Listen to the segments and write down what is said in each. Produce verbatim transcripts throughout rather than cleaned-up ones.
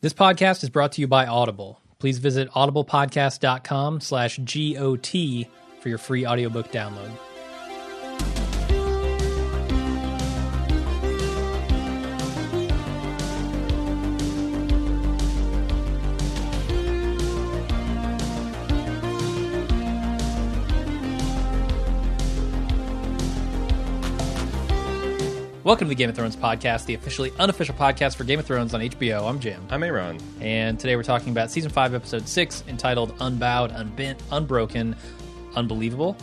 This podcast is brought to you by Audible. Please visit audiblepodcast.com slash G O T for your free audiobook download. Welcome to the Game of Thrones podcast, the officially unofficial podcast for Game of Thrones on H B O. I'm Jim. I'm Aaron. And today we're talking about Season five, Episode six, entitled Unbowed, Unbent, Unbroken, Unbelievable.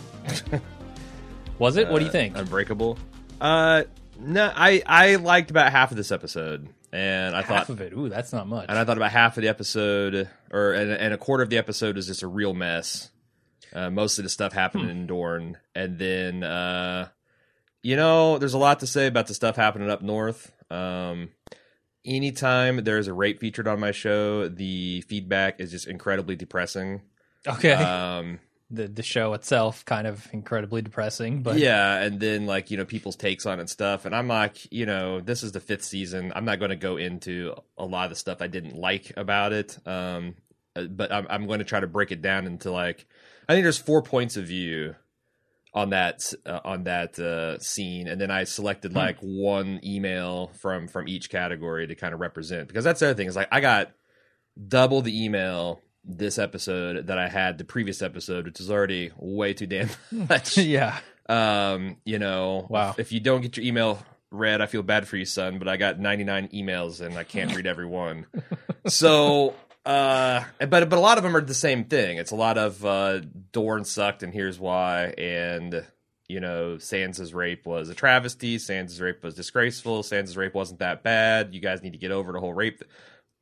Was it? Uh, what do you think? Unbreakable. Uh, no, I, I liked about half of this episode. And I half thought... Half of it? Ooh, that's not much. And I thought about half of the episode, or and, and a quarter of the episode is just a real mess. Uh, mostly the stuff happening hmm. in Dorne. And then... Uh, You know, there's a lot to say about the stuff happening up north. Um, anytime there's a rape featured on my show, the feedback is just incredibly depressing. Okay. Um, the the show itself kind of incredibly depressing. But yeah, and then, like, you know, people's takes on it and stuff. And I'm like, you know, this is the fifth season. I'm not going to go into a lot of the stuff I didn't like about it. Um, but I'm, I'm going to try to break it down into, like, I think there's four points of view on that uh, on that uh, scene, and then I selected like hmm. one email from from each category to kind of represent, because that's the other thing is, like, I got double the email this episode that I had the previous episode, which is already way too damn much. yeah, um, you know, wow. If you don't get your email read, I feel bad for you, son. But I got ninety-nine emails, and I can't read every one. So. Uh, but but a lot of them are the same thing. It's a lot of uh, Dorne sucked, and here's why. And, you know, Sansa's rape was a travesty. Sansa's rape was disgraceful. Sansa's rape wasn't that bad. You guys need to get over the whole rape.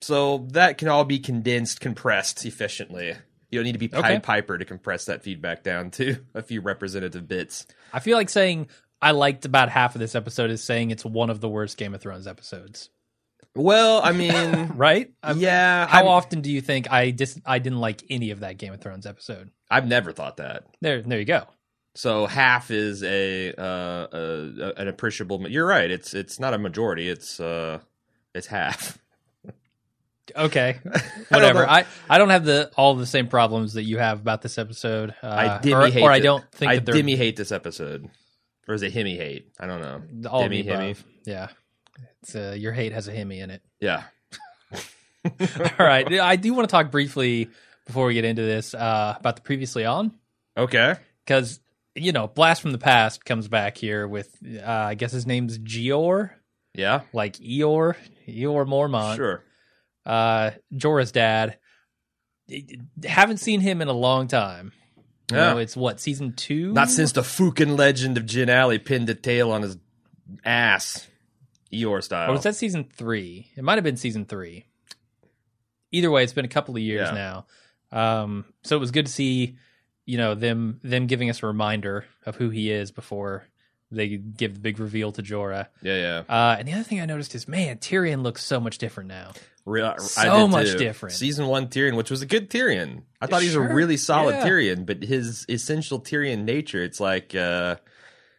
So that can all be condensed, compressed efficiently. You don't need to be Pied okay. Piper to compress that feedback down to a few representative bits. I feel like saying I liked about half of this episode is saying it's one of the worst Game of Thrones episodes. Well, I mean, right? I'm, yeah. How I'm, often do you think I dis- I didn't like any of that Game of Thrones episode? I've never thought that. There, there you go. So half is a, uh, a an appreciable. You're right. It's it's not a majority. It's uh, it's half. Okay, whatever. I, don't I I don't have the all the same problems that you have about this episode. Uh, I did or, hate or I don't think I did me hate this episode, or is it him hate? I don't know. All Demi, of the above. Yeah. It's, uh, your hate has a hemi in it. Yeah. All right. I do want to talk briefly before we get into this uh, about the previously on. Okay. Because, you know, Blast from the Past comes back here with, uh, I guess his name's Jorah. Yeah. Like Eeyore, Jorah Mormont. Sure. Uh, Jorah's dad. Haven't seen him in a long time. Yeah. You know, it's what, season two? Not since the fucking legend of Gin Alley pinned a tail on his ass. Eeyore style. Or was that season three? It might have been season three. Either way, it's been a couple of years yeah. now. Um, so it was good to see, you know, them them giving us a reminder of who he is before they give the big reveal to Jorah. Yeah, yeah. Uh, and the other thing I noticed is, man, Tyrion looks so much different now. Real, so much too. different. Season one Tyrion, which was a good Tyrion. I thought sure. he was a really solid yeah. Tyrion, but his essential Tyrion nature, it's like uh,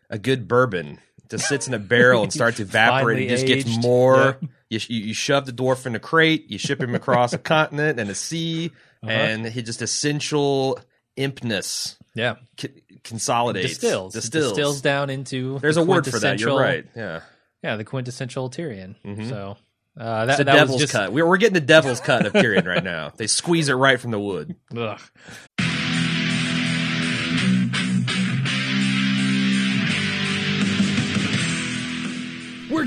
a good bourbon. Just sits in a barrel and starts evaporating. It just aged. gets more. Yeah. You, you shove the dwarf in a crate. You ship him across a continent and a sea, uh-huh. and he just essential impness. Yeah, c- consolidates, distills, distills, distills down into. There's the a word for that. You're right. Yeah, yeah, the quintessential Tyrion. Mm-hmm. So uh, that, it's that devil's was just... cut. We're, we're getting the devil's cut of Tyrion right now. They squeeze it right from the wood. Ugh. We're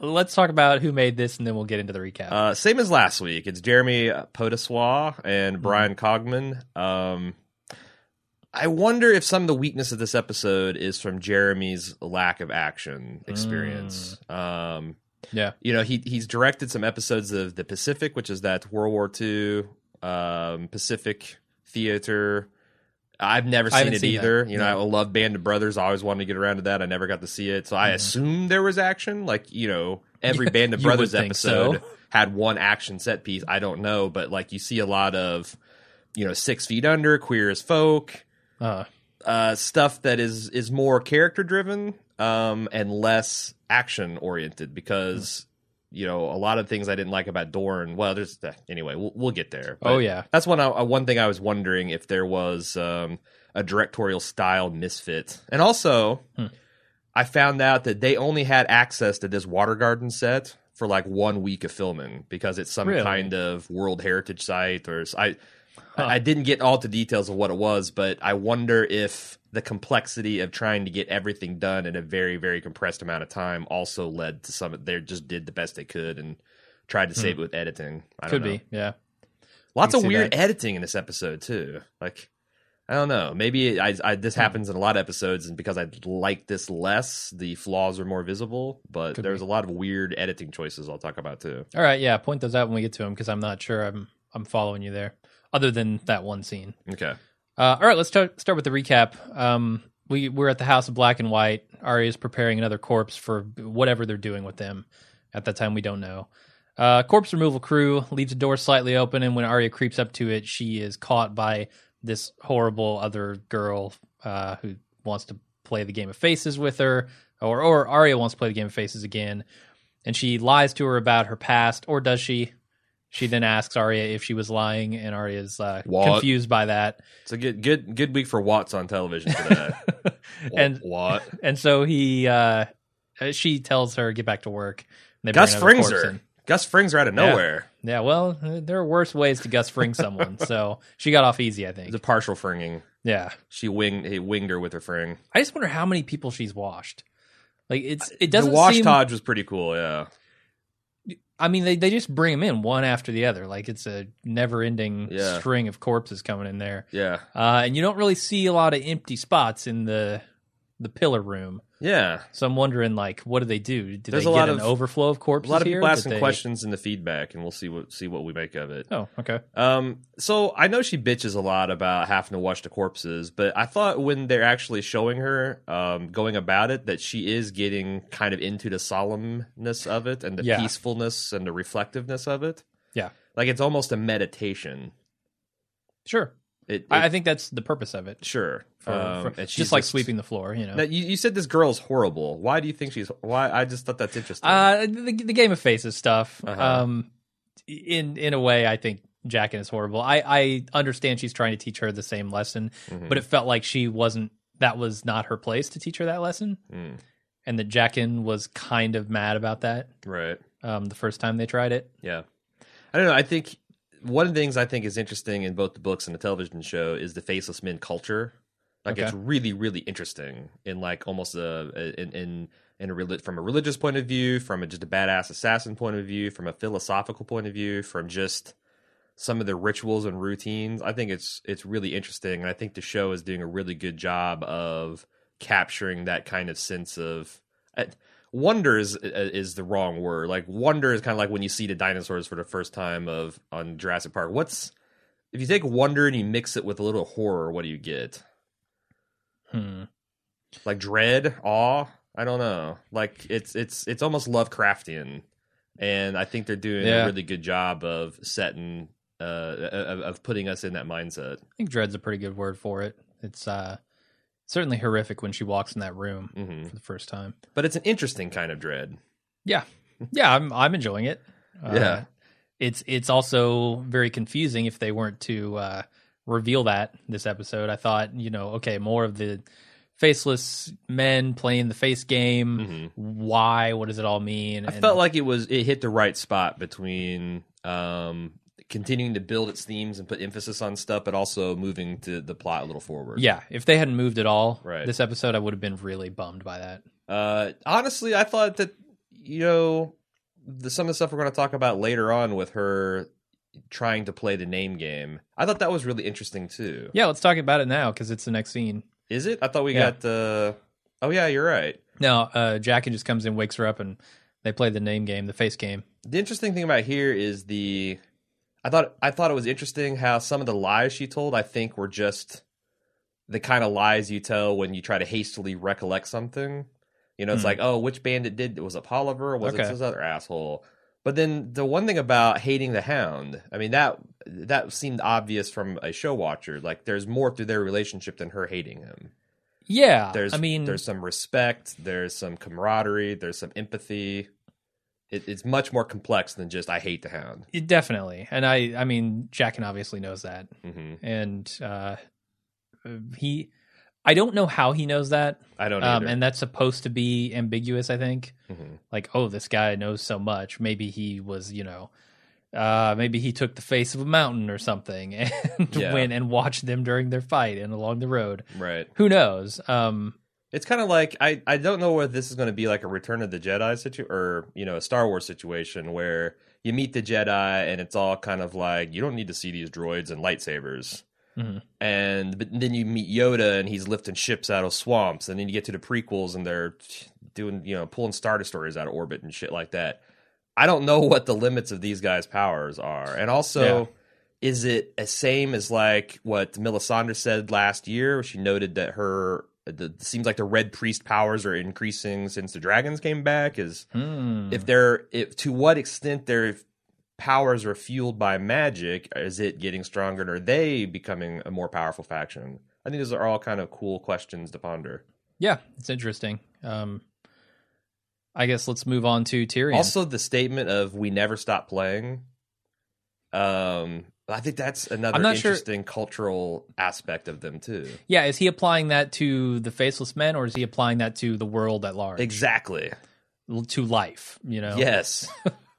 let's talk about who made this, and then we'll get into the recap. Uh, same as last week. It's Jeremy Potissoir and Brian Cogman. Um, I wonder if some of the weakness of this episode is from Jeremy's lack of action experience. Mm. Um, yeah. You know, he he's directed some episodes of The Pacific, which is that World War Two um, Pacific theater. I've never seen it seen either. That. You know, yeah. I love Band of Brothers. I always wanted to get around to that. I never got to see it. So I mm. assumed there was action. Like, you know, every Band of Brothers episode so. had one action set piece. I don't know. But, like, you see a lot of, you know, Six Feet Under, Queer as Folk, uh. Uh, stuff that is, is more character-driven um, and less action-oriented because... Mm. You know, a lot of things I didn't like about Dorne. Well, there's anyway. We'll, we'll get there. But oh yeah, that's one. I, one thing I was wondering if there was um, a directorial style misfit. And also, hmm. I found out that they only had access to this water garden set for like one week of filming because it's some really? kind of World Heritage Site. Or I, huh. I didn't get all the details of what it was, but I wonder if the complexity of trying to get everything done in a very, very compressed amount of time also led to some. They just did the best they could and tried to save hmm. it with editing. I Could don't know. be, yeah. Lots of weird that. editing in this episode too. Like, I don't know. Maybe I, I this hmm. happens in a lot of episodes, and because I like this less, the flaws are more visible. But Could there's be. a lot of weird editing choices I'll talk about too. All right, yeah. Point those out when we get to them because I'm not sure I'm I'm following you there. Other than that one scene, okay. Uh, all right, let's t- start with the recap. Um, we, we're at the House of Black and White. Arya's preparing another corpse for whatever they're doing with them. At that time, we don't know. Uh, corpse removal crew leaves a door slightly open, and when Arya creeps up to it, she is caught by this horrible other girl uh, who wants to play the game of faces with her, or, or Arya wants to play the game of faces again, and she lies to her about her past, or does she? She then asks Arya if she was lying, and Arya's uh, confused by that. It's a good, good, good week for Watts on television today. and Watt. and so he, uh, she tells her get back to work. And they Gus Frings her. Gus Frings her out of yeah. nowhere. Yeah, well, there are worse ways to Gus Fring someone, so she got off easy, I think. It's a partial fringing. Yeah, she winged, he winged her with her fring. I just wonder how many people she's washed. Like it's, it doesn't. The wash seem... Todd was pretty cool. Yeah. I mean, they, they just bring them in one after the other. Like, it's a never-ending yeah. string of corpses coming in there. Yeah. Uh, and you don't really see a lot of empty spots in the the pillar room. Yeah. So I'm wondering, like, what do they do? Did There's they a get lot an of, overflow of corpses here? A lot of people asking they... questions in the feedback, and we'll see what see what we make of it. Oh, okay. Um. So I know she bitches a lot about having to watch the corpses, but I thought when they're actually showing her um, going about it that she is getting kind of into the solemnness of it and the yeah. peacefulness and the reflectiveness of it. Yeah. Like, it's almost a meditation. Sure. It, it, I think that's the purpose of it. Sure, for, um, for, just like just, sweeping the floor, you know. Now, you, you said this girl's horrible. Why do you think she's? Why I just thought that's interesting. Uh, the, the game of faces stuff. Uh-huh. Um, in in a way, I think Jaqen is horrible. I, I understand she's trying to teach her the same lesson, mm-hmm. but it felt like she wasn't. That was not her place to teach her that lesson, mm. and that Jaqen was kind of mad about that. Right. Um, the first time they tried it. Yeah. I don't know. I think. One of the things I think is interesting in both the books and the television show is the Faceless Men culture. Like okay. It's really, really interesting in like almost a, a in in, in a, from a religious point of view, from a, just a badass assassin point of view, from a philosophical point of view, from just some of the rituals and routines. I think it's it's really interesting, and I think the show is doing a really good job of capturing that kind of sense of. Uh, Wonder is, is the wrong word. Like wonder is kind of like when you see the dinosaurs for the first time of on Jurassic Park. What's if you take wonder and you mix it with a little horror? What do you get? Hmm. Like dread, awe. I don't know. Like it's it's it's almost Lovecraftian, and I think they're doing yeah. a really good job of setting uh of, of putting us in that mindset. I think dread's a pretty good word for it. It's uh. Certainly horrific when she walks in that room mm-hmm. for the first time. But it's an interesting kind of dread. Yeah. Yeah, I'm I'm enjoying it. Uh, yeah. It's it's also very confusing if they weren't to uh, reveal that this episode. I thought, you know, okay, more of the faceless men playing the face game. Mm-hmm. Why? What does it all mean? I and, felt like it was it hit the right spot between um, continuing to build its themes and put emphasis on stuff, but also moving to the plot a little forward. Yeah, if they hadn't moved at all right. this episode, I would have been really bummed by that. Uh, honestly, I thought that, you know, the, some of the stuff we're going to talk about later on with her trying to play the name game, I thought that was really interesting, too. Yeah, let's talk about it now, because it's the next scene. Is it? I thought we yeah. got the... Uh... Oh, yeah, you're right. No, uh, Jaqen just comes in, wakes her up, and they play the name game, the face game. The interesting thing about here is the... I thought I thought it was interesting how some of the lies she told, I think, were just the kind of lies you tell when you try to hastily recollect something. You know, it's mm. like, oh, which bandit did? Was it Polliver? Was okay. it this other asshole? But then the one thing about hating the Hound, I mean, that that seemed obvious from a show watcher. Like, there's more through their relationship than her hating him. Yeah, there's, I mean... There's some respect. There's some camaraderie. There's some empathy. It, it's much more complex than just I hate the Hound. It definitely, and I, I mean, Jaqen obviously knows that, mm-hmm. and uh, he, I don't know how he knows that. I don't, um, and that's supposed to be ambiguous. I think, mm-hmm. like, oh, this guy knows so much. Maybe he was, you know, uh, maybe he took the face of a mountain or something, and yeah. went and watched them during their fight and along the road. Right? Who knows? Um, It's kind of like, I, I don't know whether this is going to be like a Return of the Jedi situation or, you know, a Star Wars situation where you meet the Jedi and it's all kind of like, you don't need to see these droids and lightsabers. Mm-hmm. And but then you meet Yoda and he's lifting ships out of swamps. And then you get to the prequels and they're doing, you know, pulling Star Destroyers out of orbit and shit like that. I don't know what the limits of these guys' powers are. And also... Yeah. Is it the same as like what Melisandre said last year? She noted that her the, seems like the Red Priest powers are increasing since the dragons came back. Is mm. if they're if to what extent their powers are fueled by magic? Is it getting stronger? And are they becoming a more powerful faction? I think those are all kind of cool questions to ponder. Yeah, it's interesting. Um, I guess let's move on to Tyrion. Also, the statement of "We never stop playing." Um. I think that's another interesting sure. cultural aspect of them, too. Yeah, is he applying that to the faceless men, or is he applying that to the world at large? Exactly. To life, you know? Yes.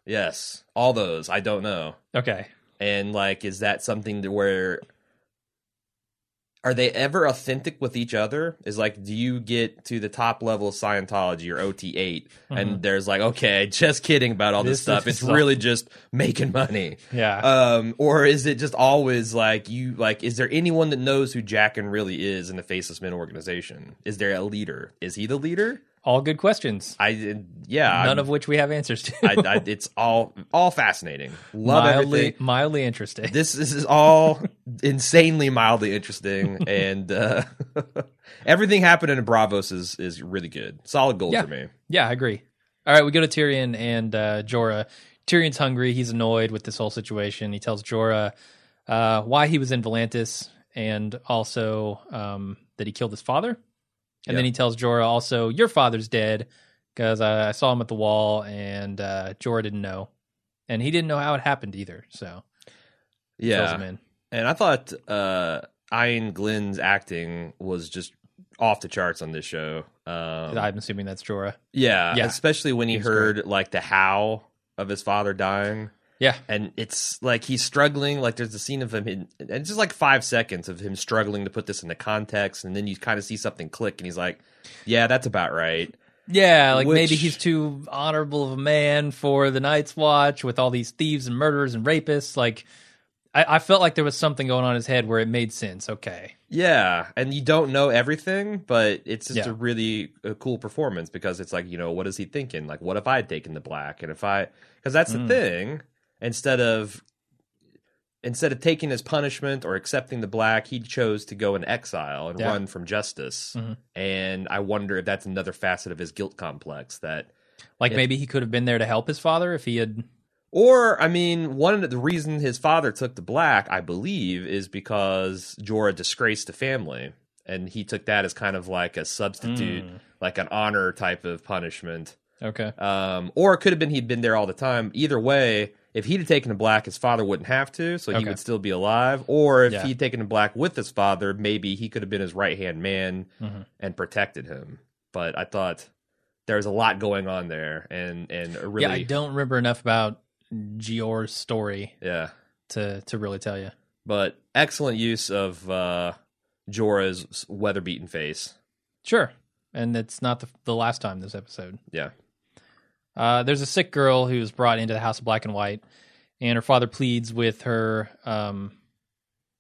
yes. All those, I don't know. Okay. And, like, is that something that where... Are they ever authentic with each other? Is like, do you get to the top level of Scientology or O T eight, mm-hmm. and there's like, okay, just kidding about all this, this stuff. It's so- really just making money. Yeah. Um, or is it just always like you like? Is there anyone that knows who Jaqen really is in the Faceless Men organization? Is there a leader? Is he the leader? All good questions. I yeah. None I'm, of which we have answers to. I, I, it's all all fascinating. Love mildly, everything. Mildly interesting. This, this is all insanely mildly interesting, and uh, everything happening in Braavos is is really good. Solid gold yeah. for me. Yeah, I agree. All right, we go to Tyrion and uh, Jorah. Tyrion's hungry. He's annoyed with this whole situation. He tells Jorah uh, why he was in Volantis, and also um, that he killed his father. And yep. then he tells Jorah also, your father's dead, because uh, I saw him at the wall, and uh, Jorah didn't know. And he didn't know how it happened either, so he yeah. tells him in. And I thought uh, Ian Glynn's acting was just off the charts on this show. Um, I'm assuming that's Jorah. Yeah, yeah. especially when he, he heard great. like the howl of his father dying. Yeah. And it's like he's struggling. Like there's a scene of him in, and it's just like five seconds of him struggling to put this into context. And then you kind of see something click and he's like, yeah, that's about right. Yeah, like Which, maybe he's too honorable of a man for the Night's Watch with all these thieves and murderers and rapists. Like, I, I felt like there was something going on in his head where it made sense. Okay. Yeah, and you don't know everything, but it's just yeah. a really a cool performance because it's like, you know, what is he thinking? Like, what if I had taken the black? And if I, because that's the mm. thing, instead of instead of taking his punishment or accepting the black, he chose to go in exile and yeah. run from justice. Mm-hmm. And I wonder if that's another facet of his guilt complex that... Like if, maybe he could have been there to help his father if he had... Or, I mean, one of the reason his father took the black, I believe, is because Jorah disgraced the family. And he took that as kind of like a substitute, mm. like an honor type of punishment. Okay. Um, or it could have been he'd been there all the time. Either way... If he'd have taken the black, his father wouldn't have to, so okay. he would still be alive. Or if yeah. he'd taken the black with his father, maybe he could have been his right-hand man mm-hmm. and protected him. But I thought there was a lot going on there. and and a really... Yeah, I don't remember enough about Jorah's story yeah. to, to really tell you. But excellent use of uh, Jorah's weather-beaten face. Sure, and it's not the, the last time this episode. Yeah. Uh, there's a sick girl who's brought into the House of Black and White, and her father pleads with her, um,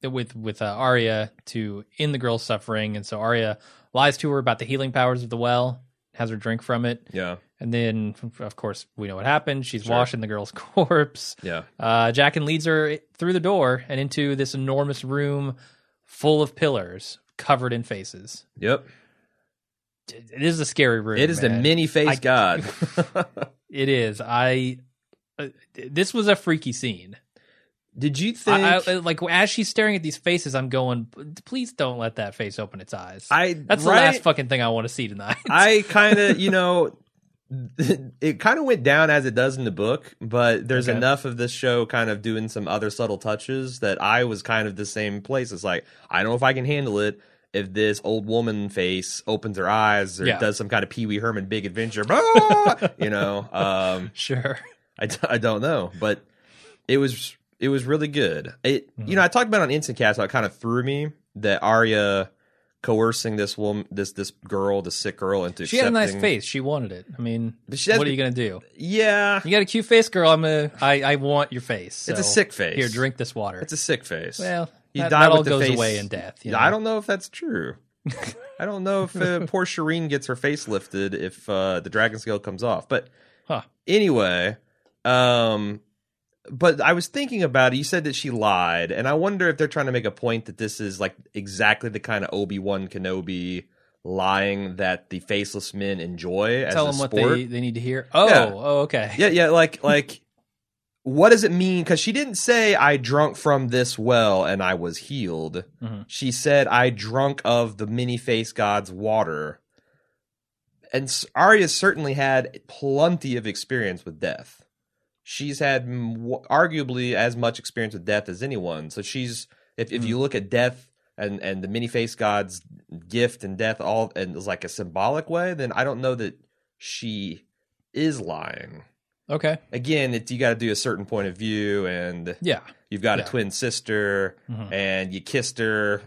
with with uh, Arya to end the girl's suffering. And so Arya lies to her about the healing powers of the well, has her drink from it. Yeah. And then, of course, we know what happened. She's sure. washing the girl's corpse. Yeah. Uh, Jaqen leads her through the door and into this enormous room full of pillars covered in faces. Yep. It is a scary room. It is man. the mini face I, god. It is. I. Uh, this was a freaky scene. Did you think? I, I, like as she's staring at these faces, I'm going, please don't let that face open its eyes. I. That's right? The last fucking thing I want to see tonight. I kind of, you know, it kind of went down as it does in the book, but there's okay. enough of this show kind of doing some other subtle touches that I was kind of the same place. It's like I don't know if I can handle it. If this old woman face opens her eyes or yeah. does some kind of Pee Wee Herman big adventure, you know, um, sure. I, I don't know, but it was, it was really good. It, mm-hmm. you know, I talked about on Instant Cast how it kind of threw me that Arya coercing this woman, this, this girl, the sick girl into she accepting. She had a nice face. She wanted it. I mean, what are you going to do? Yeah. You got a cute face, girl. I'm a, I, I want your face. So it's a sick face. Here, drink this water. It's a sick face. Well, You that, die that with all the goes face. away in death. You know? I don't know if that's true. I don't know if uh, poor Shireen gets her face lifted if uh, the dragon scale comes off. But huh. anyway, um, but I was thinking about it. You said that she lied, and I wonder if they're trying to make a point that this is like exactly the kind of Obi-Wan Kenobi lying that the faceless men enjoy. Tell as them a what sport. They, they need to hear. Oh, yeah. oh, okay, yeah, yeah, like like. What does it mean? Because she didn't say, I drunk from this well and I was healed. Mm-hmm. She said, I drunk of the many-faced god's water. And Arya certainly had plenty of experience with death. She's had w- arguably as much experience with death as anyone. So she's, if, mm-hmm. if you look at death and, and the many-faced god's gift and death all in like a symbolic way, then I don't know that she is lying. Okay. Again, it, you got to do a certain point of view, and yeah. you've got yeah. a twin sister, mm-hmm. and you kissed her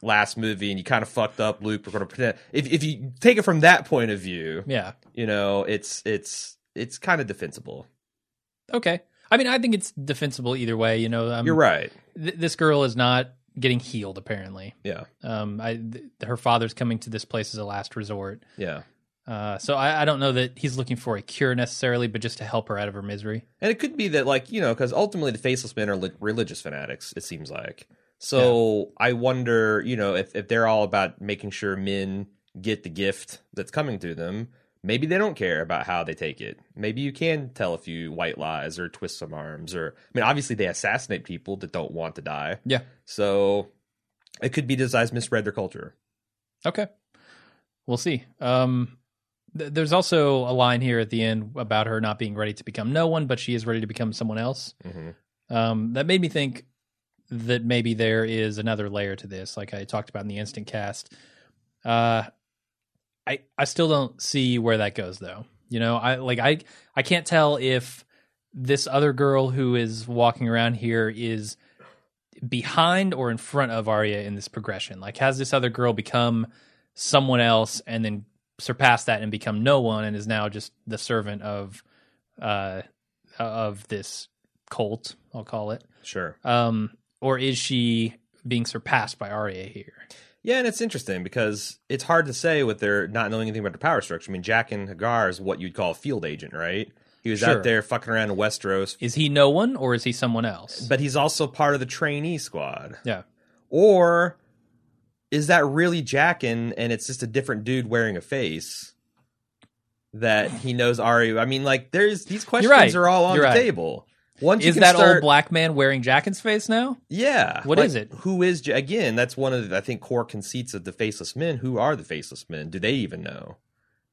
last movie, and you kind of fucked up, Luke. We're going to pretend. If if you take it from that point of view, yeah, you know, it's it's it's kind of defensible. Okay. I mean, I think it's defensible either way. You know, um, you're right. Th- this girl is not getting healed, apparently. Yeah. Um, I th- her father's coming to this place as a last resort. Yeah. Uh, so I, I don't know that he's looking for a cure necessarily, but just to help her out of her misery. And it could be that, like, you know, because ultimately the faceless men are li- religious fanatics, it seems like. So yeah. I wonder, you know, if, if they're all about making sure men get the gift that's coming to them, maybe they don't care about how they take it. Maybe you can tell a few white lies or twist some arms, or, I mean, obviously they assassinate people that don't want to die. Yeah. So it could be that I've misread their culture. Okay. We'll see. Um... There's also a line here at the end about her not being ready to become no one, but she is ready to become someone else. Mm-hmm. Um, that made me think that maybe there is another layer to this, like I talked about in the Instant Cast. Uh, I I still don't see where that goes, though. You know, I like I I can't tell if this other girl who is walking around here is behind or in front of Arya in this progression? Like, has this other girl become someone else and then surpassed that and become no one and is now just the servant of uh of this cult, I'll call it? Sure. Um, or is she being surpassed by Arya here? Yeah, and it's interesting because it's hard to say with their not knowing anything about the power structure. I mean, Jaqen H'ghar is what you'd call a field agent, right? He was sure. out there fucking around in Westeros. Is he no one or is he someone else? But he's also part of the trainee squad. Yeah. Or is that really Jaqen and it's just a different dude wearing a face that he knows Arya? I mean, like, there's these questions right. are all on You're the right. table. Once is that start... old black man wearing Jaqen's face now? Yeah. What like, is it? Who is... Again, that's one of the, I think, core conceits of the Faceless Men. Who are the Faceless Men? Do they even know?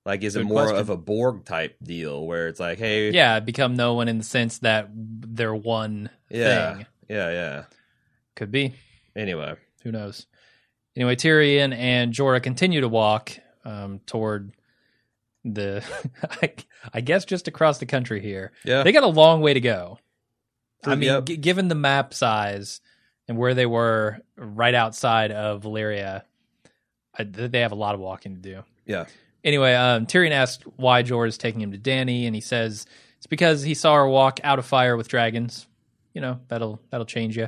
Like, is Good it more question. Of a Borg-type deal where it's like, hey... Yeah, become no one in the sense that they're one yeah, thing. Yeah, yeah. Could be. Anyway. Who knows? Anyway, Tyrion and Jorah continue to walk um, toward... the I guess just across the country here. Yeah, they got a long way to go. I mean, yep. g- given the map size and where they were right outside of Valyria, I, they have a lot of walking to do. Yeah. Anyway, um, Tyrion asked why Jorah's taking him to Dany, and he says it's because he saw her walk out of fire with dragons. You know, that'll that'll change you.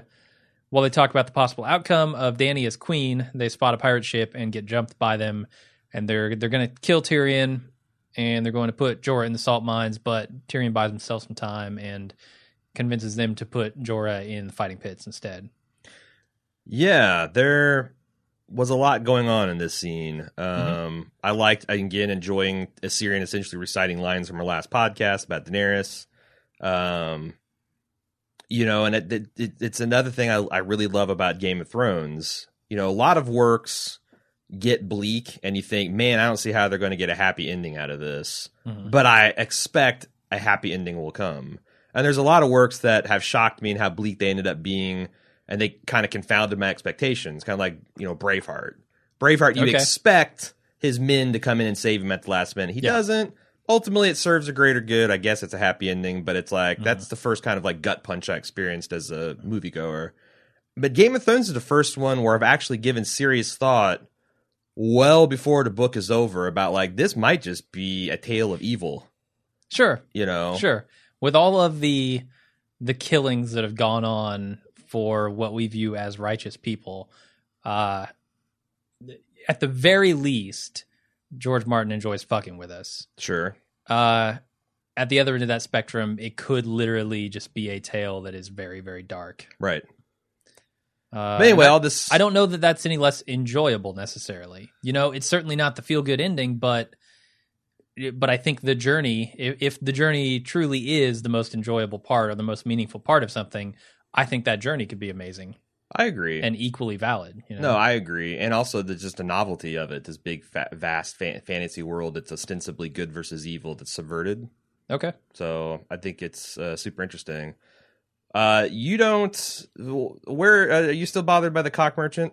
While they talk about the possible outcome of Dany as queen, they spot a pirate ship and get jumped by them, and they're they're going to kill Tyrion. And they're going to put Jorah in the salt mines, but Tyrion buys himself some time and convinces them to put Jorah in the fighting pits instead. Yeah, there was a lot going on in this scene. Um, mm-hmm. I liked, again, enjoying Assyrian essentially reciting lines from her last podcast about Daenerys. Um, you know, and it, it, it's another thing I, I really love about Game of Thrones. You know, a lot of works... get bleak and you think, man, I don't see how they're going to get a happy ending out of this, mm-hmm. but I expect a happy ending will come. And there's a lot of works that have shocked me and how bleak they ended up being, and they kind of confounded my expectations, kind of like, you know, Braveheart. Braveheart, you'd okay. expect his men to come in and save him at the last minute. He yeah. doesn't. Ultimately, it serves a greater good. I guess it's a happy ending, but it's like, mm-hmm. that's the first kind of like gut punch I experienced as a moviegoer. But Game of Thrones is the first one where I've actually given serious thought well before the book is over about, like, this might just be a tale of evil. Sure. You know? Sure. With all of the the killings that have gone on for what we view as righteous people, uh, at the very least, George Martin enjoys fucking with us. Sure. Uh, at the other end of that spectrum, it could literally just be a tale that is very, very dark. Right. Uh, but anyway, all this... I don't know that that's any less enjoyable necessarily. You know, it's certainly not the feel-good ending, but but I think the journey, if, if the journey truly is the most enjoyable part or the most meaningful part of something, I think that journey could be amazing. I agree. And equally valid. You know? No, I agree. And also the, just the novelty of it, this big, fat, vast fa- fantasy world that's ostensibly good versus evil that's subverted. Okay. So I think it's uh, super interesting. Uh, you don't. Where uh, are you still bothered by the cock merchant?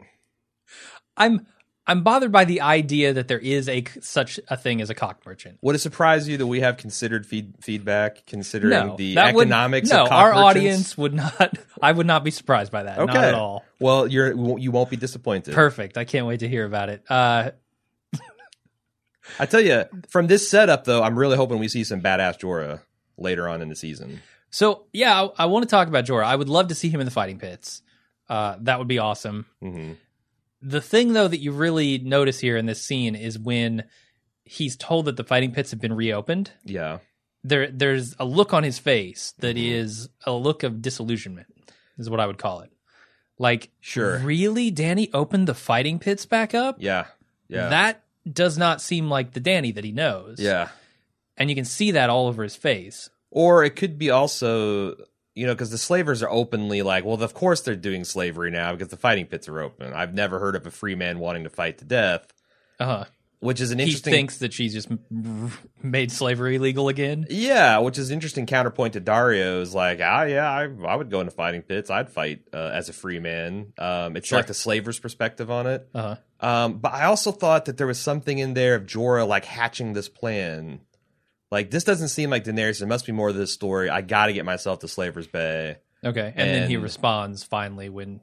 I'm I'm bothered by the idea that there is a such a thing as a cock merchant. Would it surprise you that we have considered feed, feedback considering no, the economics would, no, of cock merchants? No, our audience would not. I would not be surprised by that. Okay. Not at all. Well, you're you won't be disappointed. Perfect. I can't wait to hear about it. Uh, I tell you, from this setup though, I'm really hoping we see some badass Jorah later on in the season. So, yeah, I, I want to talk about Jorah. I would love to see him in the fighting pits. Uh, that would be awesome. Mm-hmm. The thing, though, that you really notice here in this scene is when he's told that the fighting pits have been reopened. Yeah. There, there's a look on his face that mm-hmm. is a look of disillusionment, is what I would call it. Like, sure. Really? Dany opened the fighting pits back up? Yeah. Yeah. That does not seem like the Dany that he knows. Yeah. And you can see that all over his face. Or it could be also, you know, because the slavers are openly like, well, of course they're doing slavery now because the fighting pits are open. I've never heard of a free man wanting to fight to death. Uh-huh. Which is an interesting... He thinks that she's just made slavery legal again? Yeah, which is an interesting counterpoint to Dario's like, ah, yeah, I, I would go into fighting pits. I'd fight uh, as a free man. Um, it's sure. like the slaver's perspective on it. Uh-huh. Um, but I also thought that there was something in there of Jorah, like, hatching this plan Like, this doesn't seem like Daenerys. There must be more to this story. I got to get myself to Slaver's Bay. Okay, and, and then he responds finally when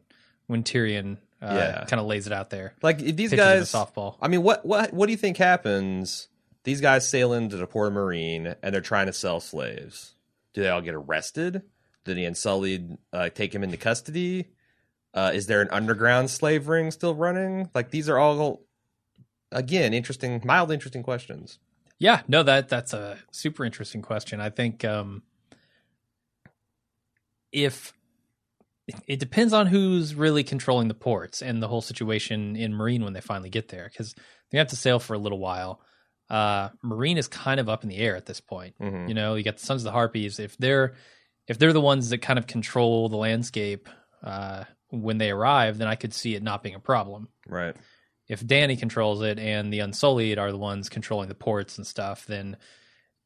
when Tyrion uh, yeah. kind of lays it out there. Like, these guys, a softball. I mean, what what what do you think happens? These guys sail into the port of Meereen, and they're trying to sell slaves. Do they all get arrested? Did the Unsullied uh, take him into custody? Uh, is there an underground slave ring still running? Like, these are all, again, interesting, mild, interesting questions. Yeah, no, that that's a super interesting question. I think um, if it depends on who's really controlling the ports and the whole situation in Meereen when they finally get there, because they have to sail for a little while. Uh, Meereen is kind of up in the air at this point. Mm-hmm. You know, you got the Sons of the Harpies. If they're if they're the ones that kind of control the landscape uh, when they arrive, then I could see it not being a problem. Right. If Danny controls it and the Unsullied are the ones controlling the ports and stuff, then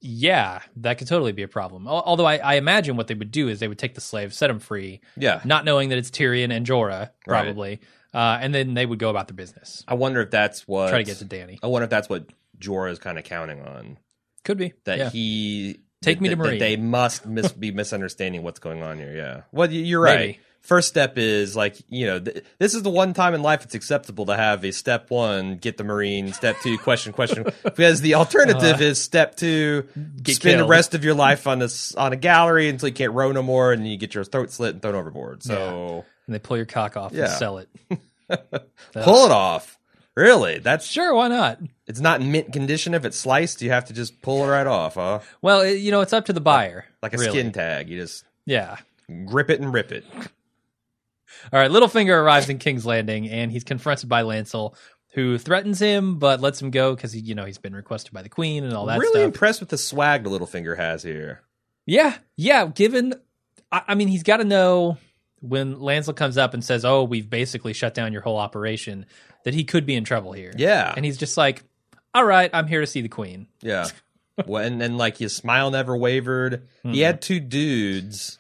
yeah, that could totally be a problem. Although I, I imagine what they would do is they would take the slaves, set them free, yeah, not knowing that it's Tyrion and Jorah, probably, right. uh, and then they would go about their business. I wonder if that's what... Try to get to Danny. I wonder if that's what Jorah is kind of counting on. Could be. That yeah. he... Take that, me to Meereen. That they must mis- be misunderstanding what's going on here, yeah. Well, you're right. Maybe. First step is, like, you know, th- this is the one time in life it's acceptable to have a step one, get the Meereen, step two, question, question, because the alternative uh, is step two, get spend killed. The rest of your life on this on a gallery until you can't row no more, and you get your throat slit and thrown overboard. So yeah. And they pull your cock off yeah. and sell it. Pull it off. Really? That's sure. Why not? It's not in mint condition. If it's sliced, you have to just pull it right off, huh? Well, it, you know, it's up to the buyer. Like, like a really. Skin tag. You just yeah, grip it and rip it. All right, Littlefinger arrives in King's Landing, and he's confronted by Lancel, who threatens him but lets him go because, you know, he's been requested by the Queen and all that really stuff. Really impressed with the swag that Littlefinger has here. Yeah, yeah, given... I, I mean, he's got to know when Lancel comes up and says, oh, we've basically shut down your whole operation, that he could be in trouble here. Yeah. And he's just like, all right, I'm here to see the Queen. Yeah. Well, and then, like, his smile never wavered. Mm-hmm. He had two dudes...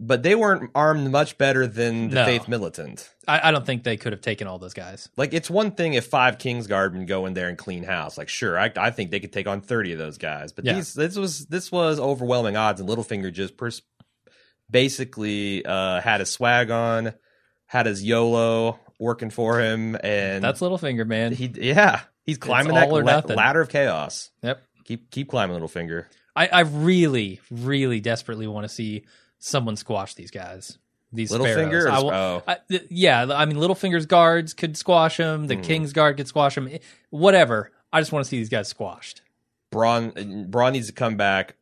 But they weren't armed much better than the no. Faith Militant. I, I don't think they could have taken all those guys. Like, it's one thing if five Kingsguardmen go in there and clean house. Like, sure, I, I think they could take on thirty of those guys. But yeah. these, this was this was overwhelming odds, and Littlefinger just pers- basically uh, had his swag on, had his YOLO working for him, and that's Littlefinger, man. He yeah, he's climbing that la- ladder of chaos. Yep, keep keep climbing, Littlefinger. I, I really, really desperately want to see someone squash these guys. These Littlefinger? I will, oh. I, th- yeah, I mean, Littlefinger's guards could squash him. The mm. King's Guard could squash him. It, whatever. I just want to see these guys squashed. Bronn, Bronn needs to come back,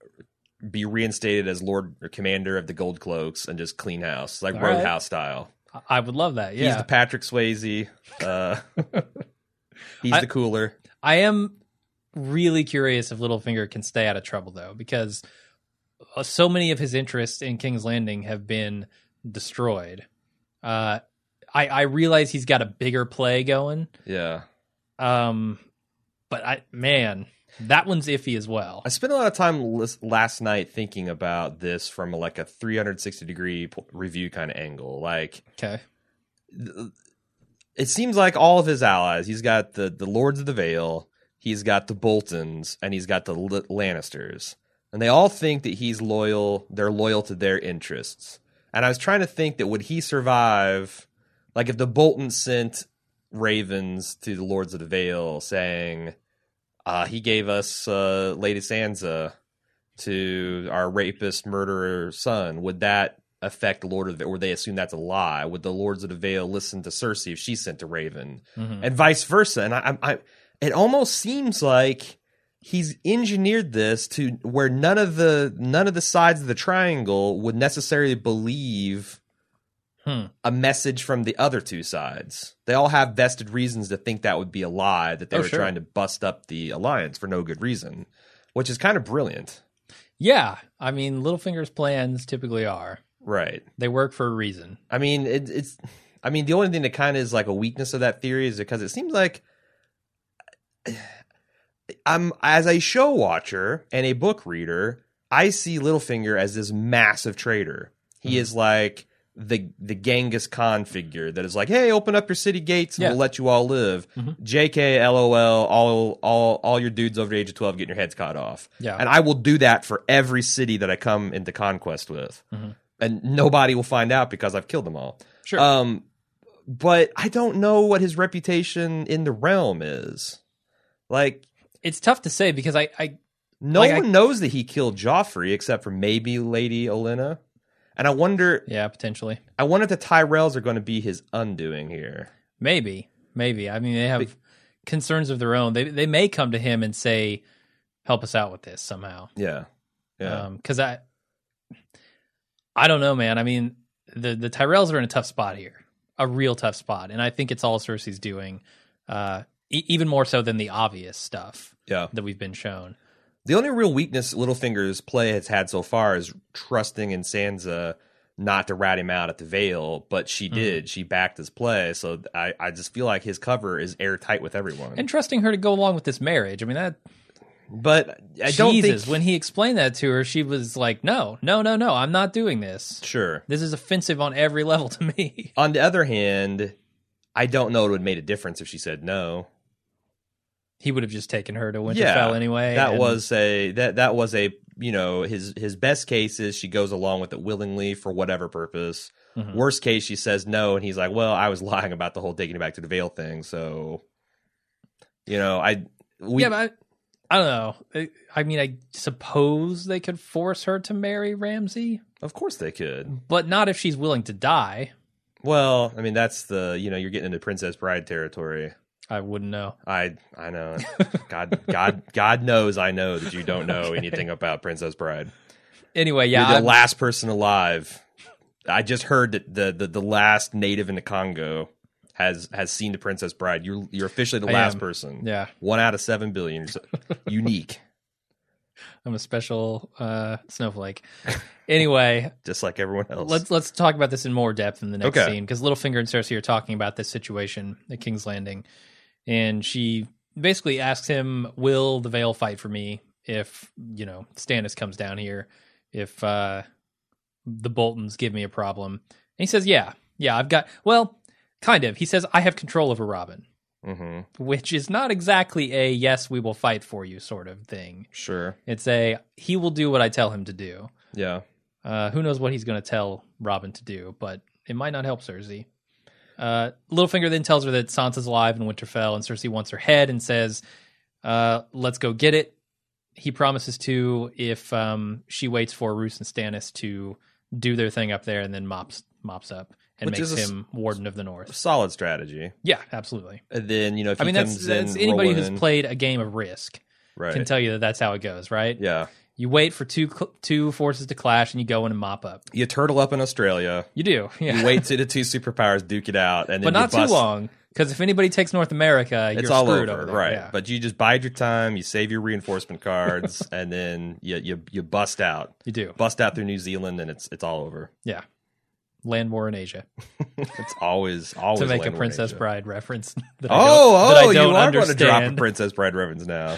be reinstated as Lord or Commander of the Gold Cloaks, and just clean house, like All Roadhouse right. style. I would love that, yeah. He's the Patrick Swayze. Uh, he's I, the cooler. I am really curious if Littlefinger can stay out of trouble, though, because... so many of his interests in King's Landing have been destroyed. Uh, I, I realize he's got a bigger play going. Yeah. Um, but I, man, that one's iffy as well. I spent a lot of time l- last night thinking about this from like a three hundred sixty degree p- review kind of angle. Like, okay. Th- it seems like all of his allies, he's got the, the Lords of the Vale, he's got the Boltons, and he's got the L- Lannisters. And they all think that he's loyal, they're loyal to their interests. And I was trying to think that would he survive, like if the Boltons sent ravens to the Lords of the Vale saying, uh, he gave us uh, Lady Sansa to our rapist murderer son, would that affect the Lord of the Vale? Or would they assume that's a lie? Would the Lords of the Vale listen to Cersei if she sent a raven? Mm-hmm. And vice versa. And I, I, I, it almost seems like... he's engineered this to where none of the none of the sides of the triangle would necessarily believe hmm. a message from the other two sides. They all have vested reasons to think that would be a lie, that they oh, were sure. trying to bust up the alliance for no good reason, which is kind of brilliant. Yeah. I mean, Littlefinger's plans typically are. Right. They work for a reason. I mean, it, it's I mean, the only thing that kind of is like a weakness of that theory is because it seems like... I'm as a show watcher and a book reader, I see Littlefinger as this massive traitor. He mm. is like the the Genghis Khan figure that is like, hey, open up your city gates and yeah. we'll let you all live. Mm-hmm. J K, LOL, all all all your dudes over the age of twelve getting your heads cut off. Yeah. And I will do that for every city that I come into conquest with. Mm-hmm. And nobody will find out because I've killed them all. Sure. Um, but I don't know what his reputation in the realm is. Like, it's tough to say because I... I no like one I, knows that he killed Joffrey except for maybe Lady Olenna. And I wonder... Yeah, potentially. I wonder if the Tyrells are going to be his undoing here. Maybe. Maybe. I mean, they have but, concerns of their own. They they may come to him and say, help us out with this somehow. Yeah. Yeah. Because um, I... I don't know, man. I mean, the, the Tyrells are in a tough spot here. A real tough spot. And I think it's all Cersei's doing. Uh, e- even more so than the obvious stuff yeah. that we've been shown. The only real weakness Littlefinger's play has had so far is trusting in Sansa not to rat him out at the Vale, but she did. Mm. She backed his play, so I, I just feel like his cover is airtight with everyone. And trusting her to go along with this marriage. I mean, that... But I Jesus, don't think... when he explained that to her, she was like, no, no, no, no, I'm not doing this. Sure. This is offensive on every level to me. On the other hand, I don't know it would have made a difference if she said no. He would have just taken her to Winterfell yeah, anyway. That and... was a that that was a you know his his best case is she goes along with it willingly for whatever purpose. Mm-hmm. Worst case, she says no, and he's like, "Well, I was lying about the whole taking it back to the Vale thing." So, you know, I we yeah, but I, I don't know. I mean, I suppose they could force her to marry Ramsay. Of course, they could, but not if she's willing to die. Well, I mean, that's the you know you're getting into Princess Bride territory. I wouldn't know. I I know. God God God knows I know that you don't know okay. anything about Princess Bride. Anyway, yeah. You're the I'm... last person alive. I just heard that the, the, the last native in the Congo has has seen the Princess Bride. You're you're officially the I last am. person. Yeah. One out of seven billion. So unique. I'm a special uh, snowflake. Anyway, just like everyone else, let's let's talk about this in more depth in the next okay. scene because Littlefinger and Cersei are talking about this situation at King's Landing. And she basically asks him, will the Vale fight for me if, you know, Stannis comes down here, if uh, the Boltons give me a problem? And he says, yeah, yeah, I've got, well, kind of. He says, I have control over Robin, mm-hmm. which is not exactly a yes, we will fight for you sort of thing. Sure. It's a, he will do what I tell him to do. Yeah. Uh, who knows what he's going to tell Robin to do, but it might not help Cersei. Uh, Littlefinger then tells her that Sansa's alive in Winterfell, and Cersei wants her head and says, uh, let's go get it. He promises to if um, she waits for Roose and Stannis to do their thing up there and then mops mops up and Which makes him Warden of the North. Solid strategy. Yeah, absolutely. And then, you know, if I he mean, comes that's, in that's anybody who's in. played a game of Risk right. can tell you that that's how it goes, right? Yeah. You wait for two two forces to clash, and you go in and mop up. You turtle up in Australia. You do. Yeah. You wait till the two superpowers duke it out, and then but not you bust. too long, because if anybody takes North America, it's you're all screwed over, over there. right? Yeah. But you just bide your time. You save your reinforcement cards, and then you, you you bust out. You do bust out through New Zealand, and it's it's all over. Yeah, land war in Asia. It's always always to make land a Princess Bride reference. That oh, I don't, oh, that I don't you are understand. going to drop a Princess Bride reference now,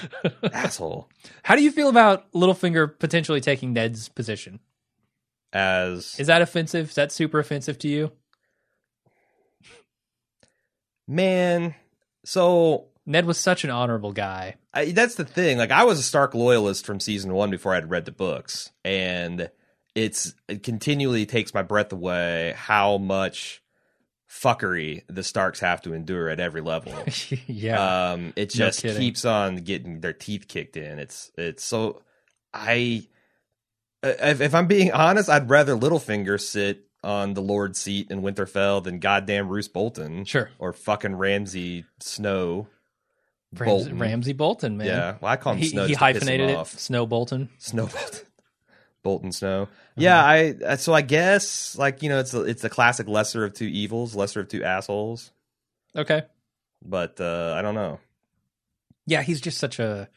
asshole. How do you feel about Littlefinger potentially taking Ned's position? As is that offensive? Is that super offensive to you, man? So Ned was such an honorable guy. I, that's the thing. Like I was a Stark loyalist from season one before I'd read the books, and. It's it continually takes my breath away how much fuckery the Starks have to endure at every level. yeah, um, it just no keeps on getting their teeth kicked in. It's it's so I if, if I'm being honest, I'd rather Littlefinger sit on the Lord's seat in Winterfell than goddamn Roose Bolton, sure, or fucking Ramsay Snow. Rams- Bolton. Ramsay Bolton, man. Yeah, well, I call him he, Snow. He hyphenated it. Off. Snow Bolton. Snow Bolton. Bolton Snow. Mm-hmm. Yeah, I so I guess like you know it's a, it's the classic lesser of two evils, lesser of two assholes. Okay. But uh, I don't know. Yeah, he's just such a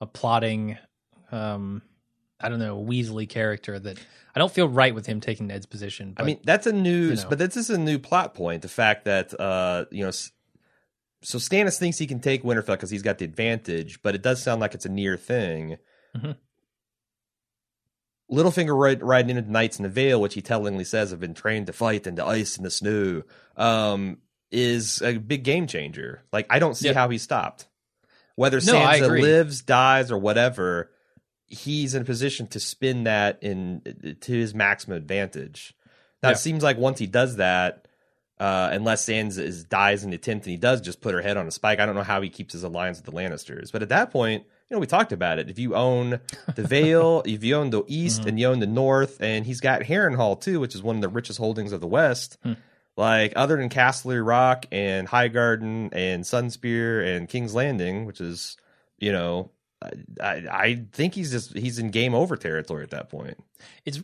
a plotting um, I don't know, Weasley character that I don't feel right with him taking Ned's position. But, I mean, that's a news, you know. but this is a new plot point, the fact that uh, you know so Stannis thinks he can take Winterfell cuz he's got the advantage, but it does sound like it's a near thing. Mhm. Littlefinger ride, riding into the knights in the Vale, which he tellingly says have been trained to fight in the ice and the snow, um, is a big game changer. Like, I don't see yeah. how he stopped. Whether no, Sansa lives, dies, or whatever, he's in a position to spin that in to his maximum advantage. Now, yeah. it seems like once he does that, uh, unless Sansa is, dies in the attempt, and he does just put her head on a spike, I don't know how he keeps his alliance with the Lannisters. But at that point, you know, we talked about it. If you own the Vale, if you own the East, mm-hmm. and you own the North, and he's got Harrenhal, too, which is one of the richest holdings of the West, hmm. like, other than Castlery Rock and Highgarden and Sunspear and King's Landing, which is, you know, I, I, I think he's just he's in game over territory at that point. It's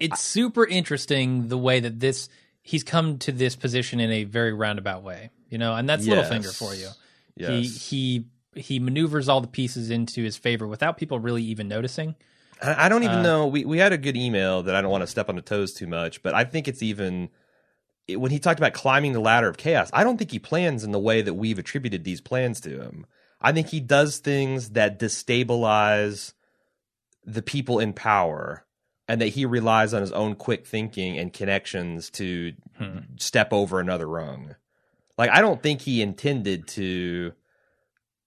it's I, super interesting the way that this he's come to this position in a very roundabout way, you know, and that's yes. Littlefinger for you. Yes. He he he maneuvers all the pieces into his favor without people really even noticing. I, I don't even uh, know. We we had a good email that I don't want to step on the toes too much, but I think it's even. When he talked about climbing the ladder of chaos, I don't think he plans in the way that we've attributed these plans to him. I think he does things that destabilize the people in power, and that he relies on his own quick thinking and connections to hmm. step over another rung. Like, I don't think he intended to,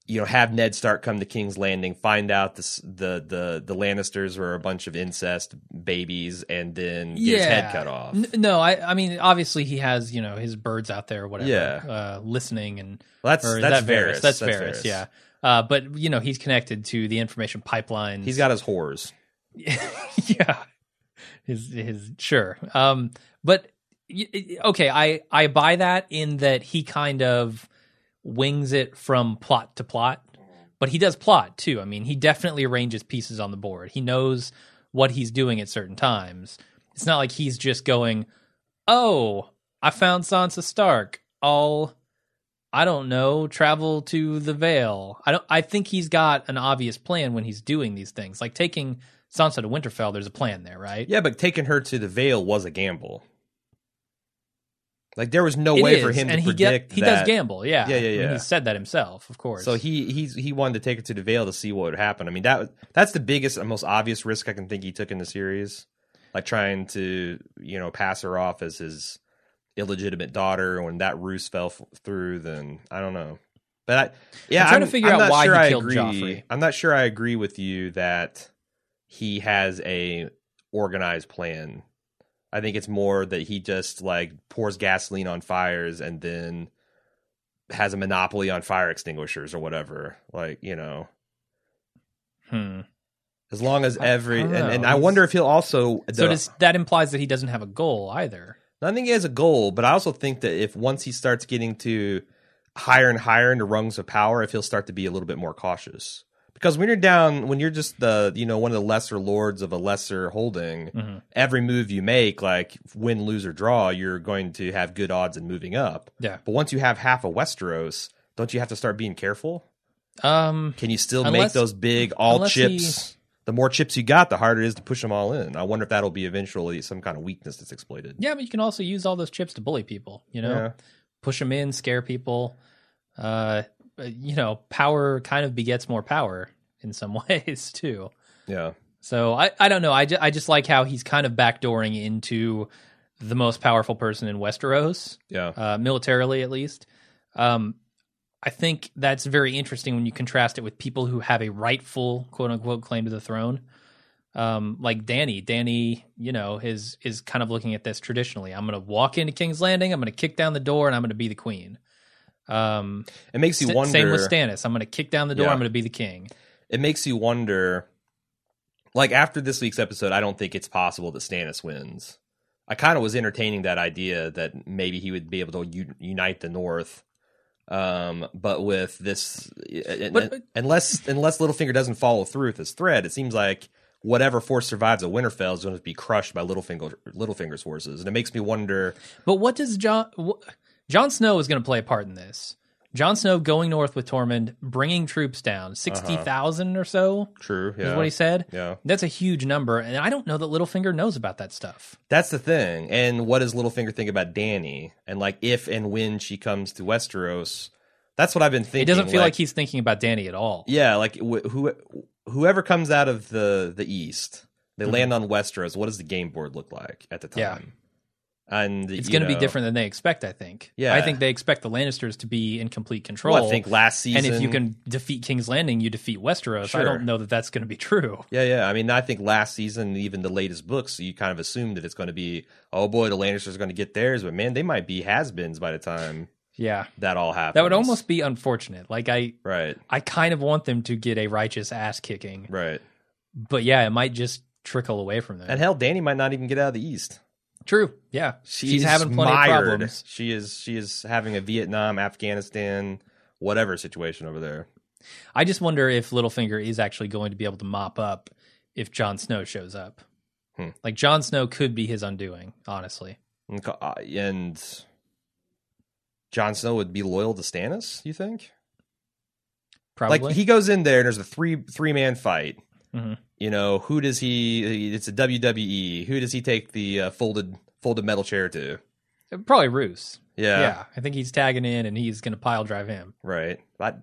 you know, have Ned Stark come to King's Landing, find out the the the, the Lannisters were a bunch of incest babies, and then get yeah. his head cut off. No, I, I mean, obviously he has, you know, his birds out there, or whatever, yeah. uh, listening, and well, that's or that's that Varys. Varys. That's, that's Varys, Varys. yeah. Uh, but you know, he's connected to the information pipelines. He's got his whores. yeah, his his sure. Um, but okay, I I buy that in that he kind of wings it from plot to plot, but he does plot too. I mean, he definitely arranges pieces on the board. He knows what he's doing at certain times. It's not like he's just going, oh, I found Sansa Stark. I'll, I don't know, travel to the Vale. I don't, I think he's got an obvious plan when he's doing these things. Like taking Sansa to Winterfell, there's a plan there, right? Yeah, but taking her to the Vale was a gamble. Like, there was no it way is, for him and to he predict get, he that. He does gamble, yeah. Yeah, yeah, yeah. I mean, he said that himself, of course. So he he's, he wanted to take it to the Vale to see what would happen. I mean, that that's the biggest and most obvious risk I can think he took in the series. Like, trying to, you know, pass her off as his illegitimate daughter. When that ruse fell f- through, then I don't know. But, I, yeah, I'm trying I'm, to figure I'm out why sure he I killed agree. Joffrey. I'm not sure I agree with you that he has a organized plan. I think it's more that he just, like, pours gasoline on fires and then has a monopoly on fire extinguishers or whatever. Like, you know. Hmm. As long as every... I, I and, and I wonder if he'll also... So the, does, that implies that he doesn't have a goal either. I think he has a goal, but I also think that if once he starts getting to higher and higher in the rungs of power, if he'll start to be a little bit more cautious. Because when you're down, when you're just the, you know, one of the lesser lords of a lesser holding, mm-hmm. every move you make, like win, lose, or draw, you're going to have good odds in moving up. Yeah. But once you have half of Westeros, don't you have to start being careful? Um, Can you still unless, make those big all chips? He... The more chips you got, the harder it is to push them all in. I wonder if that'll be eventually some kind of weakness that's exploited. Yeah, but you can also use all those chips to bully people, you know? Yeah. Push them in, scare people. Uh You know, power kind of begets more power in some ways, too. Yeah. So I, I don't know. I, ju- I just like how he's kind of backdooring into the most powerful person in Westeros. Yeah. Uh, militarily, at least. Um, I think that's very interesting when you contrast it with people who have a rightful, quote-unquote, claim to the throne. Um, like Dany. Dany, you know, is, is kind of looking at this traditionally. I'm going to walk into King's Landing, I'm going to kick down the door, and I'm going to be the queen. Um, it makes you st- wonder. Same with Stannis. I'm going to kick down the door. Yeah. I'm going to be the king. It makes you wonder. Like, after this week's episode, I don't think it's possible that Stannis wins. I kind of was entertaining that idea that maybe he would be able to u- unite the North. Um, but with this, but, but, unless unless Littlefinger doesn't follow through with his thread, it seems like whatever force survives at Winterfell is going to be crushed by Littlefinger Littlefinger's forces, and it makes me wonder. But what does John? Wh- Jon Snow is going to play a part in this. Jon Snow going north with Tormund, bringing troops down, sixty thousand uh-huh. or so. True, yeah. Is what he said. Yeah. That's a huge number, and I don't know that Littlefinger knows about that stuff. That's the thing. And what does Littlefinger think about Dany? And, like, if and when she comes to Westeros, that's what I've been thinking. It doesn't feel like, like he's thinking about Dany at all. Yeah, like, wh- who, whoever comes out of the, the East, They mm-hmm. land on Westeros. What does the game board look like at the time? Yeah. And it's going to be different than they expect, I think. Yeah. I think they expect the Lannisters to be in complete control. Well, I think last season... And if you can defeat King's Landing, you defeat Westeros. Sure. I don't know that that's going to be true. Yeah, yeah. I mean, I think last season, even the latest books, you kind of assume that it's going to be, oh boy, the Lannisters are going to get theirs, but man, they might be has-beens by the time... Yeah, that all happens. That would almost be unfortunate. Like I, right. I kind of want them to get a righteous ass kicking. Right. But yeah, it might just trickle away from that. And hell, Dany might not even get out of the East. True. Yeah, she's, she's having plenty mired. of problems. She is. She is having a Vietnam, Afghanistan, whatever situation over there. I just wonder if Littlefinger is actually going to be able to mop up if Jon Snow shows up. Hmm. Like Jon Snow could be his undoing, honestly. And. Jon Snow would be loyal to Stannis, you think? Probably. Like, he goes in there, and there's a three, three-man fight. Mm-hmm. You know, who does he... It's a W W E. Who does he take the uh, folded folded metal chair to? Probably Roose. Yeah. Yeah. I think he's tagging in, and he's going to pile drive him. Right. But,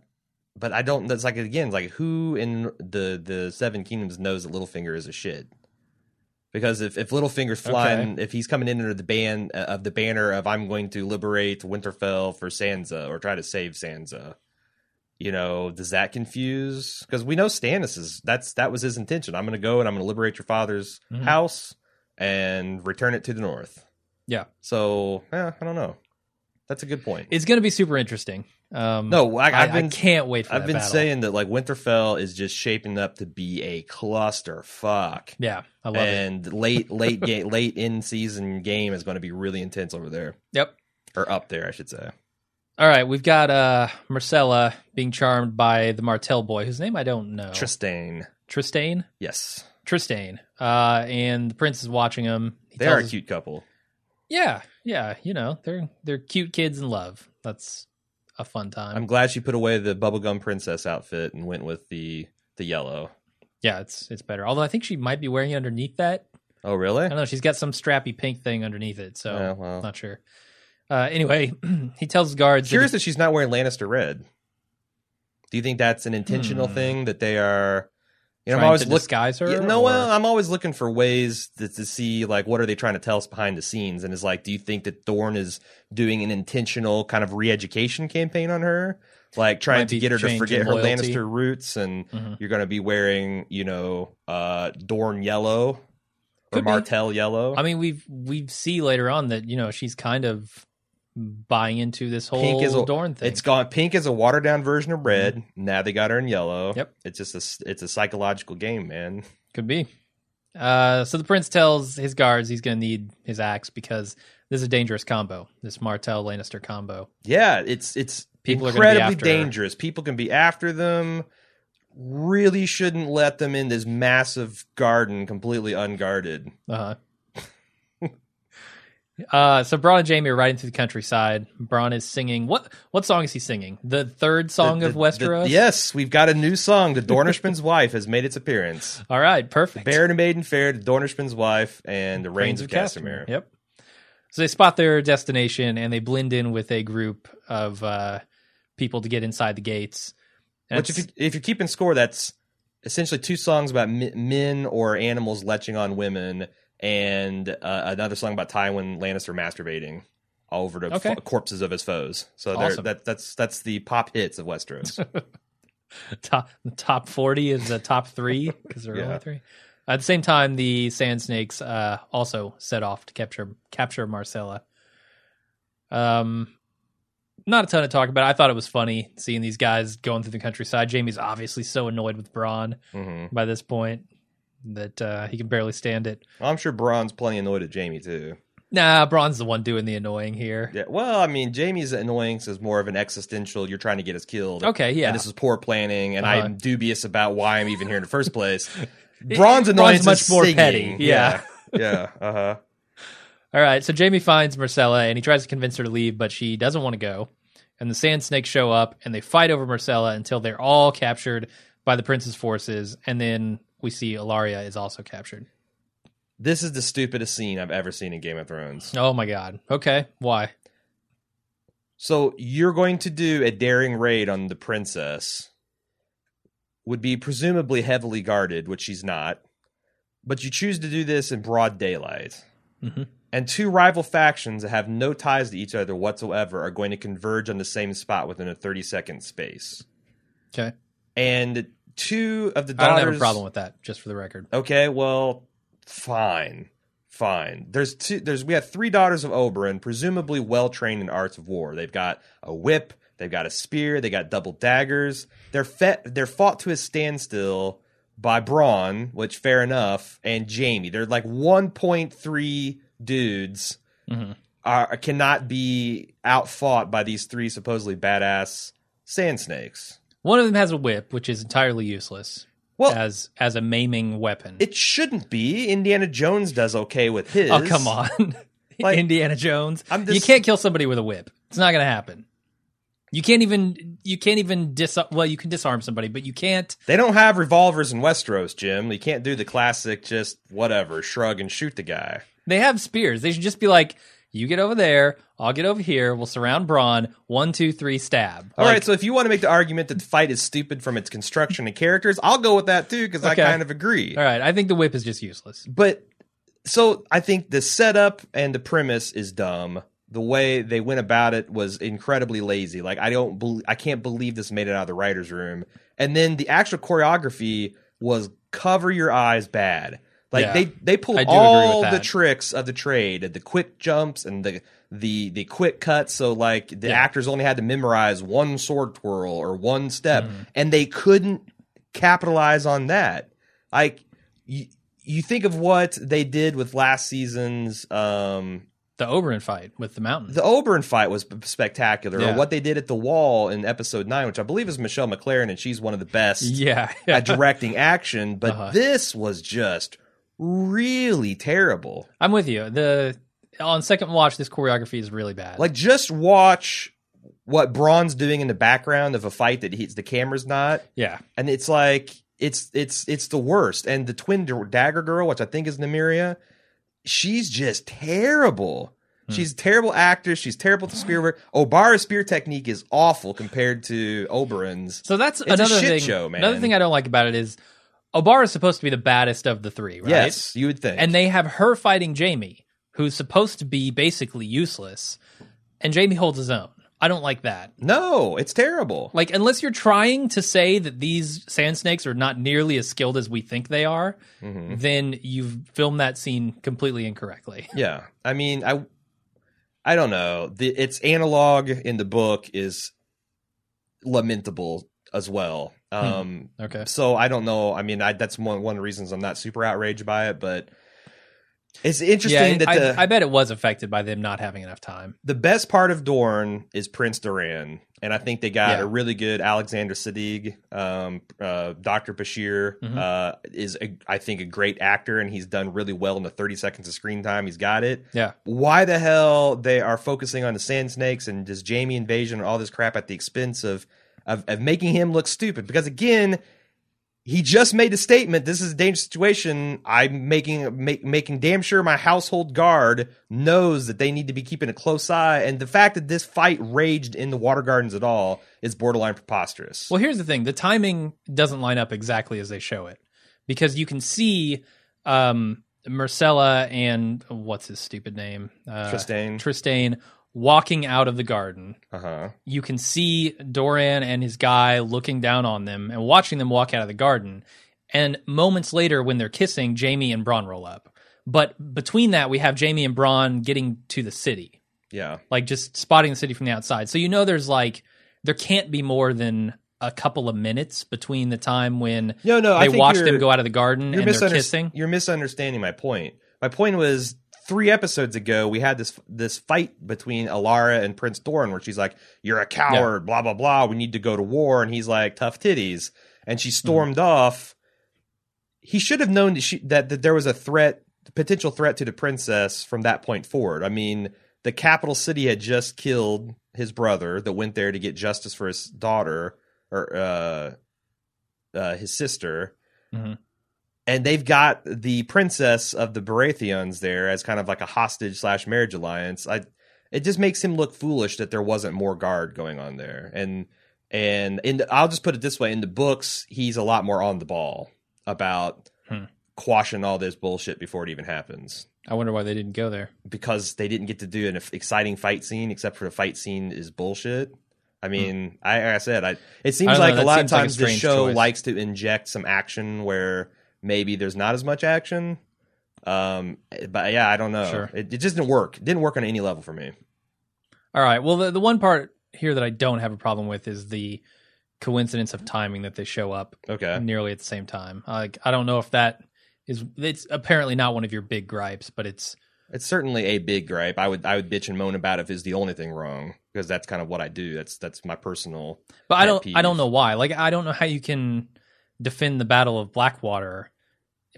but I don't... That's like, again, like, who in the, the Seven Kingdoms knows that Littlefinger is a shit? Because if, if Littlefinger's flying, okay. if he's coming in under the ban uh, of the banner of I'm going to liberate Winterfell for Sansa or try to save Sansa, you know, does that confuse? Because we know Stannis is that's that was his intention. I'm going to go and I'm going to liberate your father's mm-hmm. house and return it to the north. Yeah. So yeah, I don't know. That's a good point. It's going to be super interesting. Um, no, I, I've been, I can't wait for I've that been battle. saying that like Winterfell is just shaping up to be a clusterfuck. Yeah, I love and it. And late, late, ga- late in season game is going to be really intense over there. Yep. Or up there, I should say. All right, we've got uh, Myrcella being charmed by the Martell boy, whose name I don't know. Tristane. Tristane? Yes. Tristane. Uh, and the prince is watching him. He they are a cute his... couple. Yeah, yeah. You know, they're they're cute kids in love. That's... a fun time. I'm glad she put away the bubblegum princess outfit and went with the the yellow. Yeah, it's it's better. Although I think she might be wearing it underneath that. Oh, really? I don't know. She's got some strappy pink thing underneath it, so yeah, well. I'm not sure. Uh, anyway, he tells guards... Curious that, he, that she's not wearing Lannister red. Do you think that's an intentional hmm. thing that they are... You know, trying I'm always to look, disguise her? Yeah, no, or? well, I'm always looking for ways to, to see, like, what are they trying to tell us behind the scenes? And it's like, do you think that Dorne is doing an intentional kind of re-education campaign on her? Like, trying to get her to forget her loyalty. Lannister roots, and mm-hmm. you're going to be wearing, you know, uh, Dorne yellow or Could Martell be. yellow? I mean, we we see later on that, you know, she's kind of buying into this whole pink is a, Dorne thing. It's gone. Pink is a watered down version of red. Mm-hmm. Now they got her in yellow. Yep. It's just a, it's a psychological game, man. Could be. Uh, so the prince tells his guards he's going to need his axe because this is a dangerous combo. This Martell Lannister combo. Yeah, it's it's People incredibly are dangerous. Her. People can be after them. Really shouldn't let them in this massive garden completely unguarded. Uh huh. Uh, so Bronn and Jaime are riding through the countryside. Bronn is singing. What what song is he singing? The third song the, the, of Westeros? The, yes, we've got a new song. The Dornishman's Wife has made its appearance. All right, perfect. Baird and Maiden Fair, The Dornishman's Wife, and The Reigns of, of Castamere. Castamere. Yep. So they spot their destination, and they blend in with a group of uh, people to get inside the gates. And Which, if, you, if you're keeping score, that's essentially two songs about men or animals leching on women, and uh, another song about Tywin Lannister masturbating all over the okay. f- corpses of his foes. So awesome. that, that's that's the pop hits of Westeros. top top forty is the top three because there are yeah. only three. At the same time, the Sand Snakes uh, also set off to capture capture Myrcella. Um, not a ton to talk about. I thought it was funny seeing these guys going through the countryside. Jaime's obviously so annoyed with Bronn mm-hmm. by this point. That uh, he can barely stand it. I'm sure Bronn's plenty annoyed at Jaime, too. Nah, Bronn's the one doing the annoying here. Yeah, well, I mean, Jaime's annoyance is more of an existential, you're trying to get us killed. Okay, yeah. And this is poor planning, and uh-huh. I'm dubious about why I'm even here in the first place. Bronn's annoyance Bronn's much is much more singing. petty. Yeah. Yeah, yeah. uh-huh. All right, so Jaime finds Myrcella, and he tries to convince her to leave, but she doesn't want to go. And the Sand Snakes show up, and they fight over Myrcella until they're all captured by the prince's forces, and then... we see Ilaria is also captured. This is the stupidest scene I've ever seen in Game of Thrones. Oh, my God. Okay, why? So you're going to do a daring raid on the princess, would be presumably heavily guarded, which she's not. but you choose to do this in broad daylight. Mm-hmm. And two rival factions that have no ties to each other whatsoever are going to converge on the same spot within a thirty-second space. Okay. And two of the daughters... I don't have a problem with that, just for the record. Okay, well, fine. Fine. There's two. There's we have three daughters of Oberyn, presumably well-trained in arts of war. They've got a whip, they've got a spear, they got double daggers. They're fe- they're fought to a standstill by Bronn, which, fair enough, and Jaime. They're like one point three dudes mm-hmm. are cannot be outfought by these three supposedly badass sand snakes. One of them has a whip, which is entirely useless well, as as a maiming weapon. It shouldn't be. Indiana Jones does okay with his. Oh, come on. Like, Indiana Jones. Just... You can't kill somebody with a whip. It's not going to happen. You can't even you can't even dis well, you can disarm somebody, but you can't. They don't have revolvers in Westeros, Jim. You can't do the classic just whatever, shrug and shoot the guy. They have spears. They should just be like, you get over there, I'll get over here, we'll surround Bronn, one, two, three, stab. All like, right, so if you want to make the argument that the fight is stupid from its construction and characters, I'll go with that too, because okay. I kind of agree. All right, I think the whip is just useless. But, so I think the setup and the premise is dumb. The way they went about it was incredibly lazy. Like, I don't, be- I can't believe this made it out of the writer's room. And then the actual choreography was cover your eyes bad. Like yeah, they, they pulled all the tricks of the trade, the quick jumps and the the the quick cuts. So like the yeah. actors only had to memorize one sword twirl or one step, mm. and they couldn't capitalize on that. Like you, you think of what they did with last season's um, the Oberyn fight with the mountain. The Oberyn fight was spectacular. Yeah. Or what they did at the Wall in episode nine, which I believe is Michelle McLaren, and she's one of the best yeah, yeah. at directing action. But uh-huh. this was just really terrible. I'm with you. The on second watch, this choreography is really bad. Like, just watch what Bronn's doing in the background of a fight that he's the camera's not. Yeah, and it's like it's it's it's the worst. And the twin dagger girl, which I think is Nymeria, she's just terrible. Hmm. She's a terrible actress. She's terrible at the spear work. Obara's spear technique is awful compared to Oberyn's. So that's it's another a shit thing. Show, man. Another thing I don't like about it is, Oberyn is supposed to be the baddest of the three, right? Yes, you would think. And they have her fighting Jaime, who's supposed to be basically useless, and Jaime holds his own. I don't like that. No, it's terrible. Like, unless you're trying to say that these sand snakes are not nearly as skilled as we think they are, mm-hmm. then you've filmed that scene completely incorrectly. Yeah. I mean, I I don't know. The, its analog in the book is lamentable as well. Um, hmm. Okay. So I don't know. I mean, I, that's one one of the reasons I'm not super outraged by it, but it's interesting yeah, it, that I, the, I bet it was affected by them not having enough time. The best part of Dorne is Prince Doran, and I think they got yeah. a really good Alexander Siddig. Um, uh, Doctor Bashir mm-hmm. uh, is, a, I think, a great actor, and he's done really well in the thirty seconds of screen time he's got it. Yeah. Why the hell they are focusing on the sand snakes and this Jaime invasion and all this crap at the expense of Of, of making him look stupid? Because, again, he just made a statement. This is a dangerous situation. I'm making make, making damn sure my household guard knows that they need to be keeping a close eye. And the fact that this fight raged in the Water Gardens at all is borderline preposterous. Well, here's the thing. The timing doesn't line up exactly as they show it, because you can see um, Myrcella and what's his stupid name? Uh, Trystane. Trystane. Walking out of the garden, uh-huh. you can see Doran and his guy looking down on them and watching them walk out of the garden. And moments later, when they're kissing, Jaime and Bronn roll up. But between that, we have Jaime and Bronn getting to the city. Yeah. Like, just spotting the city from the outside. So you know there's, like, there can't be more than a couple of minutes between the time when no, no, they watch them go out of the garden and misunder- they're kissing. You're misunderstanding my point. My point was... Three episodes ago, we had this this fight between Alara and Prince Doran, where she's like, "You're a coward," yeah. blah blah blah. We need to go to war, and he's like, "Tough titties," and she stormed mm-hmm. off. He should have known that, she, that that there was a threat, potential threat to the princess from that point forward. I mean, the capital city had just killed his brother that went there to get justice for his daughter or uh, uh, his sister. Mm-hmm. And they've got the princess of the Baratheons there as kind of like a hostage slash marriage alliance. I, it just makes him look foolish that there wasn't more guard going on there. And and in the, I'll just put it this way: in the books, he's a lot more on the ball about hmm. quashing all this bullshit before it even happens. I wonder why they didn't go there. Because they didn't get to do an exciting fight scene, except for the fight scene is bullshit. I mean, hmm. I, I said, I, it seems I like know, a lot of times like this show choice. likes to inject some action where maybe there's not as much action. Um, but yeah, I don't know. Sure. It, it just didn't work. It didn't work on any level for me. All right. Well, the, the one part here that I don't have a problem with is the coincidence of timing that they show up okay. nearly at the same time. Like, I don't know if that is, it's apparently not one of your big gripes, but it's, it's certainly a big gripe. I would I would bitch and moan about if it's the only thing wrong, because that's kind of what I do. That's that's my personal. But I don't peeve. I don't know why. Like, I don't know how you can defend the Battle of Blackwater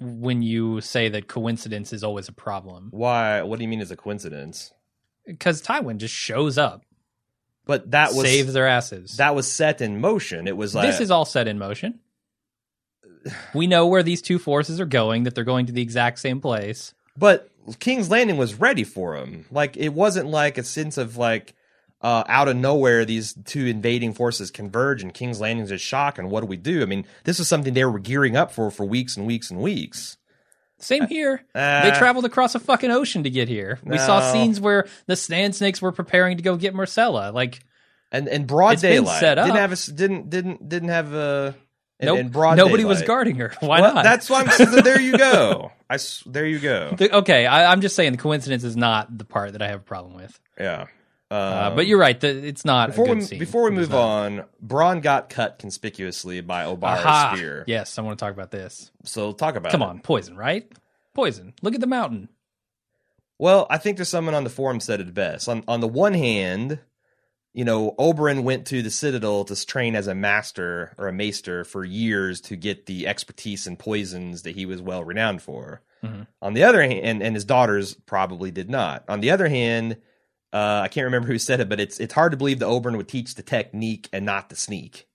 when you say that coincidence is always a problem. Why? What do you mean is a coincidence? Because Tywin just shows up. But that was saves their asses. That was set in motion. It was like this is all set in motion. We know where these two forces are going. That they're going to the exact same place. But King's Landing was ready for him. Like, it wasn't like a sense of like uh, out of nowhere these two invading forces converge and King's Landing's a shock and what do we do? I mean, this is something they were gearing up for for weeks and weeks and weeks. Same here. Uh, they traveled across a fucking ocean to get here. We no. saw scenes where the Sand Snakes were preparing to go get Myrcella. Like, and and broad it's daylight been set up. Didn't have a, didn't didn't didn't have a. And, nope. and broad Nobody daylight. was guarding her. Why well, not? That's why I'm saying, so there you go. I, there you go. The, okay, I, I'm just saying the coincidence is not the part that I have a problem with. Yeah. Um, uh, but you're right. The, it's not before a good we, scene. Before we move on, Bronn got cut conspicuously by Oberyn's Aha. spear. Yes, I want to talk about this. So talk about Come it. Come on, poison, right? Poison. Look at the mountain. Well, I think there's someone on the forum said it best. On, on the one hand... You know, Oberyn went to the Citadel to train as a master or a maester for years to get the expertise in poisons that he was well renowned for. Mm-hmm. On the other hand, and, and his daughters probably did not. On the other hand, uh, I can't remember who said it, but it's it's hard to believe that Oberyn would teach the technique and not the sneak.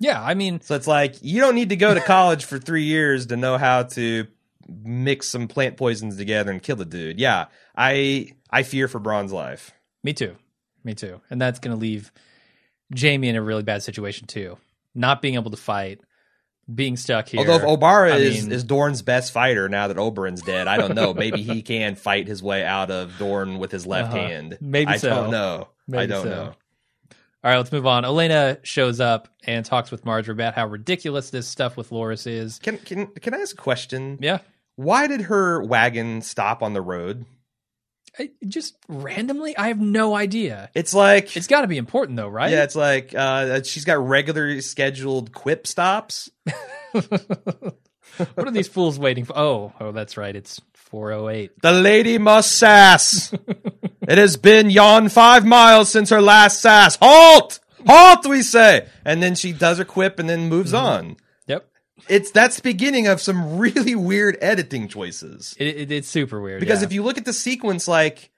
Yeah, I mean... So it's like, you don't need to go to college for three years to know how to mix some plant poisons together and kill the dude. Yeah, I I fear for Bronn's life. Me too. Me too. And that's going to leave Jaime in a really bad situation too. Not being able to fight, being stuck here. Although if Oberyn is, is Dorne's best fighter now that Oberyn's dead, I don't know. Maybe he can fight his way out of Dorne with his left uh-huh. hand. Maybe I so. I don't know. Maybe I don't so. know. All right, let's move on. Olenna shows up and talks with Margaery about how ridiculous this stuff with Loras is. Can can can I ask a question? Yeah. Why did her wagon stop on the road? I, just randomly? I have no idea. It's like... It's got to be important, though, right? Yeah, it's like uh, she's got regularly scheduled quip stops. What are these fools waiting for? Oh, oh, that's right. It's four oh eight. The lady must sass. It has been yon five miles since her last sass. Halt! Halt, we say! And then she does her quip and then moves mm-hmm. on. It's that's the beginning of some really weird editing choices. It, it, it's super weird because yeah. if you look at the sequence, like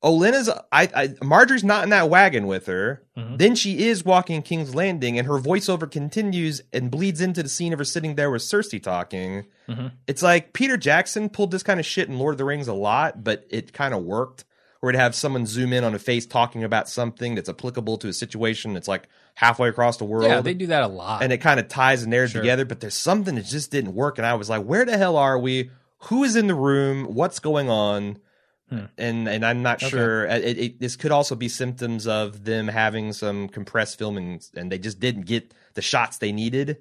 Olenna's, I, I Margaery's not in that wagon with her. Mm-hmm. Then she is walking King's Landing, and her voiceover continues and bleeds into the scene of her sitting there with Cersei talking. Mm-hmm. It's like Peter Jackson pulled this kind of shit in Lord of the Rings a lot, but it kind of worked. Where to have someone zoom in on a face talking about something that's applicable to a situation that's like halfway across the world. Yeah, they do that a lot. And it kind of ties the narrative sure. together, but there's something that just didn't work. And I was like, where the hell are we? Who is in the room? What's going on? Hmm. And and I'm not okay. sure. It, it, this could also be symptoms of them having some compressed filming and they just didn't get the shots they needed.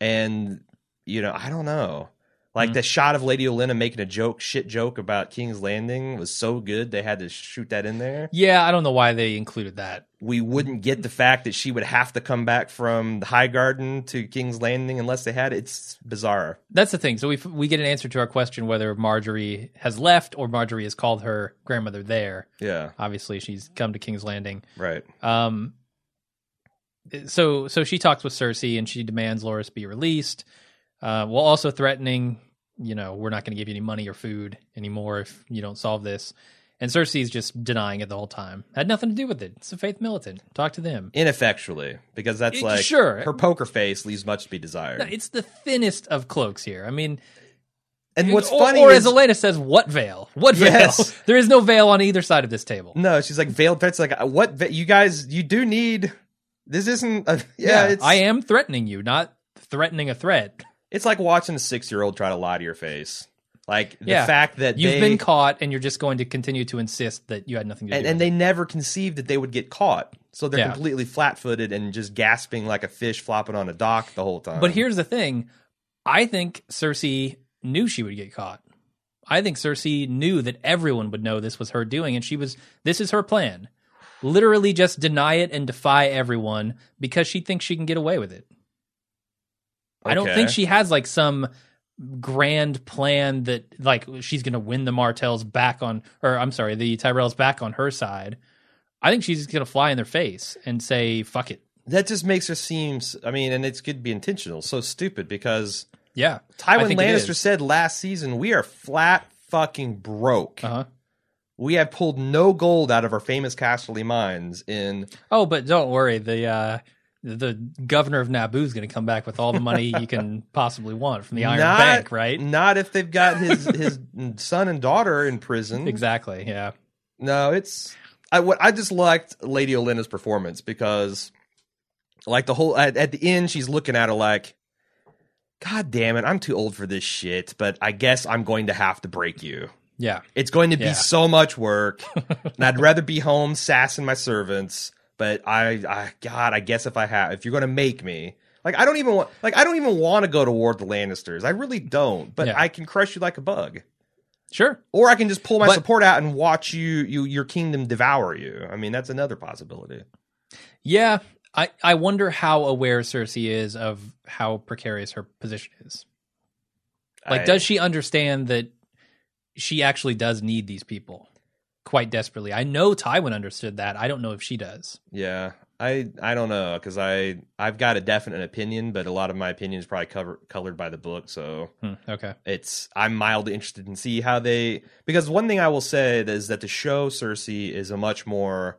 And, you know, I don't know. Like, mm-hmm. the shot of Lady Olenna making a joke, shit joke about King's Landing was so good, they had to shoot that in there. Yeah, I don't know why they included that. We wouldn't get the fact that she would have to come back from the Highgarden to King's Landing unless they had it. It's bizarre. That's the thing. So we we get an answer to our question whether Margaery has left or Margaery has called her grandmother there. Yeah. Obviously, she's come to King's Landing. Right. Um. So, so she talks with Cersei, and she demands Loras be released. Uh, while also threatening, you know, we're not going to give you any money or food anymore if you don't solve this. And Cersei's just denying it the whole time. Had nothing to do with it. It's a faith militant. Talk to them. Ineffectually, because that's it, like sure. her poker face leaves much to be desired. No, it's the thinnest of cloaks here. I mean, and what's or, funny, or is, as Olenna says, "What veil? What veil? Yes. There is no veil on either side of this table." No, she's like veiled threats. Like what? Ve- you guys, you do need. This isn't. A, yeah, yeah it's, I am threatening you, not threatening a threat. It's like watching a six-year-old try to lie to your face. Like, the yeah. fact that You've they, been caught, and you're just going to continue to insist that you had nothing to do and, with and it. And they never conceived that they would get caught. So they're yeah. completely flat-footed and just gasping like a fish flopping on a dock the whole time. But here's the thing. I think Cersei knew she would get caught. I think Cersei knew that everyone would know this was her doing, and she was, this is her plan. Literally just deny it and defy everyone because she thinks she can get away with it. Okay. I don't think she has, like, some grand plan that, like, she's going to win the Martells back on, or I'm sorry, the Tyrells back on her side. I think she's going to fly in their face and say, fuck it. That just makes her seem, I mean, and it could be intentional, so stupid because yeah, Tywin Lannister said last season, we are flat fucking broke. Uh-huh. We have pulled no gold out of our famous Casterly mines in... Oh, but don't worry, the... Uh... the governor of Naboo is going to come back with all the money you can possibly want from the Iron not, Bank, right? Not if they've got his his son and daughter in prison. Exactly. Yeah. No, it's I what I just liked Lady Olenna's performance because, like, the whole at, at the end, she's looking at her like, "God damn it, I'm too old for this shit, but I guess I'm going to have to break you." Yeah, it's going to be yeah. so much work, and I'd rather be home sassing my servants. But I, I, God, I guess if I have, if you're going to make me, like, I don't even want, like, I don't even want to go to war with the Lannisters. I really don't. But yeah. I can crush you like a bug. Sure. Or I can just pull my but, support out and watch you, you, your kingdom devour you. I mean, that's another possibility. Yeah. I, I wonder how aware Cersei is of how precarious her position is. Like, I, does she understand that she actually does need these people? Quite desperately. I know Tywin understood that. I don't know if she does. Yeah, I I don't know because I I've got a definite opinion, but a lot of my opinion is probably covered colored by the book. So hmm, okay, it's I'm mildly interested in see how they because one thing I will say is that the show Cersei is a much more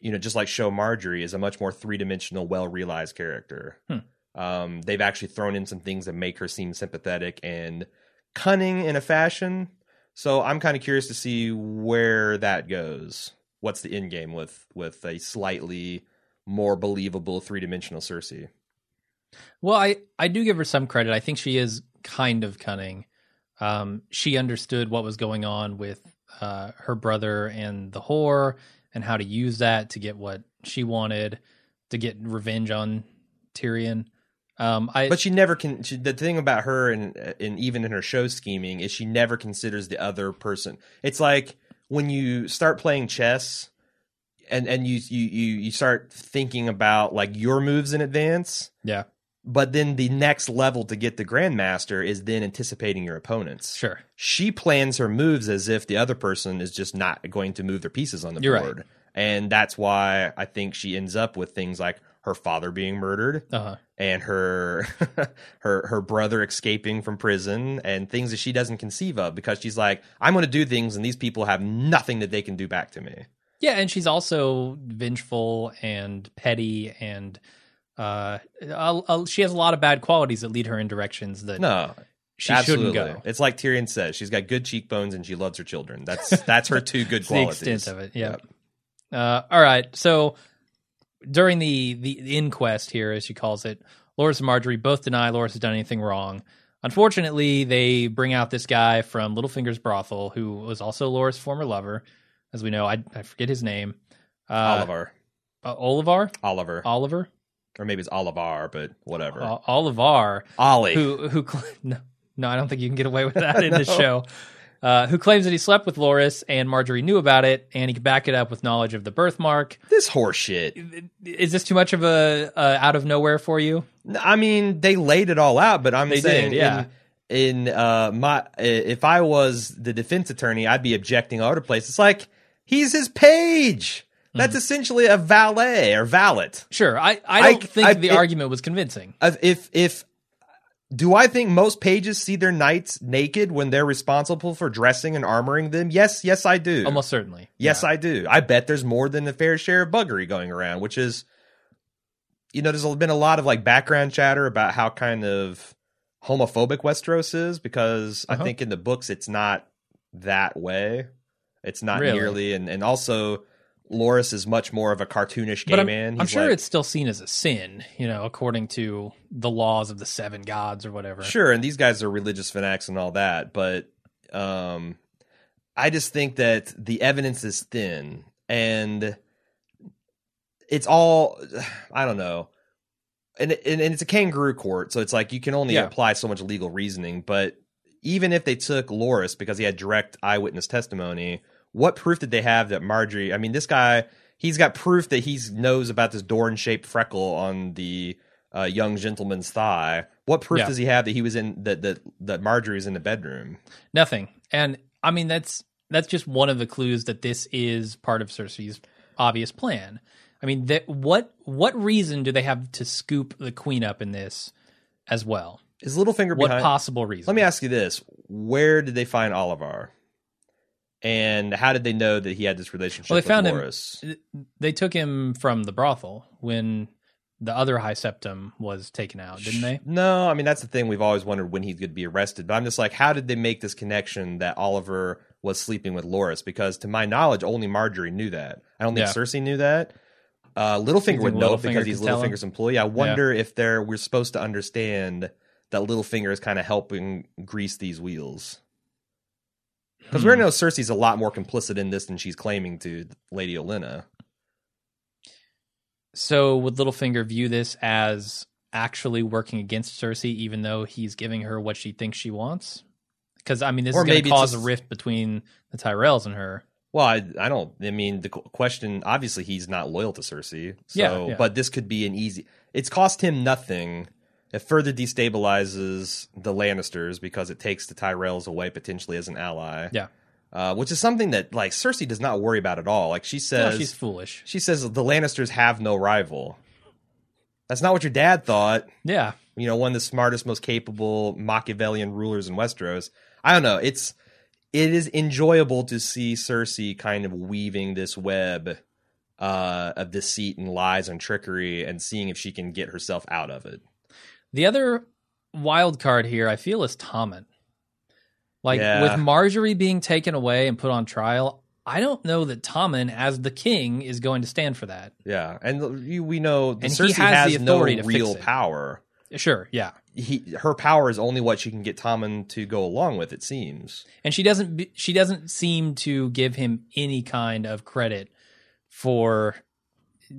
you know just like show Margaery is a much more three dimensional, well realized character. Hmm. Um, they've actually thrown in some things that make her seem sympathetic and cunning in a fashion. So I'm kind of curious to see where that goes. What's the end game with, with a slightly more believable three-dimensional Cersei? Well, I, I do give her some credit. I think she is kind of cunning. Um, she understood what was going on with uh, her brother and the whore and how to use that to get what she wanted, to get revenge on Tyrion. Um, I, but she never can. She, the thing about her, and and even in her show scheming, is she never considers the other person. It's like when you start playing chess, and and you you you start thinking about like your moves in advance. Yeah. But then the next level to get the grandmaster is then anticipating your opponents. Sure. She plans her moves as if the other person is just not going to move their pieces on the You're board, right. And that's why I think she ends up with things like her father being murdered uh-huh. and her her her brother escaping from prison and things that she doesn't conceive of because she's like, I'm going to do things and these people have nothing that they can do back to me. Yeah, and she's also vengeful and petty and uh, I'll, I'll, she has a lot of bad qualities that lead her in directions that no, she absolutely. shouldn't go. It's like Tyrion says, she's got good cheekbones and she loves her children. That's that's her two good qualities. The extent of it, yeah. Yep. Uh, all right, so... During the, the inquest here, as she calls it, Loras and Margaery both deny Loras has done anything wrong. Unfortunately, they bring out this guy from Littlefinger's brothel, who was also Loras' former lover. As we know, I, I forget his name. Uh, Olyvar. Uh, Olyvar? Olyvar. Olyvar? Or maybe it's Olyvar, but whatever. Uh, Olyvar. Ollie. Who, who, no, no, I don't think you can get away with that in no. this show. Uh, who claims that he slept with Loras and Margaery knew about it, and he could back it up with knowledge of the birthmark. This horseshit. Is this too much of a uh, out of nowhere for you? I mean, they laid it all out, but I'm they saying, did, yeah. In, in uh, my, if I was the defense attorney, I'd be objecting all over the place. It's like he's his page. That's mm-hmm. essentially a valet or valet. Sure, I, I don't I, think I, the it, argument was convincing. If if. Do I think most pages see their knights naked when they're responsible for dressing and armoring them? Yes, yes, I do. Almost certainly. Yes, yeah. I do. I bet there's more than a fair share of buggery going around, which is, you know, there's been a lot of like background chatter about how kind of homophobic Westeros is because uh-huh. I think in the books it's not that way. It's not really? nearly. And, and also Loras is much more of a cartoonish gay but I'm, man. He's I'm sure like, it's still seen as a sin, you know, according to the laws of the seven gods or whatever. Sure, and these guys are religious fanatics and all that, but um, I just think that the evidence is thin, and it's all, I don't know, and, and, and it's a kangaroo court, so it's like you can only yeah. apply so much legal reasoning, but even if they took Loras because he had direct eyewitness testimony, what proof did they have that Margaery... I mean, this guy, he's got proof that he knows about this Dorne-shaped freckle on the uh, young gentleman's thigh. What proof yeah. does he have that he was in that that that Margaery's in the bedroom? Nothing. And I mean, that's that's just one of the clues that this is part of Cersei's obvious plan. I mean, that what what reason do they have to scoop the queen up in this as well? Is Littlefinger behind? What possible reason? Let me ask you this: where did they find Olyvar? And how did they know that he had this relationship well, they with found Loras? Him, they took him from the brothel when the other High Septum was taken out, didn't they? No, I mean, that's the thing. We've always wondered when he could be arrested. But I'm just like, how did they make this connection that Olyvar was sleeping with Loras? Because to my knowledge, only Margaery knew that. I don't think yeah. Cersei knew that. Uh, Littlefinger would know Littlefinger because he's Littlefinger's employee. I wonder yeah. if they're, we're supposed to understand that Littlefinger is kind of helping grease these wheels. Because we already know Cersei's a lot more complicit in this than she's claiming to Lady Olenna. So would Littlefinger view this as actually working against Cersei, even though he's giving her what she thinks she wants? Because, I mean, this or is going to cause just... a rift between the Tyrells and her. Well, I, I don't... I mean, the question... Obviously, he's not loyal to Cersei. So, yeah, yeah. But this could be an easy... It's cost him nothing... It further destabilizes the Lannisters because it takes the Tyrells away potentially as an ally. Yeah. Uh, which is something that, like, Cersei does not worry about at all. Like, she says... No, she's foolish. She says the Lannisters have no rival. That's not what your dad thought. Yeah. You know, one of the smartest, most capable Machiavellian rulers in Westeros. I don't know. It's it is enjoyable to see Cersei kind of weaving this web uh, of deceit and lies and trickery and seeing if she can get herself out of it. The other wild card here, I feel, is Tommen. Like, yeah. with Margaery being taken away and put on trial, I don't know that Tommen, as the king, is going to stand for that. Yeah, and we know that Cersei has, has no real power. Sure, yeah. He, her power is only what she can get Tommen to go along with, it seems. And she doesn't, she doesn't seem to give him any kind of credit for...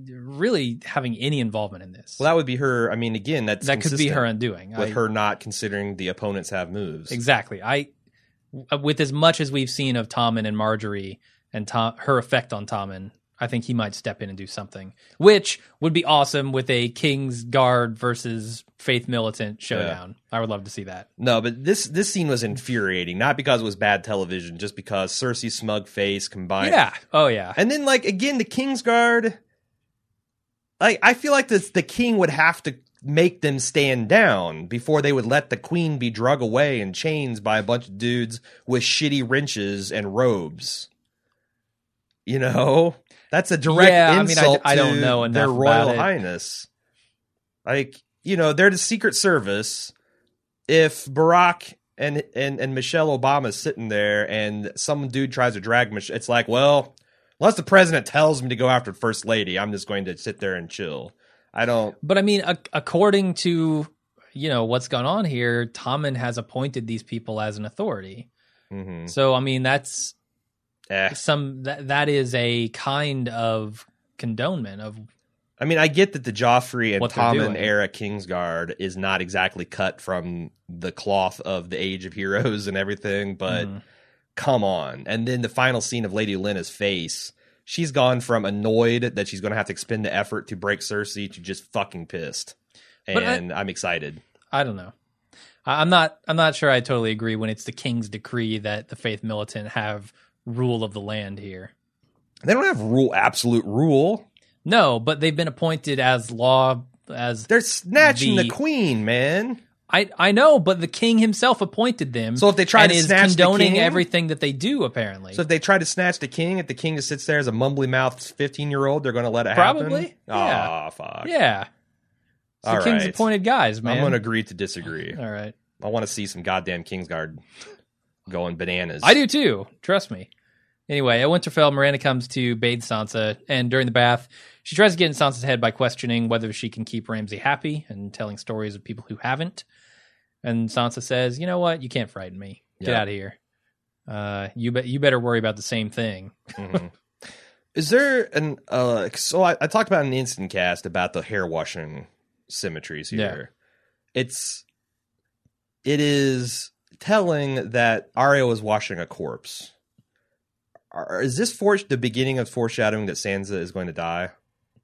really having any involvement in this. Well, that would be her. I mean, again, that's that could be her undoing with I, her not considering the opponents have moves. Exactly. I, with as much as we've seen of Tommen and Margaery and Tom, her effect on Tommen, I think he might step in and do something, which would be awesome with a King's Guard versus Faith Militant showdown. Yeah. I would love to see that. No, but this this scene was infuriating, not because it was bad television, just because Cersei's smug face combined. Yeah. Oh, yeah. And then, like, again, the King's Guard... Like, I feel like this, the king would have to make them stand down before they would let the queen be drug away in chains by a bunch of dudes with shitty wrenches and robes. You know? That's a direct yeah, insult I mean, I, I don't to know their royal highness. Like, you know, they're the Secret Service. If Barack and, and, and Michelle Obama's sitting there and some dude tries to drag Michelle, it's like, well... Unless the president tells me to go after First Lady, I'm just going to sit there and chill. I don't... But, I mean, a- according to, you know, what's gone on here, Tommen has appointed these people as an authority. Mm-hmm. So, I mean, that's... Eh. some th- That is a kind of condonement of... I mean, I get that the Joffrey and Tommen-era Kingsguard is not exactly cut from the cloth of the Age of Heroes and everything, but... Mm. Come on. And then the final scene of Lady Olenna's face, she's gone from annoyed that she's going to have to expend the effort to break Cersei to just fucking pissed. And I, I'm excited. I don't know. I'm not I'm not sure I totally agree when it's the king's decree that the Faith Militant have rule of the land here. They don't have rule, absolute rule. No, but they've been appointed as law, as... They're snatching the, the queen, man. I I know, but the king himself appointed them. So if they try to snatch the king, and is condoning everything that they do, apparently. So if they try to snatch the king, if the king just sits there as a mumbly mouthed fifteen year old, they're going to let it happen. Probably. Yeah. Oh, fuck. Yeah. It's the king's appointed guys, man. I'm going to agree to disagree. All right. I want to see some goddamn Kingsguard going bananas. I do too. Trust me. Anyway, at Winterfell, Miranda comes to bathe Sansa, and during the bath, she tries to get in Sansa's head by questioning whether she can keep Ramsay happy and telling stories of people who haven't. And Sansa says, "You know what? You can't frighten me. Get yeah. out of here. Uh, you be- you better worry about the same thing." Mm-hmm. Is there an uh? So I, I talked about in the instant cast about the hair washing symmetries here. Yeah. It's it is telling that Arya was washing a corpse. Is this for the beginning of foreshadowing that Sansa is going to die?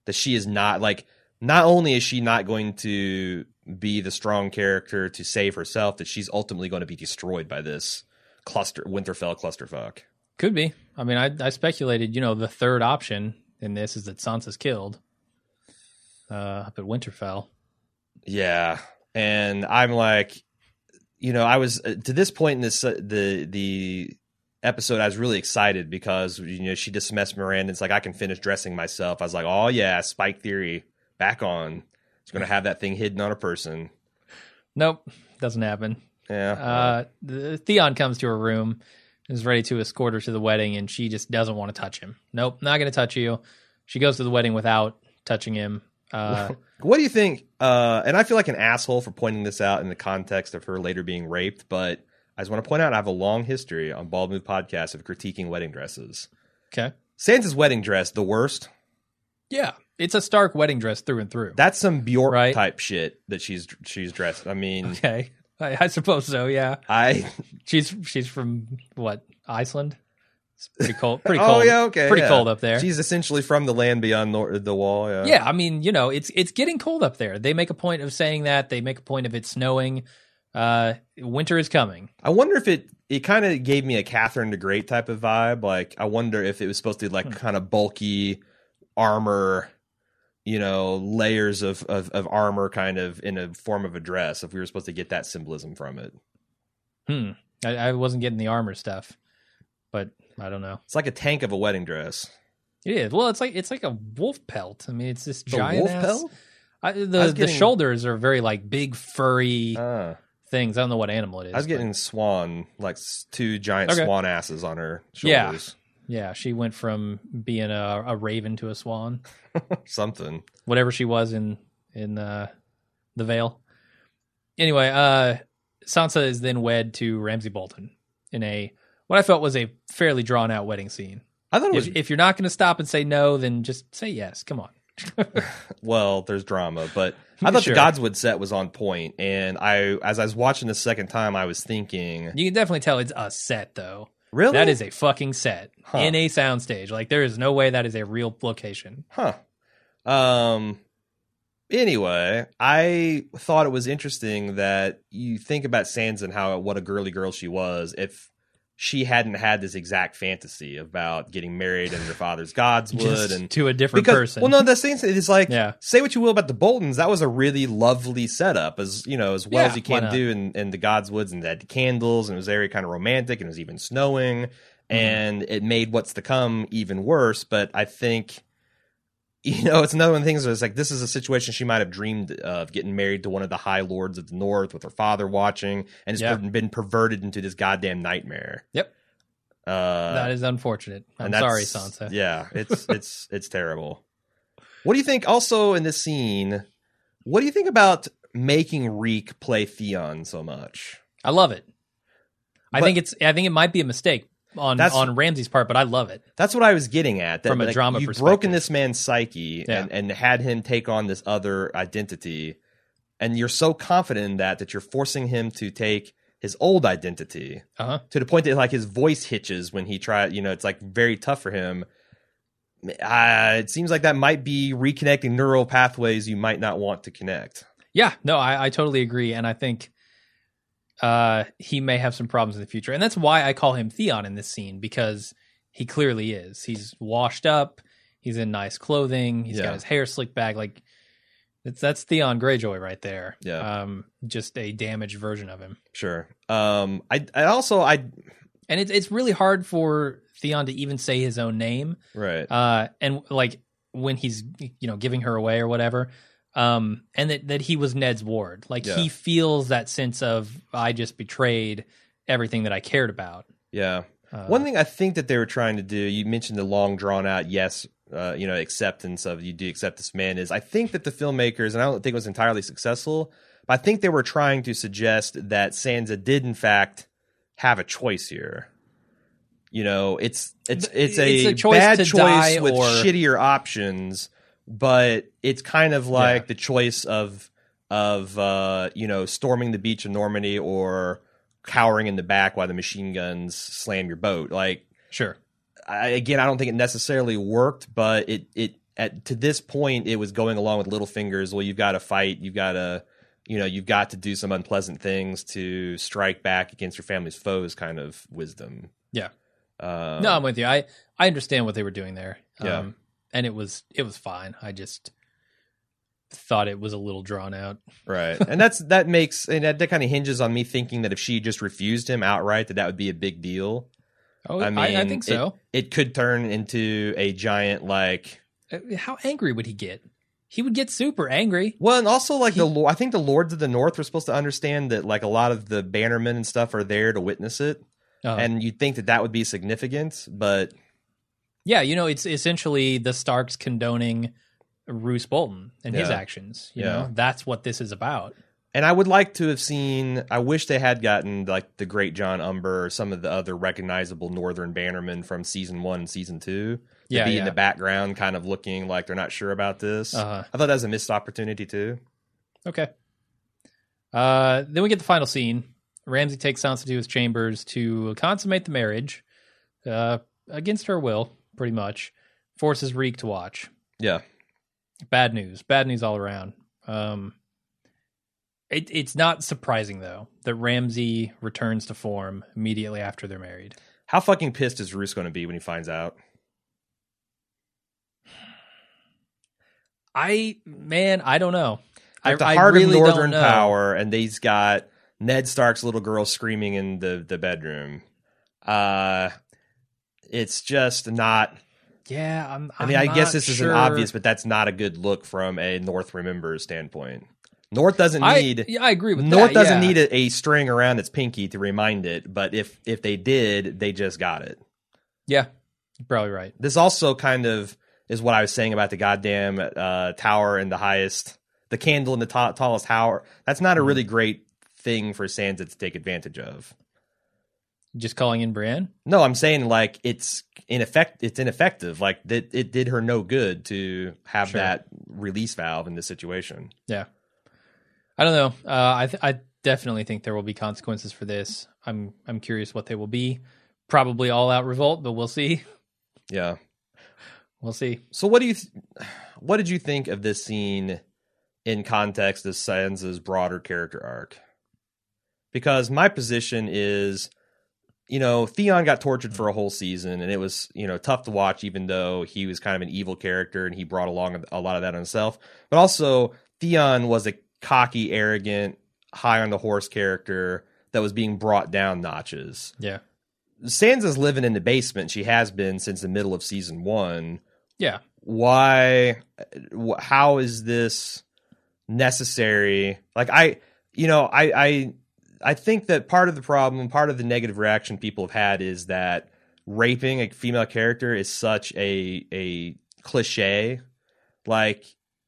That she is not, like, not only is she not going to be the strong character to save herself, that she's ultimately going to be destroyed by this cluster, Winterfell clusterfuck. Could be. I mean, I, I speculated, you know, the third option in this is that Sansa's killed uh, up at Winterfell. Yeah. And I'm like, you know, I was, to this point in this, uh, the, the, episode, I was really excited because, you know, she dismissed Miranda. It's like, I can finish dressing myself. I was like, oh yeah, Spike Theory back on. It's going to have that thing hidden on a person. Nope, doesn't happen. Yeah. Uh, the, Theon comes to her room, is ready to escort her to the wedding, and she just doesn't want to touch him. Nope, not going to touch you. She goes to the wedding without touching him. Uh, what do you think? Uh, and I feel like an asshole for pointing this out in the context of her later being raped, but I just want to point out I have a long history on Bald Move Podcast of critiquing wedding dresses. Okay. Sansa's wedding dress, the worst. Yeah. It's a Stark wedding dress through and through. That's some Bjork right? type shit that she's she's dressed. I mean. Okay. I, I suppose so, yeah. I She's she's from, what, Iceland? It's pretty cold. Pretty cold. Oh, yeah, okay. Pretty yeah. cold up there. She's essentially from the land beyond the, the wall. Yeah. yeah, I mean, you know, it's it's getting cold up there. They make a point of saying that. They make a point of it snowing. Uh, winter is coming. I wonder if it, it kind of gave me a Catherine the Great type of vibe. Like, I wonder if it was supposed to be like hmm. kind of bulky armor, you know, layers of, of, of armor kind of in a form of a dress, if we were supposed to get that symbolism from it. Hmm. I, I wasn't getting the armor stuff, but I don't know. It's like a tank of a wedding dress. It is. Well, it's like, it's like a wolf pelt. I mean, it's this the giant wolf ass. Pelt? I, the, I getting... the shoulders are very like big, furry, uh. things. I don't know what animal it is. I was getting but... swan, like two giant okay. swan asses on her shoulders. Yeah, yeah. She went from being a, a raven to a swan. Something. Whatever she was in in uh, the Vale. Anyway, uh, Sansa is then wed to Ramsay Bolton in a what I felt was a fairly drawn out wedding scene. I thought it was... if, if you're not going to stop and say no, then just say yes. Come on. Well, there's drama, but I thought sure. the Godswood set was on point, and I, as I was watching the second time, I was thinking, you can definitely tell it's a set, though. Really, that is a fucking set huh. in a soundstage. Like, there is no way that is a real location. Huh. Um. Anyway, I thought it was interesting that you think about Sansa and how what a girly girl she was. If she hadn't had this exact fantasy about getting married and your father's Godswood and to a different because, person. Well, no, that's thing is like, yeah. say what you will about the Boltons. That was a really lovely setup, as you know, as well yeah, as you can do in, in the Godswoods, and they had candles, and it was very kind of romantic, and it was even snowing, mm-hmm. and it made what's to come even worse. But I think, you know, it's another one of the things where it's like, this is a situation she might have dreamed of, getting married to one of the high lords of the north with her father watching, and it's yep. been perverted into this goddamn nightmare. Yep. Uh, that is unfortunate. I'm sorry, Sansa. Yeah, it's it's it's terrible. What do you think also in this scene, what do you think about making Reek play Theon so much? I love it. But, I think it's I think it might be a mistake. On that's, on Ramsay's part, but I love it. That's what I was getting at. That, From a like, drama you've perspective. You've broken this man's psyche yeah. and, and had him take on this other identity, and you're so confident in that that you're forcing him to take his old identity uh-huh. to the point that like his voice hitches when he tries, you know, it's like very tough for him. Uh, it seems like that might be reconnecting neural pathways you might not want to connect. Yeah, no, I, I totally agree, and I think... Uh, he may have some problems in the future. And that's why I call him Theon in this scene, because he clearly is. He's washed up. He's in nice clothing. He's yeah. got his hair slicked back. Like, it's, that's Theon Greyjoy right there. Yeah. Um, just a damaged version of him. Sure. Um, I, I also, I... And it's it's really hard for Theon to even say his own name. Right. Uh, and, like, when he's, you know, giving her away or whatever... Um, and that, that he was Ned's ward. Like, yeah. he feels that sense of, I just betrayed everything that I cared about. Yeah. Uh, One thing I think that they were trying to do, you mentioned the long drawn out yes, uh, you know, acceptance of you do accept this man, is I think that the filmmakers, and I don't think it was entirely successful, but I think they were trying to suggest that Sansa did in fact have a choice here. You know, it's it's it's a, it's a choice bad choice with or... shittier options, but it's kind of like yeah. the choice of of uh, you know, storming the beach of Normandy or cowering in the back while the machine guns slam your boat. Like, sure, I, again, I don't think it necessarily worked, but it it at to this point it was going along with Littlefinger's. Well, you've got to fight, you've got to you know you've got to do some unpleasant things to strike back against your family's foes, kind of wisdom. Yeah. Um, no, I'm with you. I, I understand what they were doing there. Um, yeah. And it was it was fine. I just thought it was a little drawn out. Right. And that's that makes and that, that kind of hinges on me thinking that if she just refused him outright, that that would be a big deal. Oh, I mean, I, I think so. It, it could turn into a giant, like, how angry would he get? He would get super angry. Well, and also, like, he, the I think the Lords of the North were supposed to understand that, like, a lot of the bannermen and stuff are there to witness it. Uh-huh. And you'd think that that would be significant, but... Yeah, you know, it's essentially the Starks condoning Roose Bolton and yeah. his actions. You yeah. know, that's what this is about. And I would like to have seen... I wish they had gotten, like, the great John Umber or some of the other recognizable Northern Bannermen from Season one and Season two to yeah, be yeah. in the background, kind of looking like they're not sure about this. Uh-huh. I thought that was a missed opportunity, too. Okay. Uh, then we get the final scene. Ramsay takes Sansa to his chambers to consummate the marriage, uh, against her will, pretty much. Forces Reek to watch. Yeah. Bad news. Bad news all around. Um, it, it's not surprising, though, that Ramsay returns to form immediately after they're married. How fucking pissed is Roose going to be when he finds out? I, man, I don't know. At the I, heart I really of Northern power, and they've got... Ned Stark's little girl screaming in the, the bedroom. Uh, it's just not... Yeah, I'm, I'm I mean, I guess this sure. isn't obvious, but that's not a good look from a North Remembers standpoint. North doesn't need... I, yeah, I agree with North that, doesn't yeah. need a, a string around its pinky to remind it, but if, if they did, they just got it. Yeah, you're probably right. This also kind of is what I was saying about the goddamn uh, tower and the highest... The candle in the ta- tallest tower. That's not a really great... thing for Sansa to take advantage of. Just calling in Brienne? No, I'm saying, like, it's ineffect- it's ineffective. Like, that it did her no good to have sure. that release valve in this situation. Yeah. I don't know. Uh, I th- I definitely think there will be consequences for this. I'm I'm curious what they will be. Probably all out revolt, but we'll see. Yeah. We'll see. So what do you th- what did you think of this scene in context of Sansa's broader character arc? Because my position is, you know, Theon got tortured for a whole season, and it was, you know, tough to watch, even though he was kind of an evil character, and he brought along a lot of that on himself. But also, Theon was a cocky, arrogant, high-on-the-horse character that was being brought down notches. Yeah. Sansa's living in the basement. She has been since the middle of season one. Yeah. Why? How is this necessary? Like, I, you know, I... I I think that part of the problem, part of the negative reaction people have had is that raping a female character is such a a cliche. Like,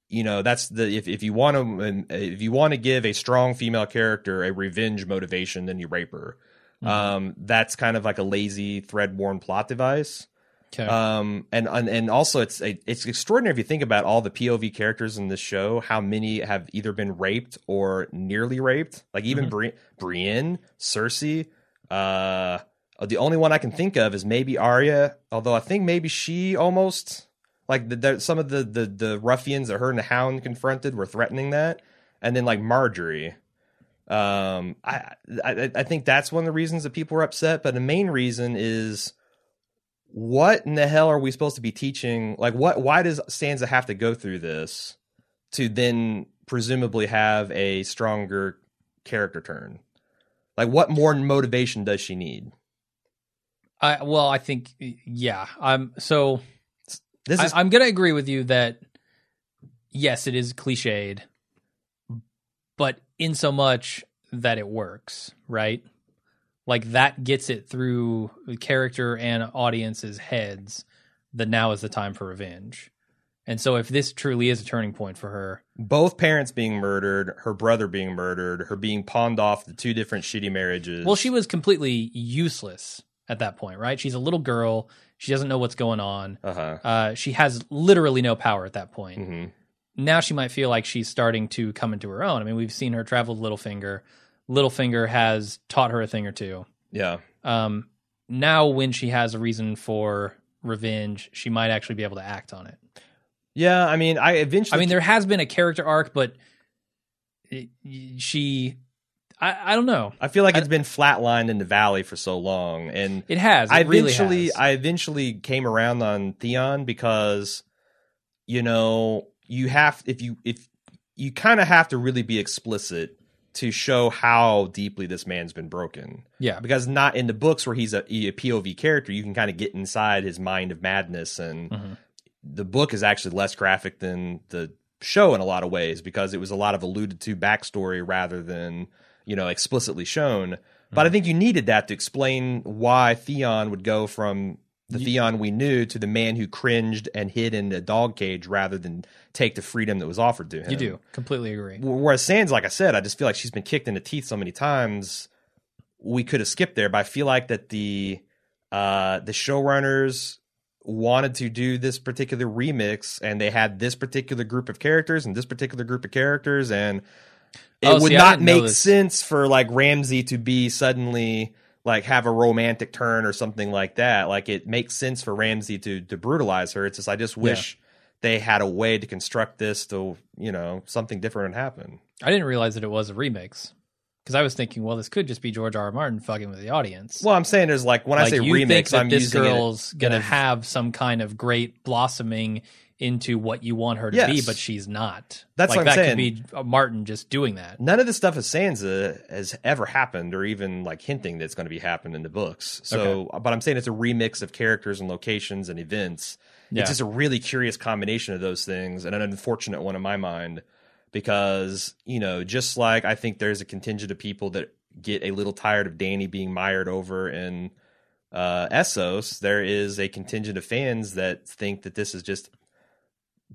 you know, that's the if, if you want to if you want to give a strong female character a revenge motivation, then you rape her. Mm-hmm. Um, that's kind of like a lazy, thread-worn plot device. Okay. Um, and and also it's it's extraordinary if you think about all the P O V characters in this show. How many have either been raped or nearly raped? Like even mm-hmm. Bri- Brienne, Cersei. Uh, the only one I can think of is maybe Arya. Although I think maybe she almost like the, the, some of the, the the ruffians that her and the Hound confronted were threatening that, and then like Margaery. Um, I I, I think that's one of the reasons that people were upset. But the main reason is. What in the hell are we supposed to be teaching? Like, what? Why does Sansa have to go through this to then presumably have a stronger character turn? Like, what more motivation does she need? I well, I think yeah. I'm so. This is, I, I'm gonna agree with you that yes, it is cliched, but in so much that it works, right? like that gets it through character and audience's heads that now is the time for revenge. And so if this truly is a turning point for her... Both parents being murdered, her brother being murdered, her being pawned off the two different shitty marriages. Well, she was completely useless at that point, right? She's a little girl. She doesn't know what's going on. Uh-huh. Uh, she has literally no power at that point. Mm-hmm. Now she might feel like she's starting to come into her own. I mean, we've seen her travel to Littlefinger. Littlefinger has taught her a thing or two. Yeah. Um, now when she has a reason for revenge, she might actually be able to act on it. Yeah, I mean, I eventually... I mean, there has been a character arc, but it, she... I, I don't know. I feel like I, it's been flatlined in the Valley for so long. And it has. It I eventually, really has. I eventually came around on Theon because, you know, you have... If you... If you kind of have to really be explicit to show how deeply this man's been broken. Yeah. Because not in the books where he's a, a P O V character, you can kind of get inside his mind of madness and... Mm-hmm. The book is actually less graphic than the show in a lot of ways because it was a lot of alluded to backstory rather than, you know, explicitly shown. Mm-hmm. But I think you needed that to explain why Theon would go from the you, Theon we knew to the man who cringed and hid in a dog cage rather than take the freedom that was offered to him. You do. Completely agree. Whereas Sansa, like I said, I just feel like she's been kicked in the teeth so many times we could have skipped there. But I feel like that the uh, the showrunners... wanted to do this particular remix and they had this particular group of characters and this particular group of characters and it oh, would see, not make sense for like Ramsay to be suddenly like have a romantic turn or something like that. Like it makes sense for Ramsay to to brutalize her. It's just I just wish yeah. they had a way to construct this to, you know, something different would happen. I didn't realize that it was a remix. Because I was thinking, well, this could just be George R. R. Martin fucking with the audience. Well, I'm saying there's like when like I say you remix, think that I'm this using girl's it, gonna you know, have some kind of great blossoming into what you want her to yes. be, but she's not. That's like, what I'm that saying. Could be Martin just doing that. None of this stuff as Sansa has ever happened, or even like hinting that's going to be happened in the books. So, okay. But I'm saying it's a remix of characters and locations and events. Yeah. It's just a really curious combination of those things, and an unfortunate one in my mind. Because, you know, just like I think there's a contingent of people that get a little tired of Dany being mired over in uh, Essos, there is a contingent of fans that think that this is just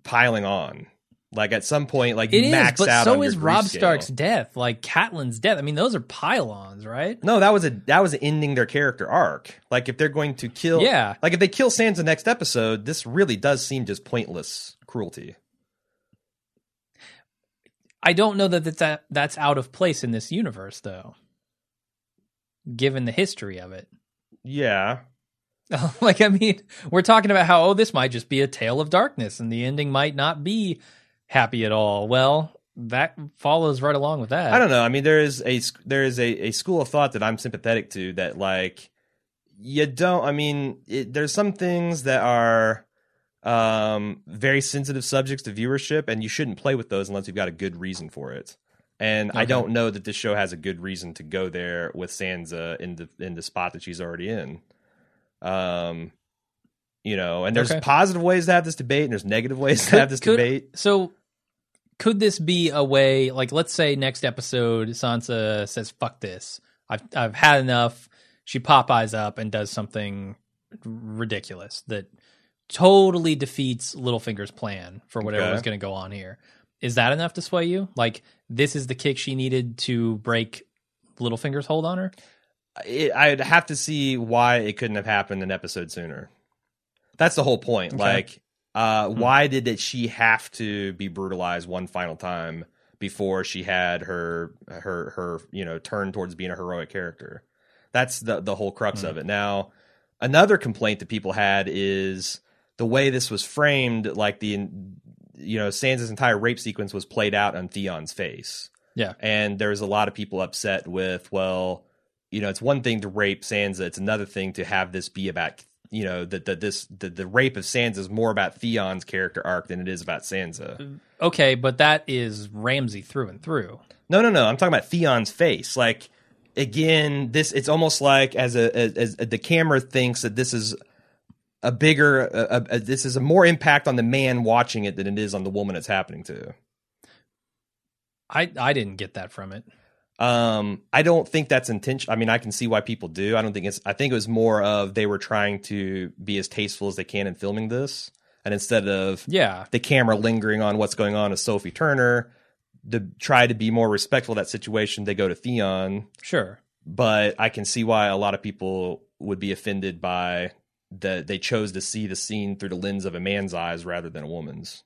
piling on. Like at some point, like you max out. It is, but so is Robb Stark's death, like Catelyn's death. I mean, those are pylons, right? No, that was a that was ending their character arc. Like if they're going to kill, yeah, like if they kill Sansa next episode, this really does seem just pointless cruelty. I don't know that that's, that that's out of place in this universe, though, given the history of it. Yeah. Like, I mean, we're talking about how, oh, this might just be a tale of darkness, and the ending might not be happy at all. Well, that follows right along with that. I don't know. I mean, there is a, there is a, a school of thought that I'm sympathetic to that, like, you don't, I mean, it, there's some things that are... um very sensitive subjects to viewership, and you shouldn't play with those unless you've got a good reason for it. And okay. I don't know that this show has a good reason to go there with Sansa in the in the spot that she's already in. Um, you know, and there's okay. positive ways to have this debate, and there's negative ways could, to have this could, debate. So, could this be a way? Like, let's say next episode, Sansa says, "Fuck this! I've I've had enough." She Popeyes up and does something ridiculous that. Totally defeats Littlefinger's plan for whatever okay. was going to go on here. Is that enough to sway you? Like, this is the kick she needed to break Littlefinger's hold on her? It, I'd have to see why it couldn't have happened an episode sooner. That's the whole point. Okay. Like, uh, mm-hmm. why did it, she have to be brutalized one final time before she had her, her, her, you know, turn towards being a heroic character? That's the, the whole crux mm-hmm. of it. Now, another complaint that people had is... the way this was framed, like the, you know, Sansa's entire rape sequence was played out on Theon's face. Yeah. And there was a lot of people upset with, well, you know, it's one thing to rape Sansa. It's another thing to have this be about, you know, that the, this, the, the rape of Sansa is more about Theon's character arc than it is about Sansa. Okay. But that is Ramsay through and through. No, no, no. I'm talking about Theon's face. Like, again, this, it's almost like as a, as, as the camera thinks that this is, A bigger, uh, uh, this is a more impact on the man watching it than it is on the woman it's happening to. I I didn't get that from it. Um, I don't think that's intentional. I mean, I can see why people do. I don't think it's, I think it was more of they were trying to be as tasteful as they can in filming this. And instead of yeah. the camera lingering on what's going on with Sophie Turner, to try to be more respectful of that situation, they go to Theon. Sure. But I can see why a lot of people would be offended by that. They chose to see the scene through the lens of a man's eyes rather than a woman's.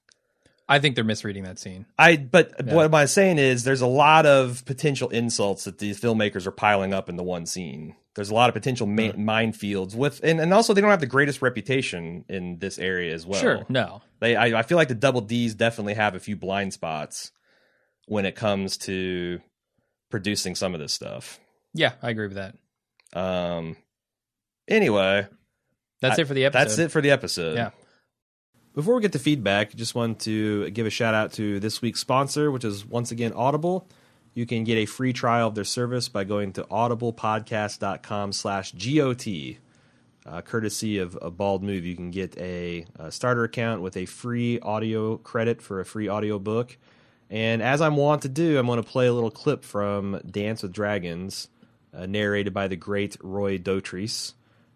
I think they're misreading that scene. I but yeah. what am I saying is there's a lot of potential insults that these filmmakers are piling up in the one scene. There's a lot of potential ma- mm. minefields with, and, and also they don't have the greatest reputation in this area as well. Sure, no. They, I, I feel like the Double D's definitely have a few blind spots when it comes to producing some of this stuff. Yeah, I agree with that. Um. Anyway. That's I, it for the episode. That's it for the episode. Yeah. Before we get to feedback, just want to give a shout out to this week's sponsor, which is once again Audible. You can get a free trial of their service by going to audible podcast dot com slash G O T. Uh, courtesy of a Bald Move, you can get a, a starter account with a free audio credit for a free audio book. And as I'm wont to do, I'm going to play a little clip from Dance with Dragons, uh, narrated by the great Roy Dotrice.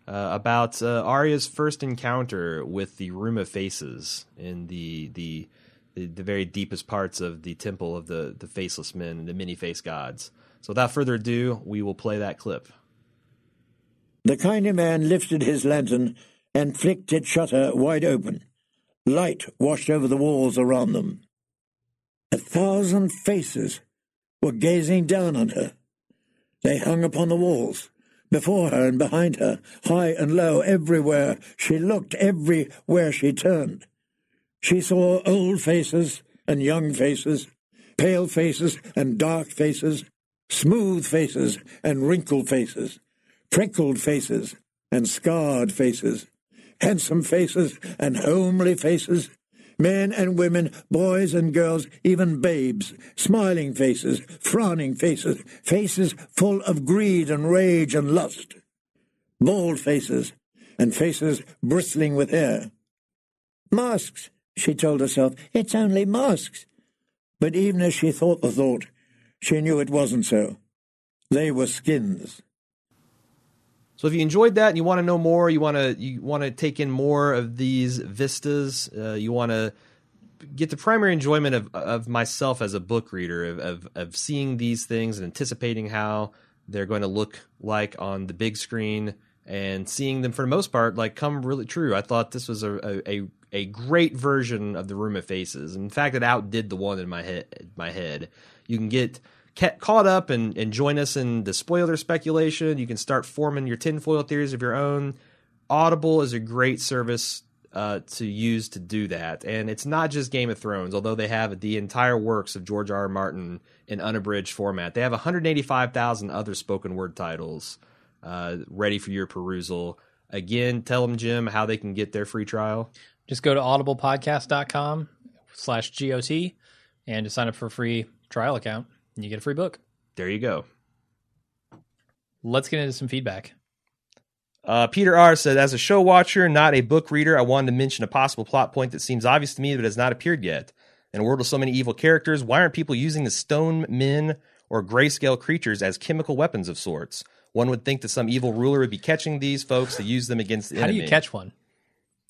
Uh, about uh, Arya's first encounter with the Room of Faces in the, the the the very deepest parts of the Temple of the the Faceless Men and the Many-Faced Gods. So without further ado, we will play that clip. The kindly man lifted his lantern and flicked its shutter wide open. Light washed over the walls around them. A thousand faces were gazing down on her. They hung upon the walls. Before her and behind her, high and low, everywhere she looked, everywhere she turned. She saw old faces and young faces, pale faces and dark faces, smooth faces and wrinkled faces, freckled faces and scarred faces, handsome faces and homely faces, men and women, boys and girls, even babes, smiling faces, frowning faces, faces full of greed and rage and lust, bald faces, and faces bristling with hair. Masks, she told herself, it's only masks. But even as she thought the thought, she knew it wasn't so. They were skins. So if you enjoyed that and you want to know more, you want to you want to take in more of these vistas, uh, you want to get the primary enjoyment of, of myself as a book reader, of, of of seeing these things and anticipating how they're going to look like on the big screen and seeing them for the most part like come really true. I thought this was a a, a great version of the Room of Faces. In fact, it outdid the one in my head. My head. You can get caught up and, and join us in the spoiler speculation. You can start forming your tinfoil theories of your own. Audible is a great service uh, to use to do that. And it's not just Game of Thrones, although they have the entire works of George R. R. Martin in unabridged format. They have one hundred eighty-five thousand other spoken word titles uh, ready for your perusal. Again, tell them, Jim, how they can get their free trial. Just go to audible podcast dot com slash G O T and to sign up for a free trial account. You get a free book. There you go. Let's get into some feedback. Uh, Peter R. said, as a show watcher, not a book reader, I wanted to mention a possible plot point that seems obvious to me but has not appeared yet. In a world with so many evil characters, why aren't people using the stone men or grayscale creatures as chemical weapons of sorts? One would think that some evil ruler would be catching these folks to use them against the How enemy. How do you catch one?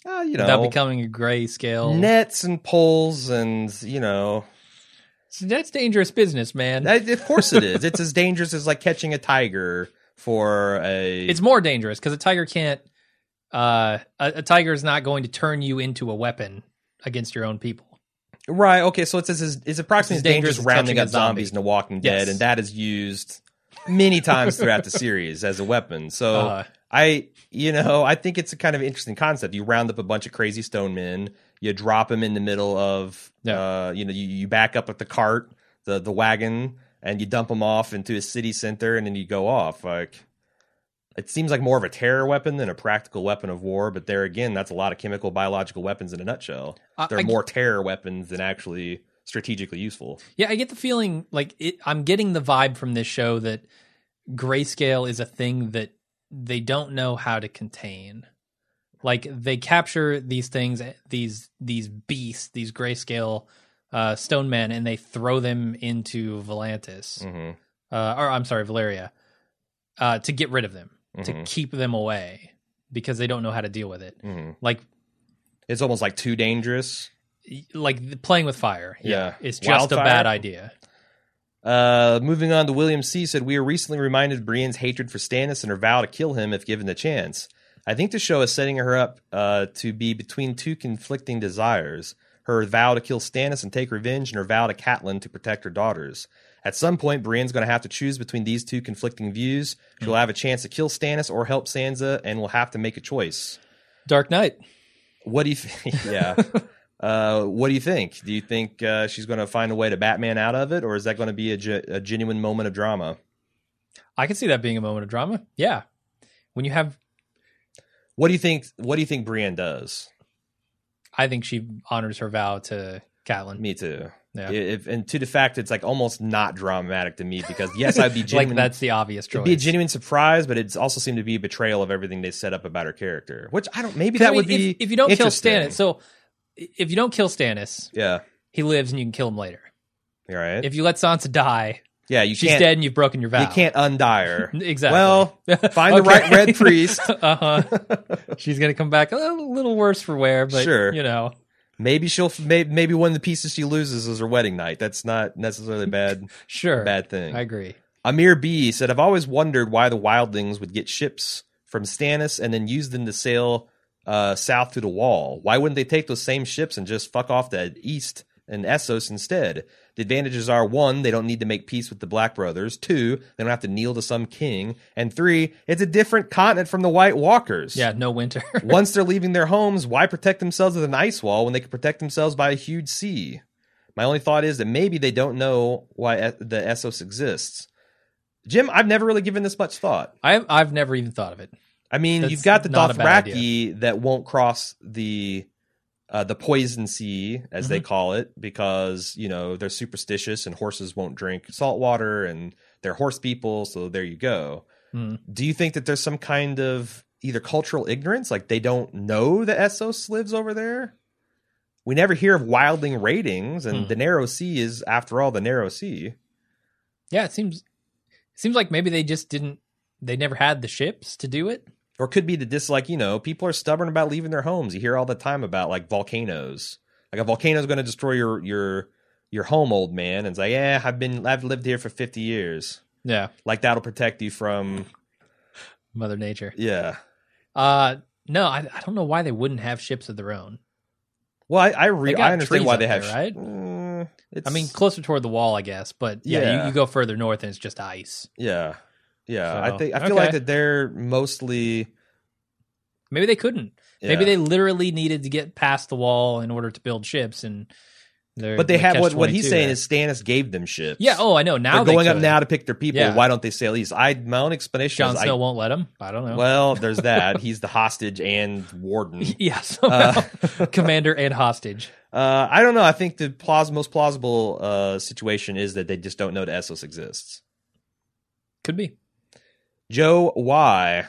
Uh, you know, without becoming a grayscale. Nets and poles and, you know... So that's dangerous business, man. That, of course it is. It's as dangerous as like catching a tiger for a... It's more dangerous because a tiger can't... Uh, a, a tiger is not going to turn you into a weapon against your own people. Right, okay, so it's, it's, it's approximately it's as dangerous, dangerous as rounding up zombies zombie. in The Walking Dead, yes. And that is used many times throughout the series as a weapon. So uh, I, you know, I think it's a kind of interesting concept. You round up a bunch of crazy stone men... You drop them in the middle of, yeah. uh, you know, you, you back up at the cart, the, the wagon, and you dump them off into a city center, and then you go off. Like, it seems like more of a terror weapon than a practical weapon of war. But there again, that's a lot of chemical, biological weapons in a nutshell. Uh, They're I more get, terror weapons than actually strategically useful. Yeah, I get the feeling, like, it, I'm getting the vibe from this show that grayscale is a thing that they don't know how to contain. Like, they capture these things, these these beasts, these grayscale uh, stone men, and they throw them into Volantis. Mm-hmm. uh, or I'm sorry, Valeria, uh, to get rid of them, mm-hmm. to keep them away because they don't know how to deal with it. Mm-hmm. Like, it's almost like too dangerous. Like playing with fire. Yeah. yeah. It's just Wildfire. A bad idea. Uh, moving on to William C. said, we are recently reminded Brienne's hatred for Stannis and her vow to kill him if given the chance. I think the show is setting her up uh, to be between two conflicting desires, her vow to kill Stannis and take revenge and her vow to Catelyn to protect her daughters. At some point, Brienne's going to have to choose between these two conflicting views. She'll have a chance to kill Stannis or help Sansa and will have to make a choice. Dark Knight. What do you think? yeah. Uh, what do you think? Do you think uh, she's going to find a way to Batman out of it, or is that going to be a, ge- a genuine moment of drama? I can see that being a moment of drama. Yeah. When you have... What do you think? What do you think Brienne does? I think she honors her vow to Catelyn. Me too. Yeah. If, and to the fact, it's like almost not dramatic to me because yes, I'd be genuine. Like that's the obvious choice. It'd be a genuine surprise, but it's also seemed to be a betrayal of everything they set up about her character. Which I don't. Maybe that I mean, would be if, if you don't kill Stannis. So if you don't kill Stannis, yeah, he lives and you can kill him later. All right. If you let Sansa die. Yeah, you She's dead and you've broken your vow. You can't undie her. Exactly. Well, find okay. the right red priest. uh-huh. She's going to come back a little worse for wear, but, sure. you know. Maybe she'll. Maybe one of the pieces she loses is her wedding night. That's not necessarily a bad, sure. bad thing. I agree. Amir B. said, I've always wondered why the wildlings would get ships from Stannis and then use them to sail uh, south through the wall. Why wouldn't they take those same ships and just fuck off to east and Essos instead? The advantages are, one, they don't need to make peace with the Black Brothers. Two, they don't have to kneel to some king. And three, it's a different continent from the White Walkers. Yeah, no winter. Once they're leaving their homes, why protect themselves with an ice wall when they could protect themselves by a huge sea? My only thought is that maybe they don't know why the Essos exists. Jim, I've never really given this much thought. I've, I've never even thought of it. I mean, That's you've got the Dothraki that won't cross the... Uh, the poison sea, as mm-hmm. they call it, because, you know, they're superstitious and horses won't drink salt water and they're horse people. So there you go. Mm. Do you think that there's some kind of either cultural ignorance? Like they don't know that Essos lives over there? We never hear of wildling raidings and mm. the narrow sea is, after all, the narrow sea. Yeah, it seems, it seems like maybe they just didn't, they never had the ships to do it. Or could be the dislike, you know, people are stubborn about leaving their homes. You hear all the time about, like, volcanoes. Like, a volcano is going to destroy your your your home, old man. And it's like, yeah, I've been, I've lived here for fifty years. Yeah. Like, that'll protect you from... Mother Nature. Yeah. Uh, no, I, I don't know why they wouldn't have ships of their own. Well, I I, re- I understand why they there, have... Sh- right? Mm, I mean, closer toward the wall, I guess. But, yeah, yeah. You, you go further north and it's just ice. Yeah. Yeah, so, I think I feel okay. like that they're mostly. Maybe they couldn't. Yeah. Maybe they literally needed to get past the wall in order to build ships, and but they have what, what he's saying there. Is Stannis gave them ships. Yeah. Oh, I know. Now they're going they up now to pick their people. Yeah. Why don't they sail east? I my own explanation. Jon Snow I, won't let him. I don't know. Well, there's that. He's the hostage and warden. Yes, uh, commander and hostage. Uh, I don't know. I think the plaus- most plausible uh, situation is that they just don't know that Essos exists. Could be. Joe Y.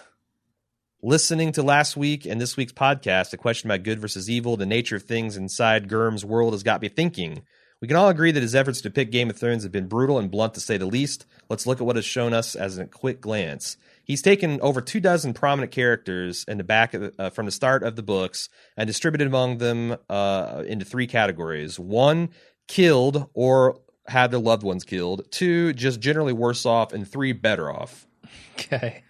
Listening to last week and this week's podcast, the question about good versus evil, the nature of things inside Gurm's world has got me thinking. We can all agree that his efforts to pick Game of Thrones have been brutal and blunt to say the least. Let's look at what has shown us as a quick glance. He's taken over two dozen prominent characters in the back of the, uh, from the start of the books and distributed among them uh, into three categories. One, killed or had their loved ones killed. Two, just generally worse off. And three, better off. Okay.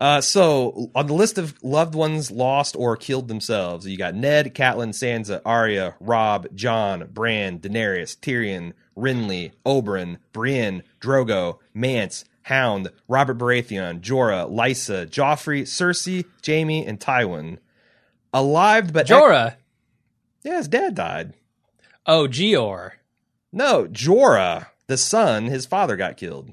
Uh, so on the list of loved ones lost or killed themselves, you got Ned, Catelyn, Sansa, Arya, Robb, Jon, Bran, Daenerys, Tyrion, Renly, Oberyn, Brienne, Drogo, Mance, Hound, Robert Baratheon, Jorah, Lysa, Joffrey, Cersei, Jaime, and Tywin. Alive, but Jorah. Ex- yeah, his dad died. Oh, Gior. No, Jorah, the son, his father got killed.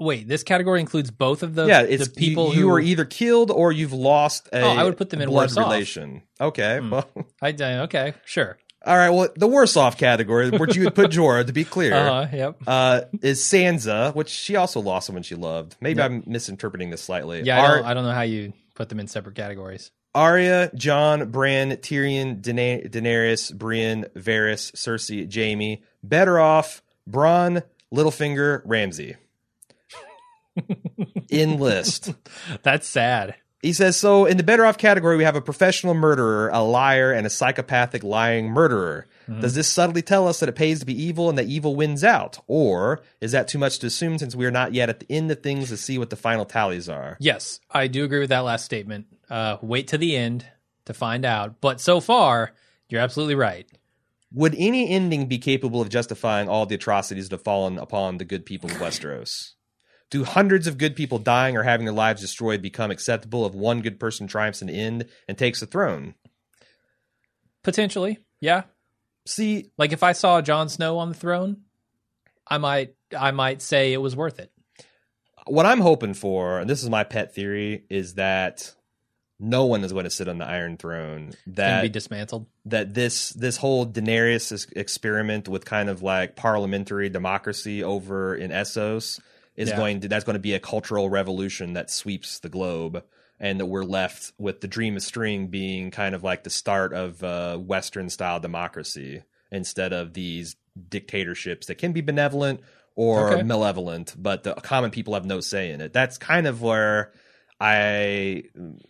Wait, this category includes both of those? Yeah, it's the people you, you who... are either killed or you've lost a oh, I would put them in blood relation. Off. Okay, mm. well... I, okay, sure. All right, well, the worse-off category, which you would put Jorah, to be clear, uh-huh, yep. uh, is Sansa, which she also lost someone she loved. Maybe yep. I'm misinterpreting this slightly. Yeah, Ar- I, don't, I don't know how you put them in separate categories. Arya, Jon, Bran, Tyrion, Dana- Daenerys, Brienne, Varys, Cersei, Jaime. Better off, Bronn, Littlefinger, Ramsay. In list. That's sad. He says, so in the better off category, we have a professional murderer, a liar, and a psychopathic lying murderer. Mm. Does this subtly tell us that it pays to be evil and that evil wins out? Or is that too much to assume since we are not yet at the end of things to see what the final tallies are? Yes, I do agree with that last statement. Uh, wait to the end to find out. But so far, you're absolutely right. Would any ending be capable of justifying all the atrocities that have fallen upon the good people of Westeros? Do hundreds of good people dying or having their lives destroyed become acceptable if one good person triumphs in the end and takes the throne? Potentially, yeah. See, like if I saw Jon Snow on the throne, I might, I might say it was worth it. What I'm hoping for, and this is my pet theory, is that no one is going to sit on the Iron Throne. That can be dismantled. That this this whole Daenerys experiment with kind of like parliamentary democracy over in Essos. Is yeah. going to, that's going to be a cultural revolution that sweeps the globe, and that we're left with the Dream of String being kind of like the start of uh, Western style democracy instead of these dictatorships that can be benevolent or okay. malevolent, but the common people have no say in it. That's kind of where I,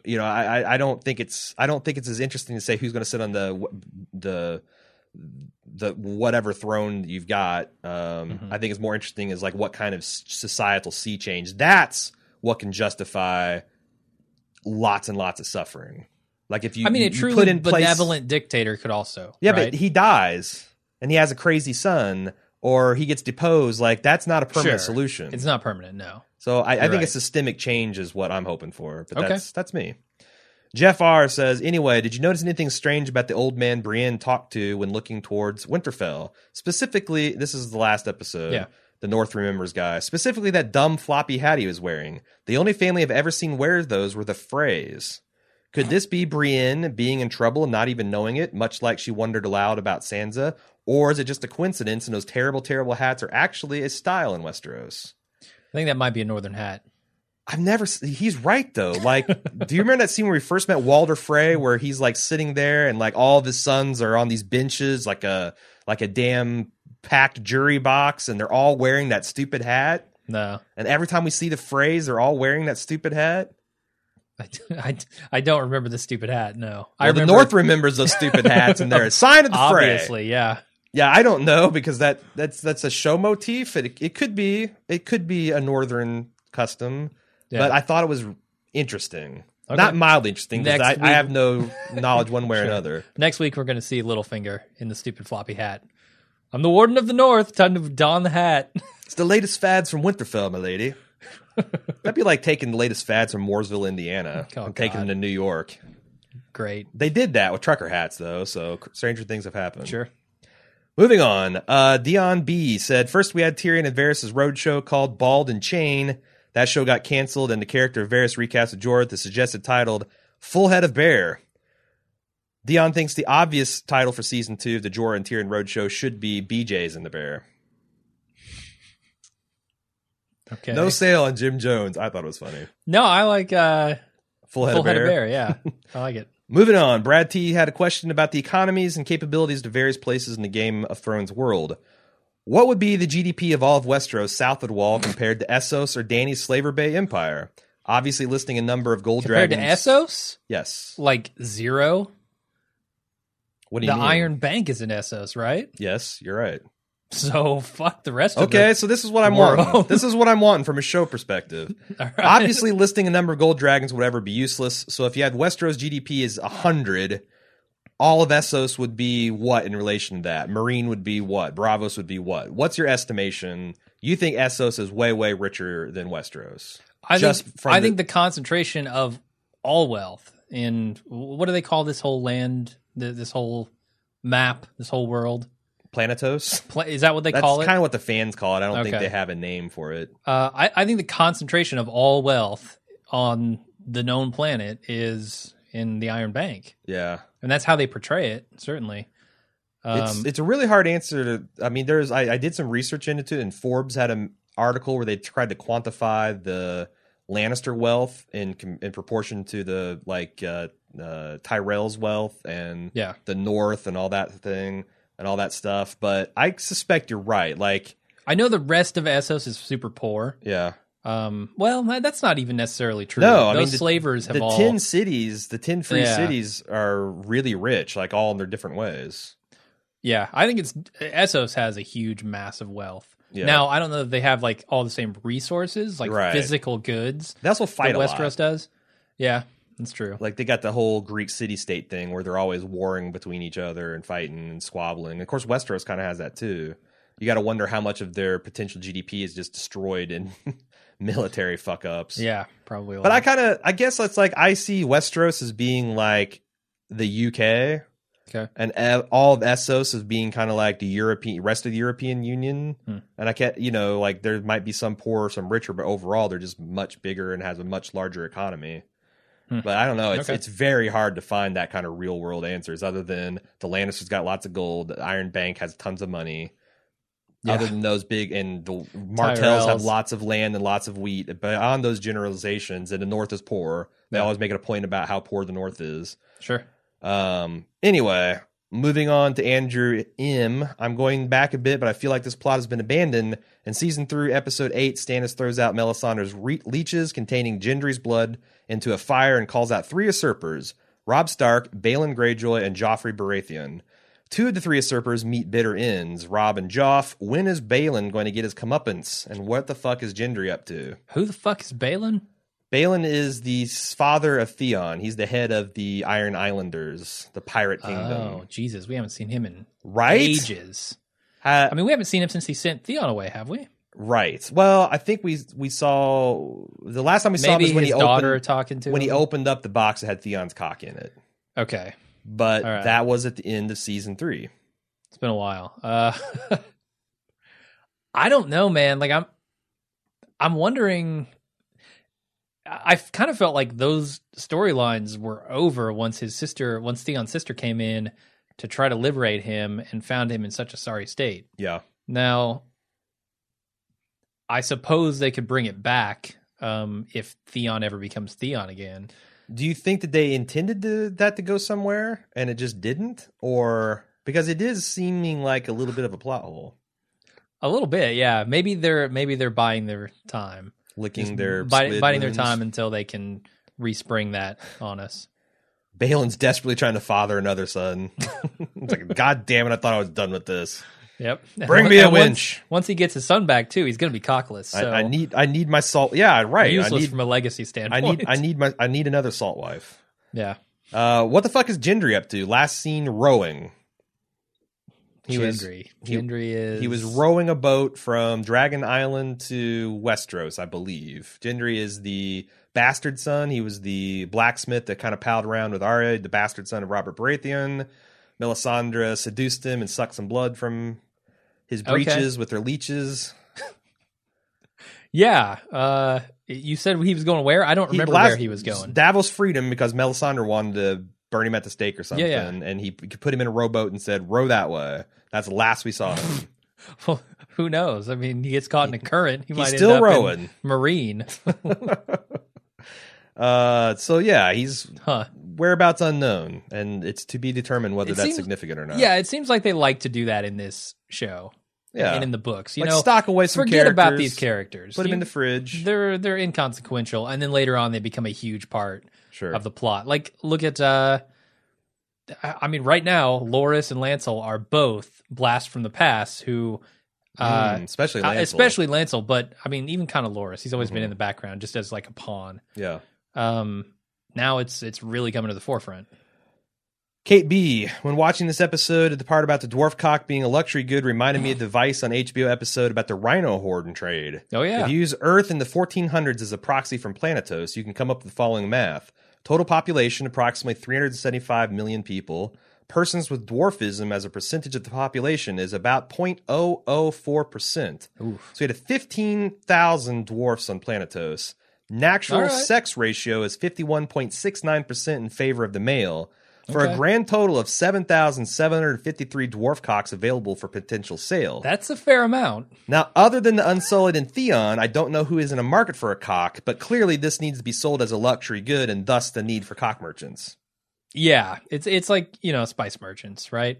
you know, I I don't think it's I don't think it's as interesting to say who's going to sit on the the. the whatever throne you've got. um mm-hmm. I think it's more interesting is like what kind of societal sea change. That's what can justify lots and lots of suffering. Like if you, I mean, a truly put in benevolent place, dictator could also, yeah, right? But he dies and he has a crazy son, or he gets deposed. Like that's not a permanent sure. solution. It's not permanent, no. So I, I think right. a systemic change is what I'm hoping for. But okay. that's that's me. Jeff R. says, anyway, did you notice anything strange about the old man Brienne talked to when looking towards Winterfell? Specifically, this is the last episode, yeah. the North Remembers guy, specifically that dumb floppy hat he was wearing. The only family I've ever seen wear those were the Freys. Could this be Brienne being in trouble and not even knowing it, much like she wondered aloud about Sansa? Or is it just a coincidence and those terrible, terrible hats are actually a style in Westeros? I think that might be a northern hat. I've never, he's right though. Like, do you remember that scene where we first met Walder Frey, where he's like sitting there and like all of his sons are on these benches, like a, like a damn packed jury box, and they're all wearing that stupid hat? No. And every time we see the phrase, they're all wearing that stupid hat. I, I, I don't remember the stupid hat. No. Well, I remember. The North remembers those stupid hats, and they're a sign of the Frey. Obviously, yeah. Yeah, I don't know, because that, that's, that's a show motif. It, it could be, it could be a Northern custom. Yeah. But I thought it was interesting. Okay. Not mildly interesting, because I, I have no knowledge one way sure. or another. Next week, we're going to see Littlefinger in the stupid floppy hat. I'm the Warden of the North. Time to don the hat. It's the latest fads from Winterfell, my lady. That'd be like taking the latest fads from Mooresville, Indiana, oh, and God. taking them to New York. Great. They did that with trucker hats, though, so stranger things have happened. Sure. Moving on. Uh, Dion B. said, first we had Tyrion and Varys' roadshow called Bald and Chain. That show got canceled, and the character of Varys recast with Jorah, the suggested titled Full Head of Bear. Dion thinks the obvious title for season two of the Jorah and Tyrion Roadshow should be B J's and the Bear. Okay. No sale on Jim Jones. I thought it was funny. No, I like uh, Full Head, full of, head bear. of Bear. Yeah, I like it. Moving on. Brad T had a question about the economies and capabilities to various places in the Game of Thrones world. What would be the G D P of all of Westeros south of the Wall compared to Essos or Dany's Slaver Bay Empire? Obviously listing a number of gold compared dragons. Compared to Essos? Yes. Like zero? What do you the mean? The Iron Bank is in Essos, right? Yes, you're right. So fuck the rest okay, of it. Okay, so this is what I'm Whoa. wanting. This is what I'm wanting from a show perspective. Right. Obviously listing a number of gold dragons would ever be useless. So if you had Westeros G D P is one hundred... all of Essos would be what in relation to that? Meereen would be what? Braavos would be what? What's your estimation? You think Essos is way, way richer than Westeros? I, Just think, from I the- think the concentration of all wealth in, what do they call this whole land, this whole map, this whole world? Planetos? Pla- is that what they That's call it? That's kind of what the fans call it. I don't okay. think they have a name for it. Uh, I, I think the concentration of all wealth on the known planet is in the Iron Bank. Yeah. And that's how they portray it, certainly. Um, it's, it's a really hard answer to. I mean, there's. I, I did some research into it, and Forbes had an article where they tried to quantify the Lannister wealth in in proportion to the like uh, uh, Tyrell's wealth and yeah. the North and all that thing and all that stuff. But I suspect you're right. Like I know the rest of Essos is super poor. Yeah. Um, well, that's not even necessarily true. No, Those I mean, the, slavers have the all... The ten cities, the ten free yeah. cities are really rich, like all in their different ways. Yeah, I think it's... Essos has a huge, massive wealth. Yeah. Now, I don't know if they have, like, all the same resources, like right. physical goods. That's what fight that a Westeros lot. does. Yeah, that's true. Like, they got the whole Greek city-state thing where they're always warring between each other and fighting and squabbling. Of course, Westeros kind of has that, too. You got to wonder how much of their potential G D P is just destroyed in military fuck-ups. Yeah, probably. But I kind of, I guess it's like I see Westeros as being like the U K, okay, and e- all of Essos as being kind of like the European, rest of the European Union. Hmm. And I can't, you know, like there might be some poorer, some richer, but overall they're just much bigger and has a much larger economy. Hmm. But I don't know. It's okay. It's very hard to find that kind of real world answers other than the Lannisters got lots of gold, the Iron Bank has tons of money. Yeah. Other than those big, and the Martells Tyrells. have lots of land and lots of wheat. But on those generalizations, and the North is poor. They yeah. always make it a point about how poor the North is. Sure. Um. Anyway, moving on to Andrew M. I'm going back a bit, but I feel like this plot has been abandoned. In season three, episode eight, Stannis throws out Melisandre's re- leeches containing Gendry's blood into a fire and calls out three usurpers: Robb Stark, Balin Greyjoy, and Joffrey Baratheon. Two of the three usurpers meet bitter ends. Rob and Joff. When is Balin going to get his comeuppance? And what the fuck is Gendry up to? Who the fuck is Balin? Balin is the father of Theon. He's the head of the Iron Islanders, the pirate kingdom. Oh, Jesus. We haven't seen him in right? ages. Uh, I mean, we haven't seen him since he sent Theon away, have we? Right. Well, I think we we saw... The last time we Maybe saw him was when his he daughter opened, talking to when him. he opened up the box that had Theon's cock in it. Okay. But right. that was at the end of season three. It's been a while. Uh, I don't know, man. Like I'm, I'm wondering. I've kind of felt like those storylines were over once his sister, once Theon's sister came in to try to liberate him and found him in such a sorry state. Yeah. Now, I suppose they could bring it back um, if Theon ever becomes Theon again. Do you think that they intended to, that to go somewhere and it just didn't? Or because it is seeming like a little bit of a plot hole. A little bit, yeah. Maybe they're maybe they're buying their time. Licking their bite, biting wounds. their time until they can respring that on us. Balin's desperately trying to father another son. It's like, God damn it, I thought I was done with this. Yep. Bring and me a winch. Once, once he gets his son back too, he's going to be cockless. So. I, I need, I need my salt. Yeah, right. Useless I need, from a legacy standpoint. I need, I need my, I need another salt wife. Yeah. Uh, what the fuck is Gendry up to? Last seen rowing. He Gendry. was. He, Gendry is. He was rowing a boat from Dragon Island to Westeros, I believe. Gendry is the bastard son. He was the blacksmith that kind of palled around with Arya, the bastard son of Robert Baratheon. Melisandre seduced him and sucked some blood from his breeches okay. with their leeches. yeah. Uh, you said he was going where? I don't remember he blast- where he was going. Davos freed him because Melisandre wanted to burn him at the stake or something. Yeah, yeah. And he put him in a rowboat and said, row that way. That's the last we saw him. Well, who knows? I mean, he gets caught in a current. He He's might still end up rowing. In Marine. Uh, so yeah, he's huh. whereabouts unknown, and it's to be determined whether it that's seems, significant or not. Yeah, it seems like they like to do that in this show, yeah, and in the books. You like know, stock away some forget characters, about these characters, put you, them in the fridge. They're they're inconsequential, and then later on they become a huge part sure. of the plot. Like look at, uh, I mean, right now Loras and Lancel are both blasts from the past who. Uh, mm, especially Lancel. Uh, especially Lancel, but I mean, even kind of Loras. He's always mm-hmm. been in the background, just as like a pawn. Yeah. Um, now it's it's really coming to the forefront. Kate B, when watching this episode, the part about the dwarf cock being a luxury good reminded me of the Vice on H B O episode about the rhino hoard and trade. Oh, yeah. If you use Earth in the fourteen hundreds as a proxy from Planetos, you can come up with the following math. Total population, approximately three hundred seventy-five million people. Persons with dwarfism as a percentage of the population is about zero point zero zero four percent. Oof. So we had fifteen thousand dwarfs on Planetos. Natural right. sex ratio is fifty-one point six nine percent in favor of the male for okay. a grand total of seven thousand seven hundred fifty-three dwarf cocks available for potential sale. That's a fair amount. Now, other than the Unsullied and Theon, I don't know who is in a market for a cock, but clearly this needs to be sold as a luxury good and thus the need for cock merchants. Yeah, it's it's like, you know, Spice Merchants, right?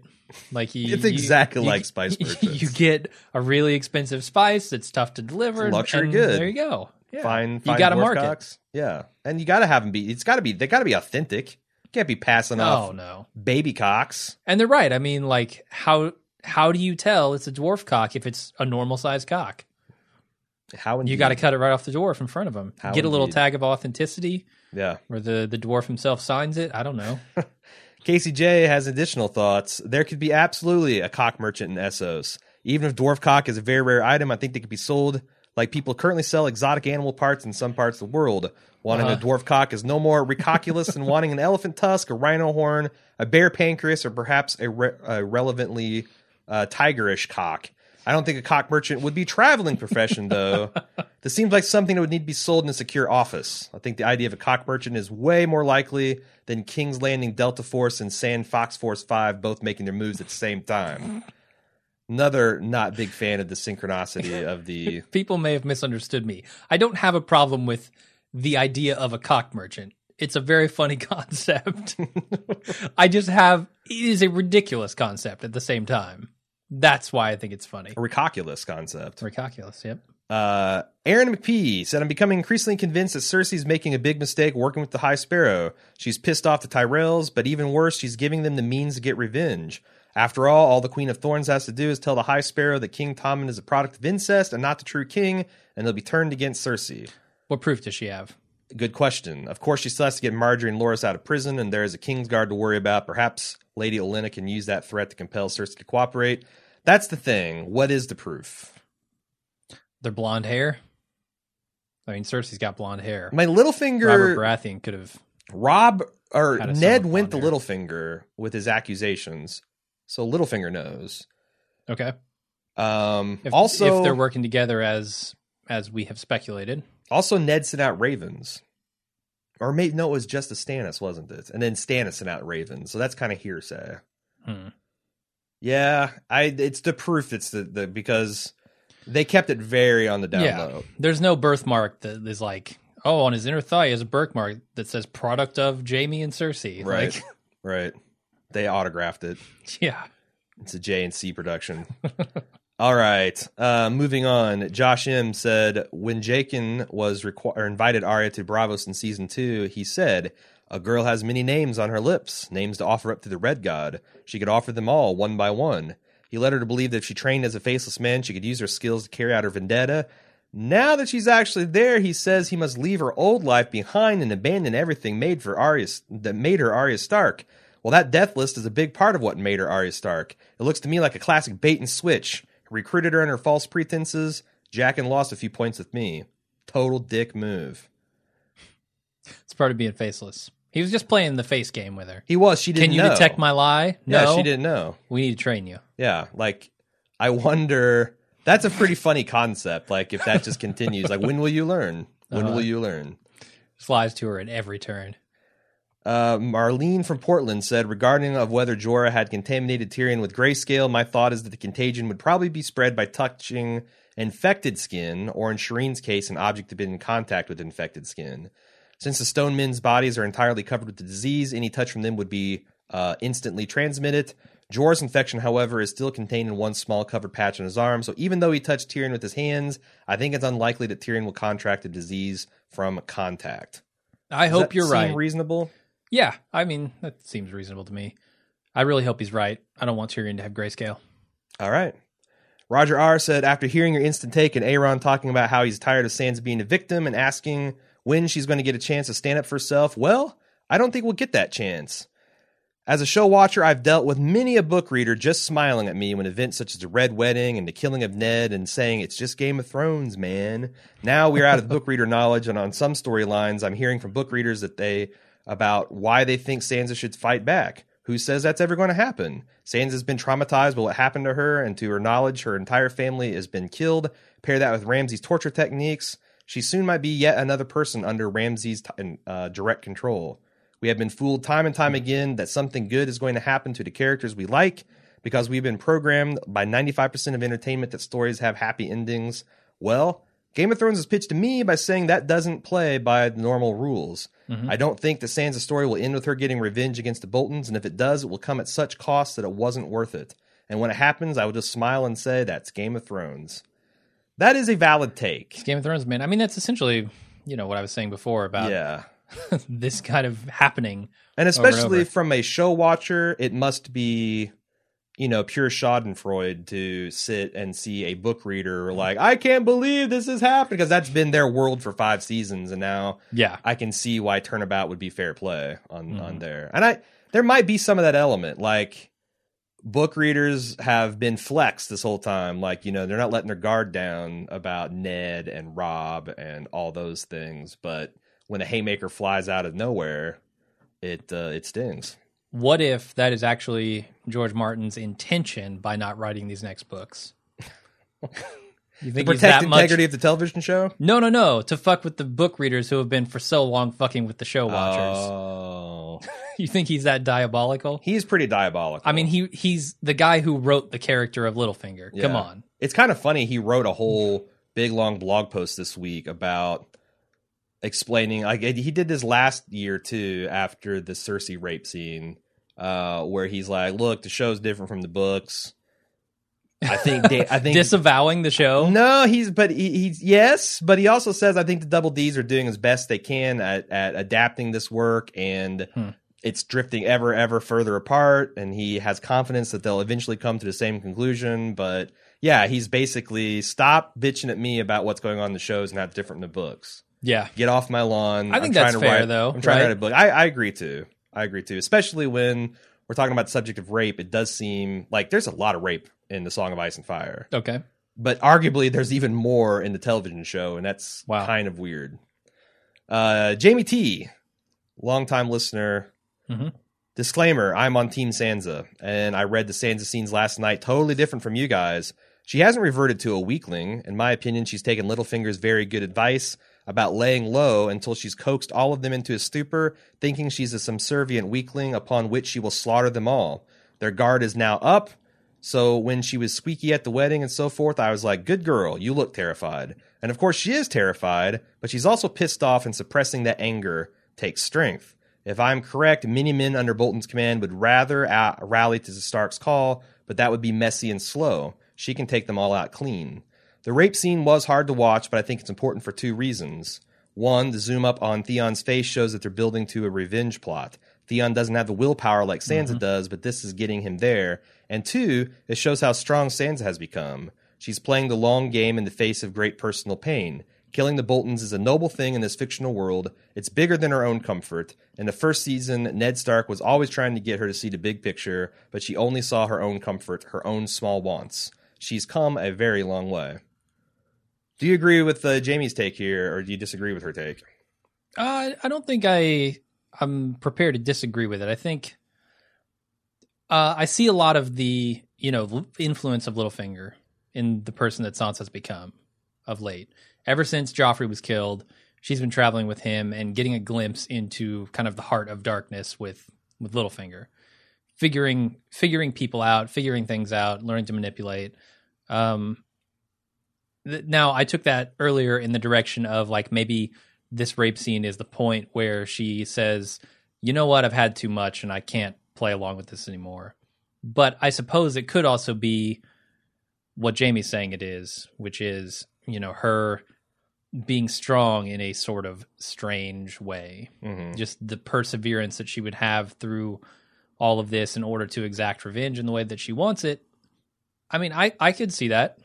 Like you, it's exactly you, like you, Spice Merchants. You get a really expensive spice that's tough to deliver. It's luxury and good. There you go. Yeah. Fine, fine. You got to market. Yeah, and you got to have them be. It's got to be. They got to be authentic. You can't be passing off. Oh no, baby cocks. And they're right. I mean, like how how do you tell it's a dwarf cock if it's a normal sized cock? How indeed. You got to cut it right off the dwarf in front of him. How Get indeed. a little tag of authenticity. Yeah. Or the, the dwarf himself signs it. I don't know. Casey J has additional thoughts. There could be absolutely a cock merchant in Essos. Even if dwarf cock is a very rare item, I think they could be sold like people currently sell exotic animal parts in some parts of the world. Wanting uh-huh. a dwarf cock is no more ridiculous than wanting an elephant tusk, a rhino horn, a bear pancreas, or perhaps a, re- a relevantly uh, tigerish cock. I don't think a cock merchant would be a traveling profession, though. This seems like something that would need to be sold in a secure office. I think the idea of a cock merchant is way more likely than King's Landing Delta Force and Sand Fox Force five both making their moves at the same time. Another not big fan of the synchronicity of the... People may have misunderstood me. I don't have a problem with the idea of a cock merchant. It's a very funny concept. I just have... It is a ridiculous concept at the same time. That's why I think it's funny. A ridiculous concept. Ridiculous, yep. Uh, Aaron McPhee said, I'm becoming increasingly convinced that Cersei's making a big mistake working with the High Sparrow. She's pissed off the Tyrells, but even worse, she's giving them the means to get revenge. After all, all the Queen of Thorns has to do is tell the High Sparrow that King Tommen is a product of incest and not the true king, and they'll be turned against Cersei. What proof does she have? Good question. Of course, she still has to get Margaery and Loras out of prison, and there is a Kingsguard to worry about. Perhaps Lady Olenna can use that threat to compel Cersei to cooperate. That's the thing. What is the proof? Their blonde hair. I mean, Cersei's got blonde hair. My Littlefinger... Robert Baratheon could have... Rob... Or Ned went to Littlefinger with his accusations. So Littlefinger knows. Okay. Um, if, also... If they're working together as as we have speculated. Also, Ned sent out ravens. Or maybe... No, it was just a Stannis, wasn't it? And then Stannis sent out ravens. So that's kind of hearsay. Hmm. Yeah. I. It's the proof that's the... the because... They kept it very on the down yeah. low. There's no birthmark that is like, oh, on his inner thigh is a birthmark that says product of Jaime and Cersei. Right, like, right. They autographed it. Yeah. It's a J and C production. All right. Uh, moving on. Josh M said, when Jaqen was requ- or invited Arya to Braavos in season two, he said, a girl has many names on her lips, names to offer up to the Red God. She could offer them all one by one. He led her to believe that if she trained as a faceless man, she could use her skills to carry out her vendetta. Now that she's actually there, he says he must leave her old life behind and abandon everything made for Arya, that made her Arya Stark. Well, that death list is a big part of what made her Arya Stark. It looks to me like a classic bait and switch. He recruited her under false pretenses. Jaqen lost a few points with me. Total dick move. It's part of being faceless. He was just playing the face game with her. He was. She didn't know. Can you know. detect my lie? No. Yeah, she didn't know. We need to train you. Yeah. Like, I wonder... That's a pretty funny concept. Like, if that just continues. Like, when will you learn? When uh, will you learn? Just lies to her at every turn. Uh, Marlene from Portland said, regarding of whether Jorah had contaminated Tyrion with grayscale, my thought is that the contagion would probably be spread by touching infected skin, or in Shireen's case, an object that had been in contact with infected skin. Since the stone men's bodies are entirely covered with the disease, any touch from them would be uh, instantly transmitted. Jorah's infection, however, is still contained in one small covered patch on his arm, so even though he touched Tyrion with his hands, I think it's unlikely that Tyrion will contract the disease from contact. I Does hope that you're seem right. reasonable? Yeah, I mean, that seems reasonable to me. I really hope he's right. I don't want Tyrion to have grayscale. All right. Roger R. said, after hearing your instant take and Aeron talking about how he's tired of Sansa being a victim and asking... when she's going to get a chance to stand up for herself, well, I don't think we'll get that chance. As a show watcher, I've dealt with many a book reader just smiling at me when events such as the Red Wedding and the killing of Ned and saying, it's just Game of Thrones, man. Now we're out of book reader knowledge, and on some storylines, I'm hearing from book readers that they about why they think Sansa should fight back. Who says that's ever going to happen? Sansa's been traumatized by what happened to her, and to her knowledge, her entire family has been killed. Pair that with Ramsay's torture techniques. She soon might be yet another person under Ramsay's t- uh, direct control. We have been fooled time and time again that something good is going to happen to the characters we like because we've been programmed by ninety-five percent of entertainment that stories have happy endings. Well, Game of Thrones is pitched to me by saying that doesn't play by the normal rules. Mm-hmm. I don't think that Sansa's story will end with her getting revenge against the Boltons, and if it does, it will come at such cost that it wasn't worth it. And when it happens, I will just smile and say, that's Game of Thrones. That is a valid take. It's Game of Thrones, man. I mean, that's essentially, you know, what I was saying before about yeah. this kind of happening. And especially over and over. From a show watcher, it must be, you know, pure schadenfreude to sit and see a book reader like, I can't believe this has happened, because that's been their world for five seasons. And now yeah. I can see why turnabout would be fair play on, mm-hmm. on there. And I there might be some of that element, like book readers have been flexed this whole time. Like, you know, they're not letting their guard down about Ned and Rob and all those things. But when a haymaker flies out of nowhere, it uh, it stings. What if that is actually George Martin's intention by not writing these next books? You think to protect the integrity much... of the television show? No, no, no. To fuck with the book readers who have been for so long fucking with the show watchers. Oh. You think he's that diabolical? He's pretty diabolical. I mean, he he's the guy who wrote the character of Littlefinger. Yeah. Come on. It's kind of funny. He wrote a whole big, long blog post this week about... explaining, like he did this last year too, after the Cersei rape scene, uh, where he's like, "Look, the show's different from the books." I think, da- I think disavowing the show. No, he's but he, he's yes, but he also says, "I think the Double D's are doing as best they can at, at adapting this work, and hmm. it's drifting ever, ever further apart." And he has confidence that they'll eventually come to the same conclusion, but yeah, he's basically stop bitching at me about what's going on in the shows and how different in the books. Yeah. Get off my lawn. I think that's fair, though. I'm trying to write a book. I, I agree, too. I agree, too. Especially when we're talking about the subject of rape, it does seem like there's a lot of rape in the Song of Ice and Fire. Okay. But arguably, there's even more in the television show, and that's wow. kind of weird. Uh, Jamie T., longtime listener. Mm-hmm. Disclaimer, I'm on Team Sansa, and I read the Sansa scenes last night, totally different from you guys. She hasn't reverted to a weakling. In my opinion, she's taken Littlefinger's very good advice about laying low until she's coaxed all of them into a stupor, thinking she's a subservient weakling upon which she will slaughter them all. Their guard is now up, so when she was squeaky at the wedding and so forth, I was like, good girl, you look terrified. And of course she is terrified, but she's also pissed off, and suppressing that anger takes strength. If I'm correct, many men under Bolton's command would rather out- rally to the Stark's call, but that would be messy and slow. She can take them all out clean. The rape scene was hard to watch, but I think it's important for two reasons. One, the zoom up on Theon's face shows that they're building to a revenge plot. Theon doesn't have the willpower like Sansa mm-hmm. does, but this is getting him there. And two, it shows how strong Sansa has become. She's playing the long game in the face of great personal pain. Killing the Boltons is a noble thing in this fictional world. It's bigger than her own comfort. In the first season, Ned Stark was always trying to get her to see the big picture, but she only saw her own comfort, her own small wants. She's come a very long way. Do you agree with uh, Jamie's take here, or do you disagree with her take? Uh, I don't think I, I'm prepared to disagree with it. I think uh, I see a lot of the, you know, influence of Littlefinger in the person that Sansa's become of late. Ever since Joffrey was killed, she's been traveling with him and getting a glimpse into kind of the heart of darkness with, with Littlefinger. Figuring, figuring people out, figuring things out, learning to manipulate. Um Now, I took that earlier in the direction of, like, maybe this rape scene is the point where she says, you know what, I've had too much and I can't play along with this anymore. But I suppose it could also be what Jamie's saying it is, which is, you know, her being strong in a sort of strange way. Mm-hmm. Just the perseverance that she would have through all of this in order to exact revenge in the way that she wants it. I mean, I, I could see that.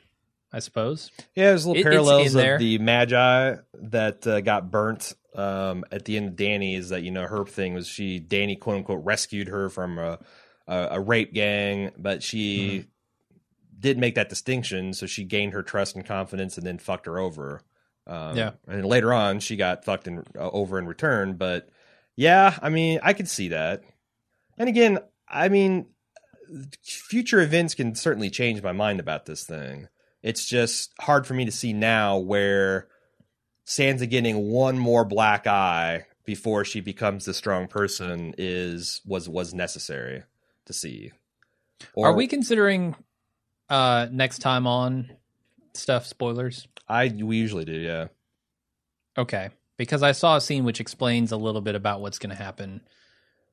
I suppose. Yeah, there's little it, parallels of the Magi that uh, got burnt um, at the end of Dany's. That, you know, her thing was she, Dany, quote unquote, rescued her from a, a, a rape gang, but she mm-hmm. did make that distinction. So she gained her trust and confidence and then fucked her over. Um, yeah. And later on, she got fucked in, uh, over in return. But yeah, I mean, I could see that. And again, I mean, future events can certainly change my mind about this thing. It's just hard for me to see now where Sansa getting one more black eye before she becomes the strong person is was was necessary to see. Or, are we considering uh, next time on stuff spoilers? I we usually do, yeah. Okay, because I saw a scene which explains a little bit about what's going to happen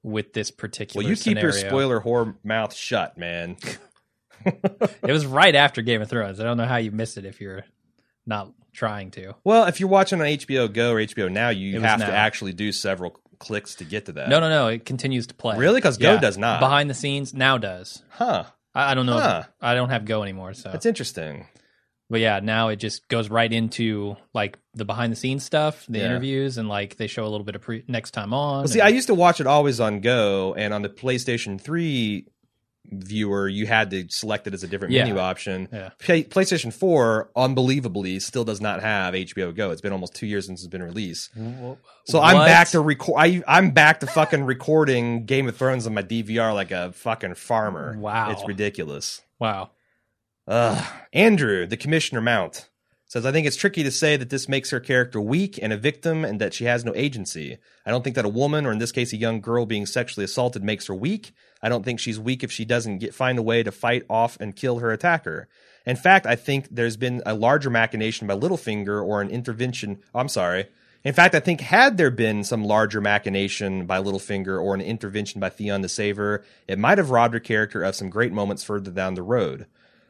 with this particular. Well, you scenario. Keep your spoiler whore mouth shut, man. It was right after Game of Thrones. I don't know how you missed it if you're not trying to. Well, if you're watching on H B O Go or H B O Now, you have now. to actually do several clicks to get to that. No, no, no. It continues to play. Really? Because yeah. Go does not. Behind the scenes, Now does. Huh. I, I don't know. Huh. If, I don't have Go anymore. So that's interesting. But yeah, now it just goes right into like the behind the scenes stuff, the yeah. interviews, and like they show a little bit of pre- next time on. Well, see, and... I used to watch it always on Go, and on the PlayStation three viewer, you had to select it as a different yeah. menu option. Yeah. Play- PlayStation four, unbelievably, still does not have H B O Go. It's been almost two years since it's been released. What? So I'm back to record. I I'm back to fucking recording Game of Thrones on my D V R like a fucking farmer. Wow, it's ridiculous. Wow. Uh, Andrew, the Commissioner Mount, says, I think it's tricky to say that this makes her character weak and a victim and that she has no agency. I don't think that a woman, or in this case a young girl, being sexually assaulted makes her weak. I don't think she's weak if she doesn't get, find a way to fight off and kill her attacker. In fact, I think there's been a larger machination by Littlefinger or an intervention. I'm sorry. In fact, I think had there been some larger machination by Littlefinger or an intervention by Theon the Saver, it might have robbed her character of some great moments further down the road.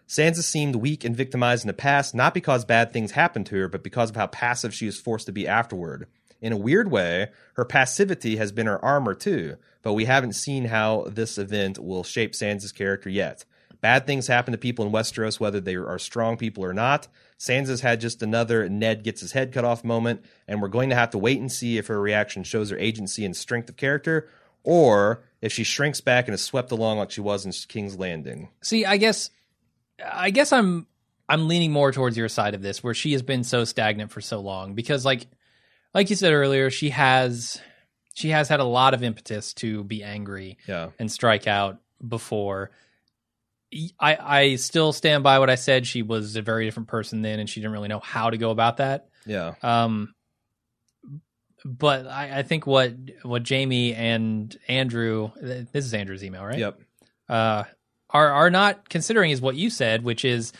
Sansa seemed weak and victimized in the past, not because bad things happened to her, but because of how passive she was forced to be afterward. In a weird way, her passivity has been her armor too, but we haven't seen how this event will shape Sansa's character yet. Bad things happen to people in Westeros, whether they are strong people or not. Sansa's had just another Ned gets his head cut off moment, and we're going to have to wait and see if her reaction shows her agency and strength of character, or if she shrinks back and is swept along like she was in King's Landing. See, I guess... I guess I'm I'm leaning more towards your side of this, where she has been so stagnant for so long, because like like you said earlier, she has she has had a lot of impetus to be angry yeah. and strike out before. I, I still stand by what I said. She was a very different person then, and she didn't really know how to go about that. Yeah. Um. But I, I think what what Jaime and Andrew, this is Andrew's email, right? Yep. Uh. Are are not considering is what you said, which is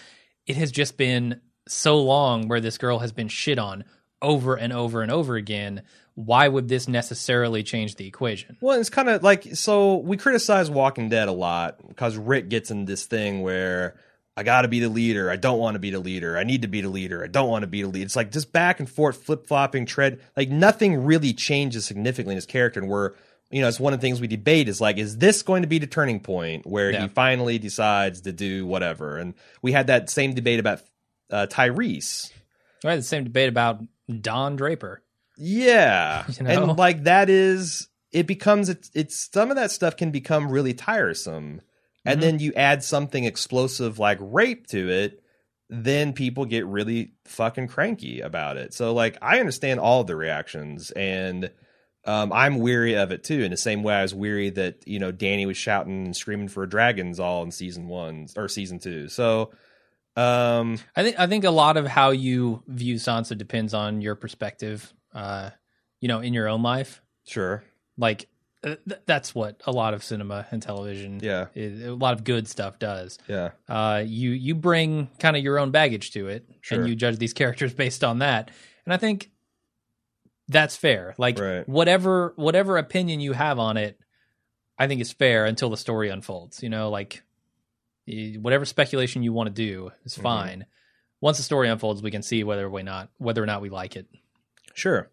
it has just been so long where this girl has been shit on over and over and over again. Why would this necessarily change the equation? Well, it's kind of like, so we criticize Walking Dead a lot because Rick gets in this thing where I got to be the leader. I don't want to be the leader. I need to be the leader. I don't want to be the leader. It's like just back and forth, flip-flopping, tread. Like nothing really changes significantly in his character, and we're You know, it's one of the things we debate is like, is this going to be the turning point where yeah. he finally decides to do whatever? And we had that same debate about uh, Tyrese. Right, the same debate about Don Draper. Yeah. You know? And like that is, it becomes, it's, it's some of that stuff can become really tiresome. And mm-hmm. then you add something explosive like rape to it, then people get really fucking cranky about it. So like, I understand all the reactions, and... Um, I'm weary of it too, in the same way I was weary that, you know, Danny was shouting and screaming for dragons all in season one or season two. So um, I think I think a lot of how you view Sansa depends on your perspective, uh, you know, in your own life. Sure. Like th- that's what a lot of cinema and television, yeah, is, a lot of good stuff does. Yeah. Uh, you you bring kind of your own baggage to it, sure. and you judge these characters based on that. And I think. That's fair. Like right. whatever whatever opinion you have on it, I think is fair until the story unfolds. You know, like whatever speculation you want to do is fine. Mm-hmm. Once the story unfolds, we can see whether we not whether or not we like it. Sure.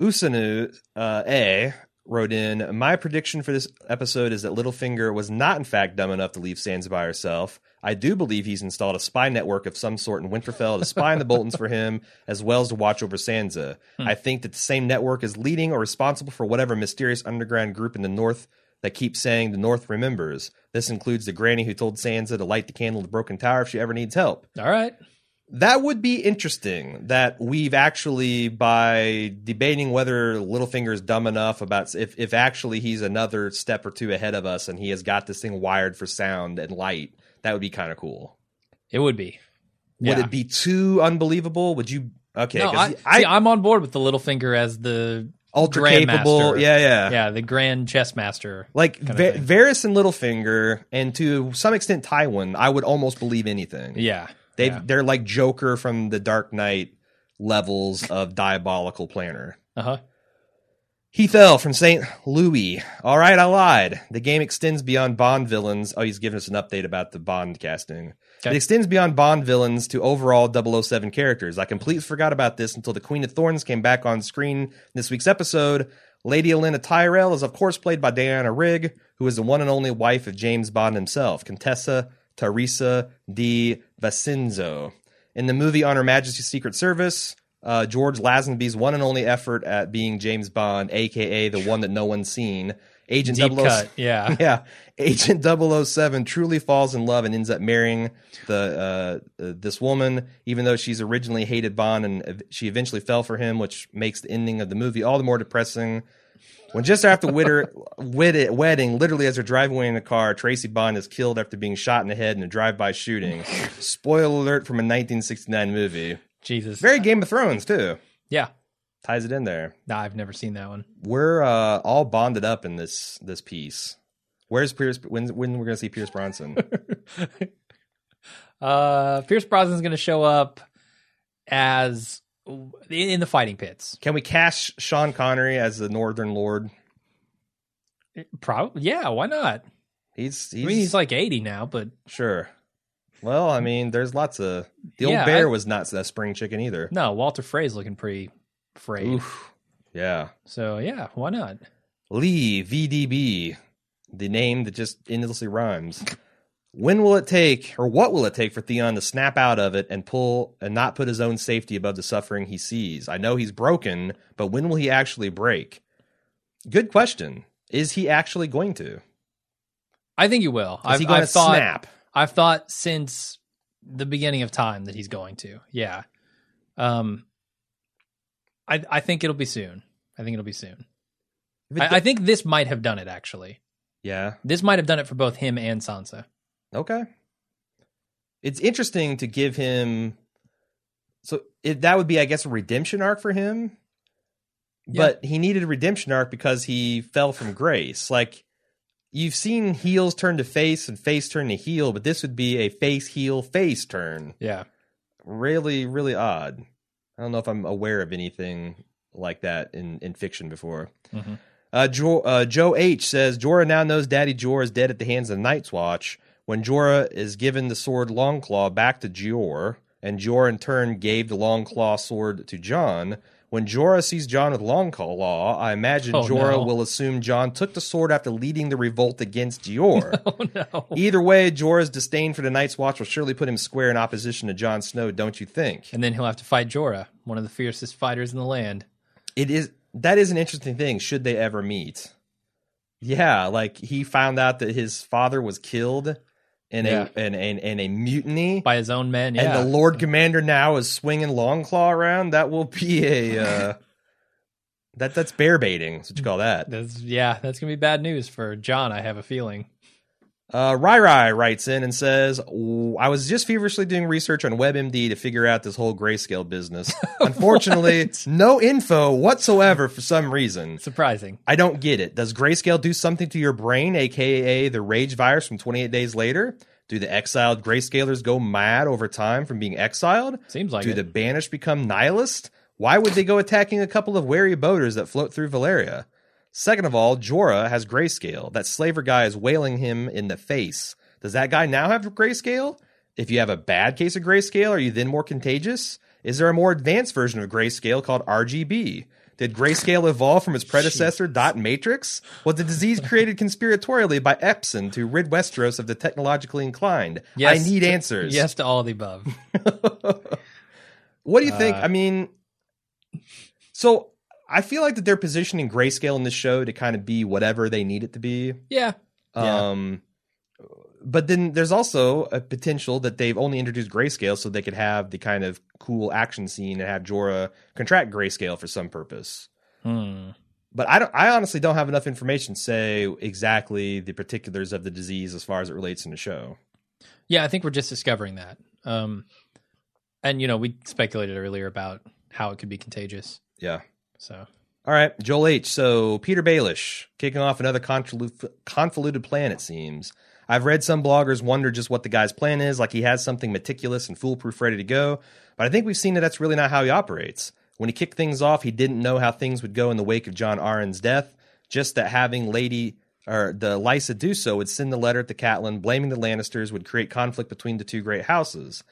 Usanu uh, A wrote in, my prediction for this episode is that Littlefinger was not in fact dumb enough to leave Sansa by herself. I do believe he's installed a spy network of some sort in Winterfell to spy on the Boltons for him, as well as to watch over Sansa. Hmm. I think that the same network is leading or responsible for whatever mysterious underground group in the North that keeps saying the North remembers. This includes the granny who told Sansa to light the candle to Broken Tower if she ever needs help. All right. That would be interesting, that we've actually, by debating whether Littlefinger is dumb enough about if, if actually he's another step or two ahead of us and he has got this thing wired for sound and light. That would be kind of cool. It would be. Would yeah. it be too unbelievable? Would you? Okay. No, I, I, see, I'm on board with the Littlefinger as the ultra capable. Yeah, yeah. Yeah, the grand chess master. Like Var- Varys and Littlefinger, and to some extent Tywin, I would almost believe anything. Yeah. They, yeah. They're like Joker from The Dark Knight. levels of diabolical planner. Uh-huh. He fell from Saint Louis. All right, I lied. The game extends beyond Bond villains. Oh, he's giving us an update about the Bond casting. Okay. It extends beyond Bond villains to overall double oh seven characters. I completely forgot about this until the Queen of Thorns came back on screen in this week's episode. Lady Olenna Tyrell is, of course, played by Diana Rigg, who is the one and only wife of James Bond himself, Contessa Teresa de Vincenzo. In the movie On Her Majesty's Secret Service, Uh, George Lazenby's one and only effort at being James Bond, a k a the one that no one's seen. Agent Deep cut, yeah. yeah. Agent double oh seven truly falls in love and ends up marrying the uh, uh, this woman, even though she's originally hated Bond and she eventually fell for him, which makes the ending of the movie all the more depressing. When just after widder, widder, wedding, literally as they're driving away in the car, Tracy Bond is killed after being shot in the head in a drive-by shooting. Spoiler alert from a nineteen sixty-nine movie. Jesus. Very Game of Thrones, too. Yeah. Ties it in there. Nah, I've never seen that one. We're uh, all bonded up in this this piece. Where's Pierce? When, when we're going to see Pierce Bronson? uh, Pierce Bronson's going to show up as in the fighting pits. Can we cast Sean Connery as the Northern Lord? Probably. Yeah, why not? He's, he's I mean, he's like eighty now, but... Sure. Well, I mean, there's lots of... The yeah, old bear I, was not a spring chicken either. No, Walter Frey's looking pretty frayed. Oof. Yeah. So, yeah, why not? Lee, V D B, the name that just endlessly rhymes. When will it take, or what will it take for Theon to snap out of it and pull and not put his own safety above the suffering he sees? I know he's broken, but when will he actually break? Good question. Is he actually going to? I think he will. Is I've, he going I've to thought... snap? I've thought since the beginning of time that he's going to. Yeah. Um, I I think it'll be soon. I think it'll be soon. Th- I, I think this might have done it, actually. Yeah. This might have done it for both him and Sansa. Okay. It's interesting to give him... So it, that would be, I guess, a redemption arc for him. But yeah. He needed a redemption arc because he fell from grace. Like... You've seen heels turn to face and face turn to heel, but this would be a face, heel, face turn. Yeah. Really, really odd. I don't know if I'm aware of anything like that in, in fiction before. Mm-hmm. Uh, jo- uh, Joe H. says, Jorah now knows Daddy Jorah is dead at the hands of the Night's Watch. When Jorah is given the sword Longclaw back to Jorah, and Jorah in turn gave the Longclaw sword to Jon... When Jorah sees Jon with Longclaw, I imagine oh, Jorah no. will assume Jon took the sword after leading the revolt against Jorah. Oh, no. Either way, Jorah's disdain for the Night's Watch will surely put him square in opposition to Jon Snow, don't you think? And then he'll have to fight Jorah, one of the fiercest fighters in the land. It is that is an interesting thing, should they ever meet. Yeah, like he found out that his father was killed in yeah. a in, in, in a mutiny by his own men, yeah. And the Lord Commander now is swinging Longclaw around. That will be a uh, that that's bear baiting. That's what you call that? That's, yeah, that's gonna be bad news for Jon. I have a feeling. Uh, Rai Rai writes in and says, oh, "I was just feverishly doing research on WebMD to figure out this whole grayscale business. Unfortunately, no info whatsoever for some reason. Surprising. I don't get it. Does grayscale do something to your brain, aka the rage virus from twenty-eight Days Later? Do the exiled grayscalers go mad over time from being exiled? Seems like. Do it. The banished become nihilists? Why would they go attacking a couple of wary boaters that float through Valeria?" Second of all, Jorah has grayscale. That slaver guy is wailing him in the face. Does that guy now have grayscale? If you have a bad case of grayscale, are you then more contagious? Is there a more advanced version of grayscale called R G B? Did grayscale evolve from its predecessor, Jeez. Dot Matrix? Was the disease created conspiratorially by Epson to rid Westeros of the technologically inclined? Yes, I need to, answers. Yes to all of the above. What do you uh, think? I mean, so... I feel like that they're positioning grayscale in this show to kind of be whatever they need it to be. Yeah. Um, yeah. But then there's also a potential that they've only introduced grayscale so they could have the kind of cool action scene and have Jorah contract grayscale for some purpose. Hmm. But I don't. I honestly don't have enough information to say exactly the particulars of the disease as far as it relates in the show. Yeah, I think we're just discovering that. Um, and, you know, we speculated earlier about how it could be contagious. Yeah. So, all right, Joel H. So Peter Baelish kicking off another convoluted plan, it seems. I've read some bloggers wonder just what the guy's plan is, like he has something meticulous and foolproof ready to go, but I think we've seen that that's really not how he operates. When he kicked things off, he didn't know how things would go in the wake of Jon Arryn's death, just that having Lady or the Lysa do so would send the letter to Catelyn blaming the Lannisters would create conflict between the two great houses.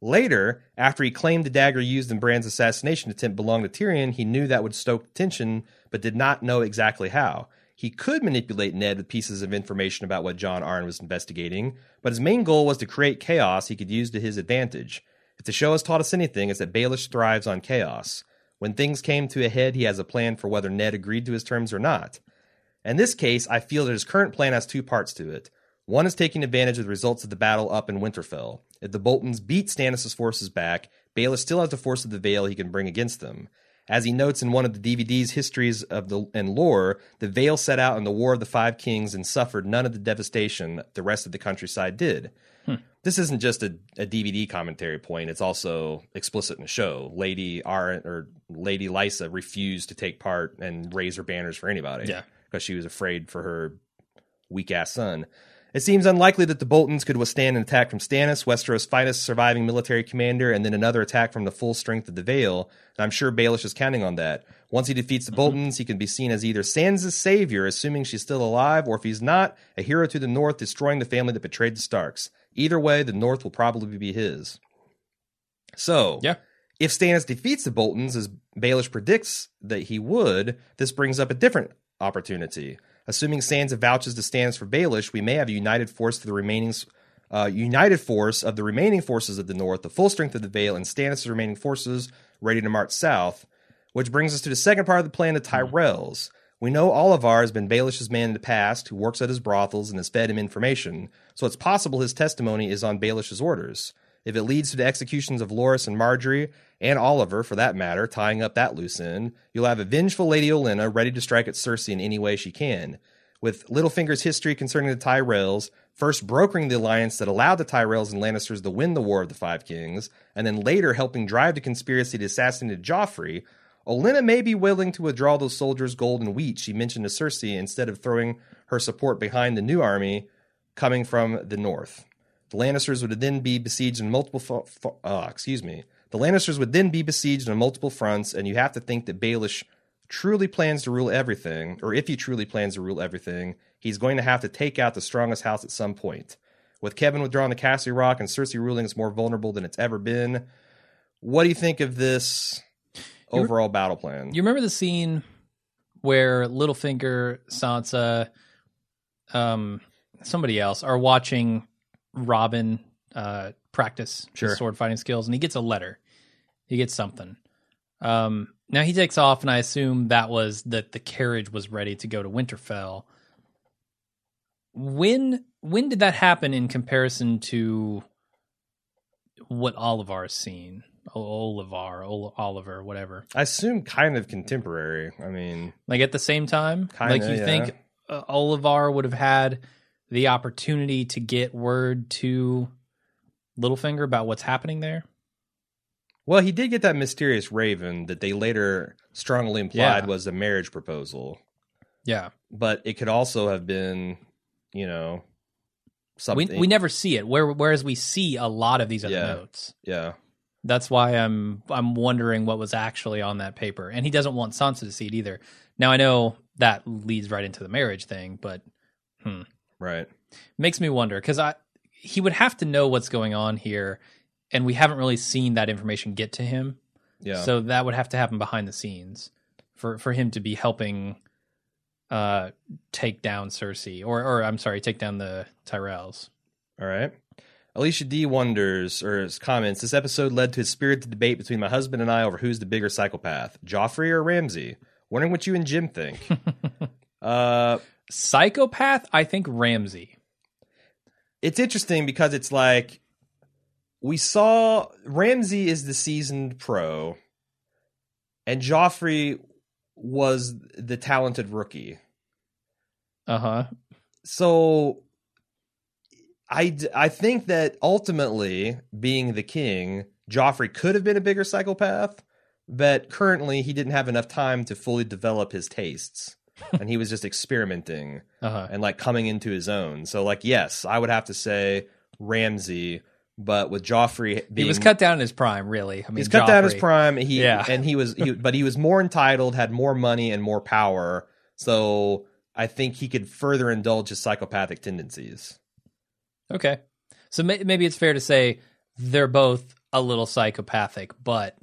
Later, after he claimed the dagger used in Bran's assassination attempt belonged to Tyrion, he knew that would stoke tension, but did not know exactly how. He could manipulate Ned with pieces of information about what Jon Arryn was investigating, but his main goal was to create chaos he could use to his advantage. If the show has taught us anything, it's that Baelish thrives on chaos. When things came to a head, he has a plan for whether Ned agreed to his terms or not. In this case, I feel that his current plan has two parts to it. One is taking advantage of the results of the battle up in Winterfell. If the Boltons beat Stannis' forces back, Baelish still has the force of the Vale he can bring against them. As he notes in one of the D V D's histories of the and lore, the Vale set out in the War of the Five Kings and suffered none of the devastation the rest of the countryside did. Hmm. This isn't just a, a D V D commentary point. It's also explicit in the show. Lady Arryn, or Lady Lysa refused to take part and raise her banners for anybody. Yeah. Because she was afraid for her weak-ass son. It seems unlikely that the Boltons could withstand an attack from Stannis, Westeros' finest surviving military commander, and then another attack from the full strength of the Vale, and I'm sure Baelish is counting on that. Once he defeats the mm-hmm. Boltons, he can be seen as either Sansa's savior, assuming she's still alive, or if he's not, a hero to the North destroying the family that betrayed the Starks. Either way, the North will probably be his. So, yeah. If Stannis defeats the Boltons, as Baelish predicts that he would, this brings up a different opportunity. Assuming Sansa vouches to Stannis for Baelish, we may have a united force to the remaining, uh, united force of the remaining forces of the North, the full strength of the Vale, and Stannis' remaining forces ready to march south. Which brings us to the second part of the plan, the Tyrells. We know Olyvar has been Baelish's man in the past, who works at his brothels and has fed him information, so it's possible his testimony is on Baelish's orders. If it leads to the executions of Loras and Margaery, and Olyvar, for that matter, tying up that loose end, you'll have a vengeful Lady Olenna ready to strike at Cersei in any way she can. With Littlefinger's history concerning the Tyrells, first brokering the alliance that allowed the Tyrells and Lannisters to win the War of the Five Kings, and then later helping drive the conspiracy to assassinate Joffrey, Olenna may be willing to withdraw those soldiers' gold and wheat she mentioned to Cersei instead of throwing her support behind the new army coming from the north. The Lannisters would then be besieged in multiple fo- fo- oh, excuse me. The Lannisters would then be besieged on multiple fronts, and you have to think that Baelish truly plans to rule everything, or if he truly plans to rule everything, he's going to have to take out the strongest house at some point. With Kevin withdrawing to Castle Rock and Cersei ruling is more vulnerable than it's ever been. What do you think of this you overall re- battle plan? You remember the scene where Littlefinger, Sansa, um, somebody else are watching Robin uh, practice sure. his sword fighting skills, and he gets a letter. He gets something. Um, now he takes off, and I assume that was that the carriage was ready to go to Winterfell. When when did that happen in comparison to what Olivar's seen? Olyvar, Ol- Olyvar, whatever. I assume kind of contemporary. I mean, like at the same time. Kinda, like you yeah. think uh, Olyvar would have had the opportunity to get word to Littlefinger about what's happening there? Well, he did get that mysterious raven that they later strongly implied yeah. was a marriage proposal. Yeah. But it could also have been, you know, something. We, we never see it, whereas we see a lot of these other yeah. notes. Yeah. That's why I'm I'm wondering what was actually on that paper. And he doesn't want Sansa to see it either. Now, I know that leads right into the marriage thing, but hmm. Right. Makes me wonder, because I he would have to know what's going on here, and we haven't really seen that information get to him. Yeah. So that would have to happen behind the scenes for, for him to be helping uh, take down Cersei, or, or I'm sorry, take down the Tyrells. All right. Alicia D. wonders, or his comments, this episode led to a spirited debate between my husband and I over who's the bigger psychopath, Joffrey or Ramsay. Wondering what you and Jim think. uh... Psychopath, I think Ramsay. It's interesting because it's like we saw Ramsay is the seasoned pro, and Joffrey was the talented rookie. Uh huh. So I, I think that ultimately, being the king, Joffrey could have been a bigger psychopath, but currently he didn't have enough time to fully develop his tastes. and he was just experimenting uh-huh. and like coming into his own. So like, yes, I would have to say Ramsay, but with Joffrey being, he was cut down in his prime, really. I mean, he's cut Joffrey. down his prime. He yeah. and he was, he, but he was more entitled, had more money and more power. So I think he could further indulge his psychopathic tendencies. Okay, so may- maybe it's fair to say they're both a little psychopathic, but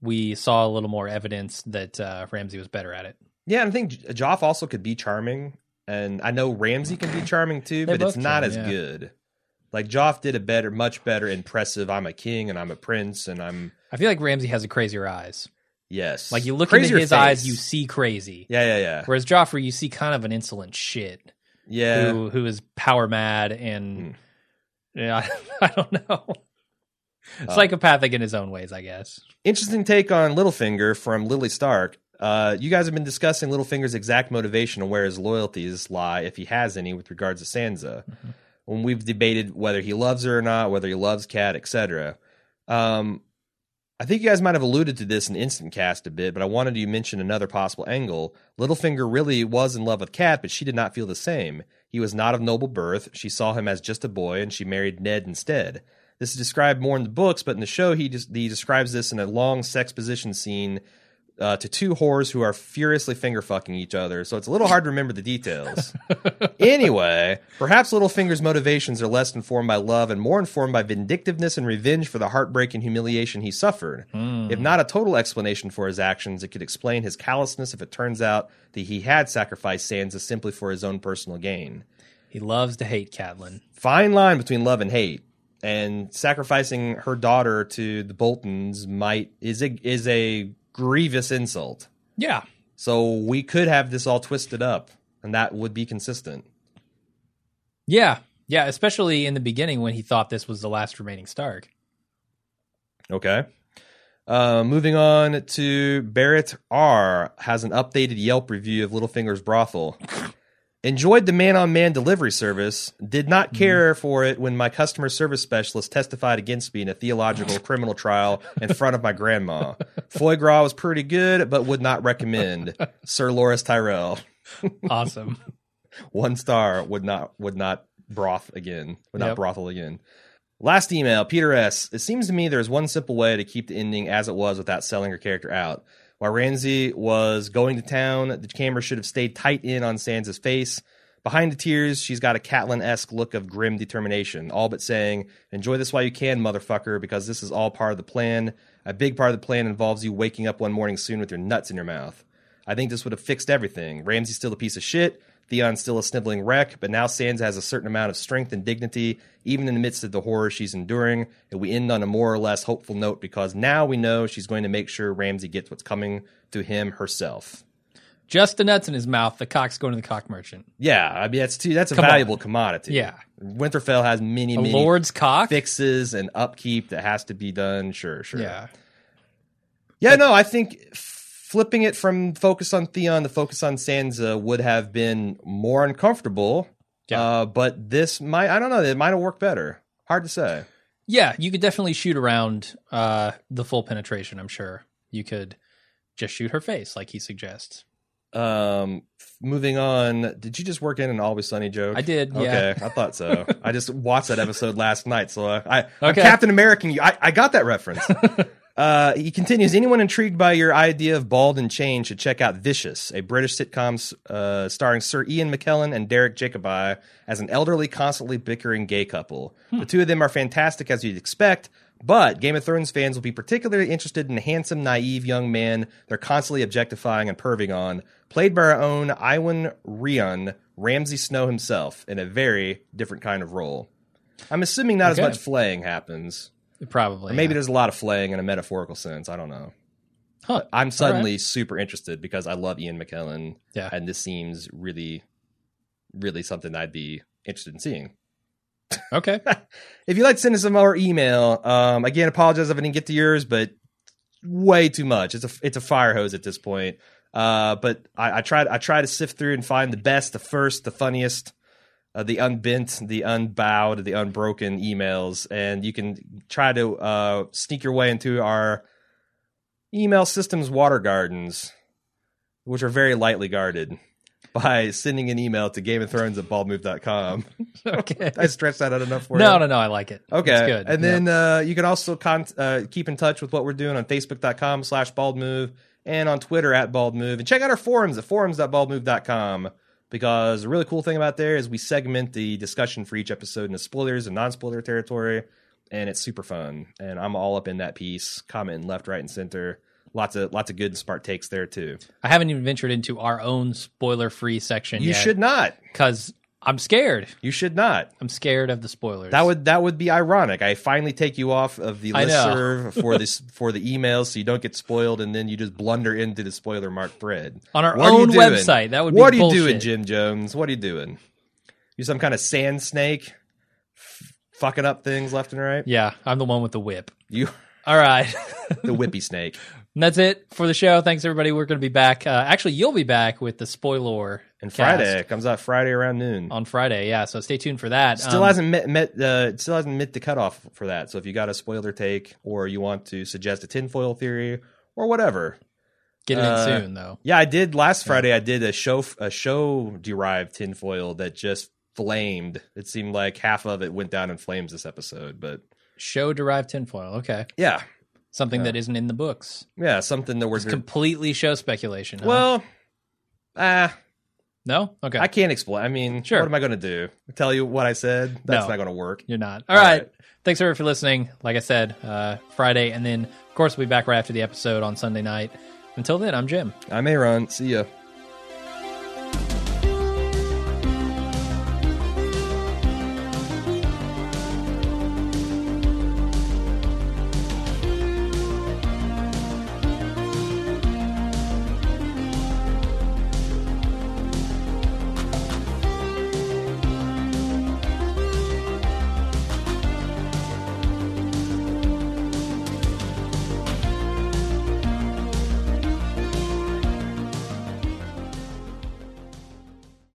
we saw a little more evidence that uh, Ramsay was better at it. Yeah, and I think Joff also could be charming, and I know Ramsay can be charming too, but it's not charming, as yeah. good. Like Joff did a better, much better, impressive. I'm a king, and I'm a prince, and I'm. I feel like Ramsay has a crazier eyes. Yes, like you look crazier into his face. Eyes, you see crazy. Yeah, yeah, yeah. Whereas Joffrey, you see kind of an insolent shit. Yeah, who, who is power mad and mm. yeah, I, I don't know. Uh, Psychopathic in his own ways, I guess. Interesting take on Littlefinger from Lily Stark. Uh, you guys have been discussing Littlefinger's exact motivation and where his loyalties lie, if he has any, with regards to Sansa. Mm-hmm. When we've debated whether he loves her or not, whether he loves Kat, et cetera. Um, I think you guys might have alluded to this in Instant Cast a bit, but I wanted to mention another possible angle. Littlefinger really was in love with Kat, but she did not feel the same. He was not of noble birth. She saw him as just a boy, and she married Ned instead. This is described more in the books, but in the show, he, des- he describes this in a long sexposition scene uh, to two whores who are furiously finger-fucking each other, so it's a little hard to remember the details. Anyway, perhaps Littlefinger's motivations are less informed by love and more informed by vindictiveness and revenge for the heartbreak and humiliation he suffered. Mm. If not a total explanation for his actions, it could explain his callousness if it turns out that he had sacrificed Sansa simply for his own personal gain. He loves to hate Catelyn. Fine line between love and hate. And sacrificing her daughter to the Boltons might is a is a grievous insult. Yeah. So we could have this all twisted up, and that would be consistent. Yeah, yeah. Especially in the beginning when he thought this was the last remaining Stark. Okay. Uh, moving on to Barrett R has an updated Yelp review of Littlefinger's brothel. Enjoyed the man-on-man delivery service, did not care for it when my customer service specialist testified against me in a theological criminal trial in front of my grandma. Foie gras was pretty good, but would not recommend. Sir Loras Tyrell. Awesome. One star, would not would not broth again, would yep. not brothel again. Last email, Peter S. It seems to me there is one simple way to keep the ending as it was without selling her character out. While Ramsay was going to town, the camera should have stayed tight in on Sansa's face. Behind the tears, she's got a Catelyn-esque look of grim determination, all but saying, enjoy this while you can, motherfucker, because this is all part of the plan. A big part of the plan involves you waking up one morning soon with your nuts in your mouth. I think this would have fixed everything. Ramsay's still a piece of shit, Theon's still a sniveling wreck, but now Sansa has a certain amount of strength and dignity, even in the midst of the horror she's enduring, and we end on a more or less hopeful note because now we know she's going to make sure Ramsay gets what's coming to him herself. Just the nuts in his mouth, the cock's going to the cock merchant. Yeah, I mean, that's, too, that's a Come valuable on. commodity. Yeah. Winterfell has many, a many lord's cock? fixes and upkeep that has to be done. Sure, sure. Yeah, yeah but- no, I think... Flipping it from focus on Theon to focus on Sansa would have been more uncomfortable, yeah. uh, but this might, I don't know, it might have worked better. Hard to say. Yeah, you could definitely shoot around uh, the full penetration, I'm sure. You could just shoot her face, like he suggests. Um, moving on, did you just work in an Always Sunny joke? I did, yeah. Okay, I thought so. I just watched that episode last night, so I, I, okay. I'm Captain American. I, I got that reference. Uh, he continues, anyone intrigued by your idea of Bald and Chain should check out Vicious, a British sitcom uh, starring Sir Ian McKellen and Derek Jacobi as an elderly, constantly bickering gay couple. Hmm. The two of them are fantastic, as you'd expect, but Game of Thrones fans will be particularly interested in the handsome, naive young man they're constantly objectifying and perving on, played by our own Iwan Rion, Ramsay Snow himself, in a very different kind of role. I'm assuming not okay. as much flaying happens. Probably. Or maybe yeah. there's a lot of flaying in a metaphorical sense. I don't know. Huh. I'm suddenly right. super interested because I love Ian McKellen. Yeah. And this seems really, really something I'd be interested in seeing. Okay. If you'd like to send us some more email, um, again, apologize if I didn't get to yours, but way too much. It's a, it's a fire hose at this point. Uh, but I, I tried, I try to sift through and find the best, the first, the funniest, Uh, the unbent, the unbowed, the unbroken emails, and you can try to uh, sneak your way into our email system's water gardens, which are very lightly guarded. by sending an email to Game of Thrones at bald move dot com. Okay. I stretched that out enough for no, you. No, no, no. I like it. Okay. It's good. And then yeah. uh, you can also con- uh, keep in touch with what we're doing on facebook dot com slash bald move and on Twitter at baldmove. And check out our forums at forums dot bald move dot com, because the really cool thing about there is we segment the discussion for each episode into spoilers and non-spoiler territory, and it's super fun. And I'm all up in that piece, commenting left, right, and center. Lots of lots of good and smart takes there, too. I haven't even ventured into our own spoiler-free section you yet. You should not. Because I'm scared. You should not. I'm scared of the spoilers. That would that would be ironic. I finally take you off of the listserv for, this, for the emails so you don't get spoiled, and then you just blunder into the spoiler mark thread. On our what own website. That would be bullshit. What are you doing, Jim Jones? What are you doing? You some kind of sand snake? F- fucking up things left and right? Yeah, I'm the one with the whip. You... All right. The whippy snake. And that's it for the show. Thanks, everybody. We're going to be back. Uh, actually, you'll be back with the spoiler. And Friday. Cast. It comes out Friday around noon. On Friday, yeah. So stay tuned for that. Still um, hasn't met, met uh, still hasn't met the cutoff for that. So if you got a spoiler take or you want to suggest a tinfoil theory or whatever. Get it uh, in soon, though. Yeah, I did. Last yeah. Friday, I did a show a show-derived tinfoil that just flamed. It seemed like half of it went down in flames this episode, but... Show derived tinfoil. Okay. Yeah. Something yeah. that isn't in the books. Yeah. Something that was de- completely show speculation. Huh? Well, ah, uh, no. Okay. I can't explain. I mean, sure. What am I going to do? Tell you what I said? That's no, not going to work. You're not. All, All right. right. Thanks everyone for listening. Like I said, uh, Friday. And then of course we'll be back right after the episode on Sunday night. Until then, I'm Jim. I'm Aaron. See ya.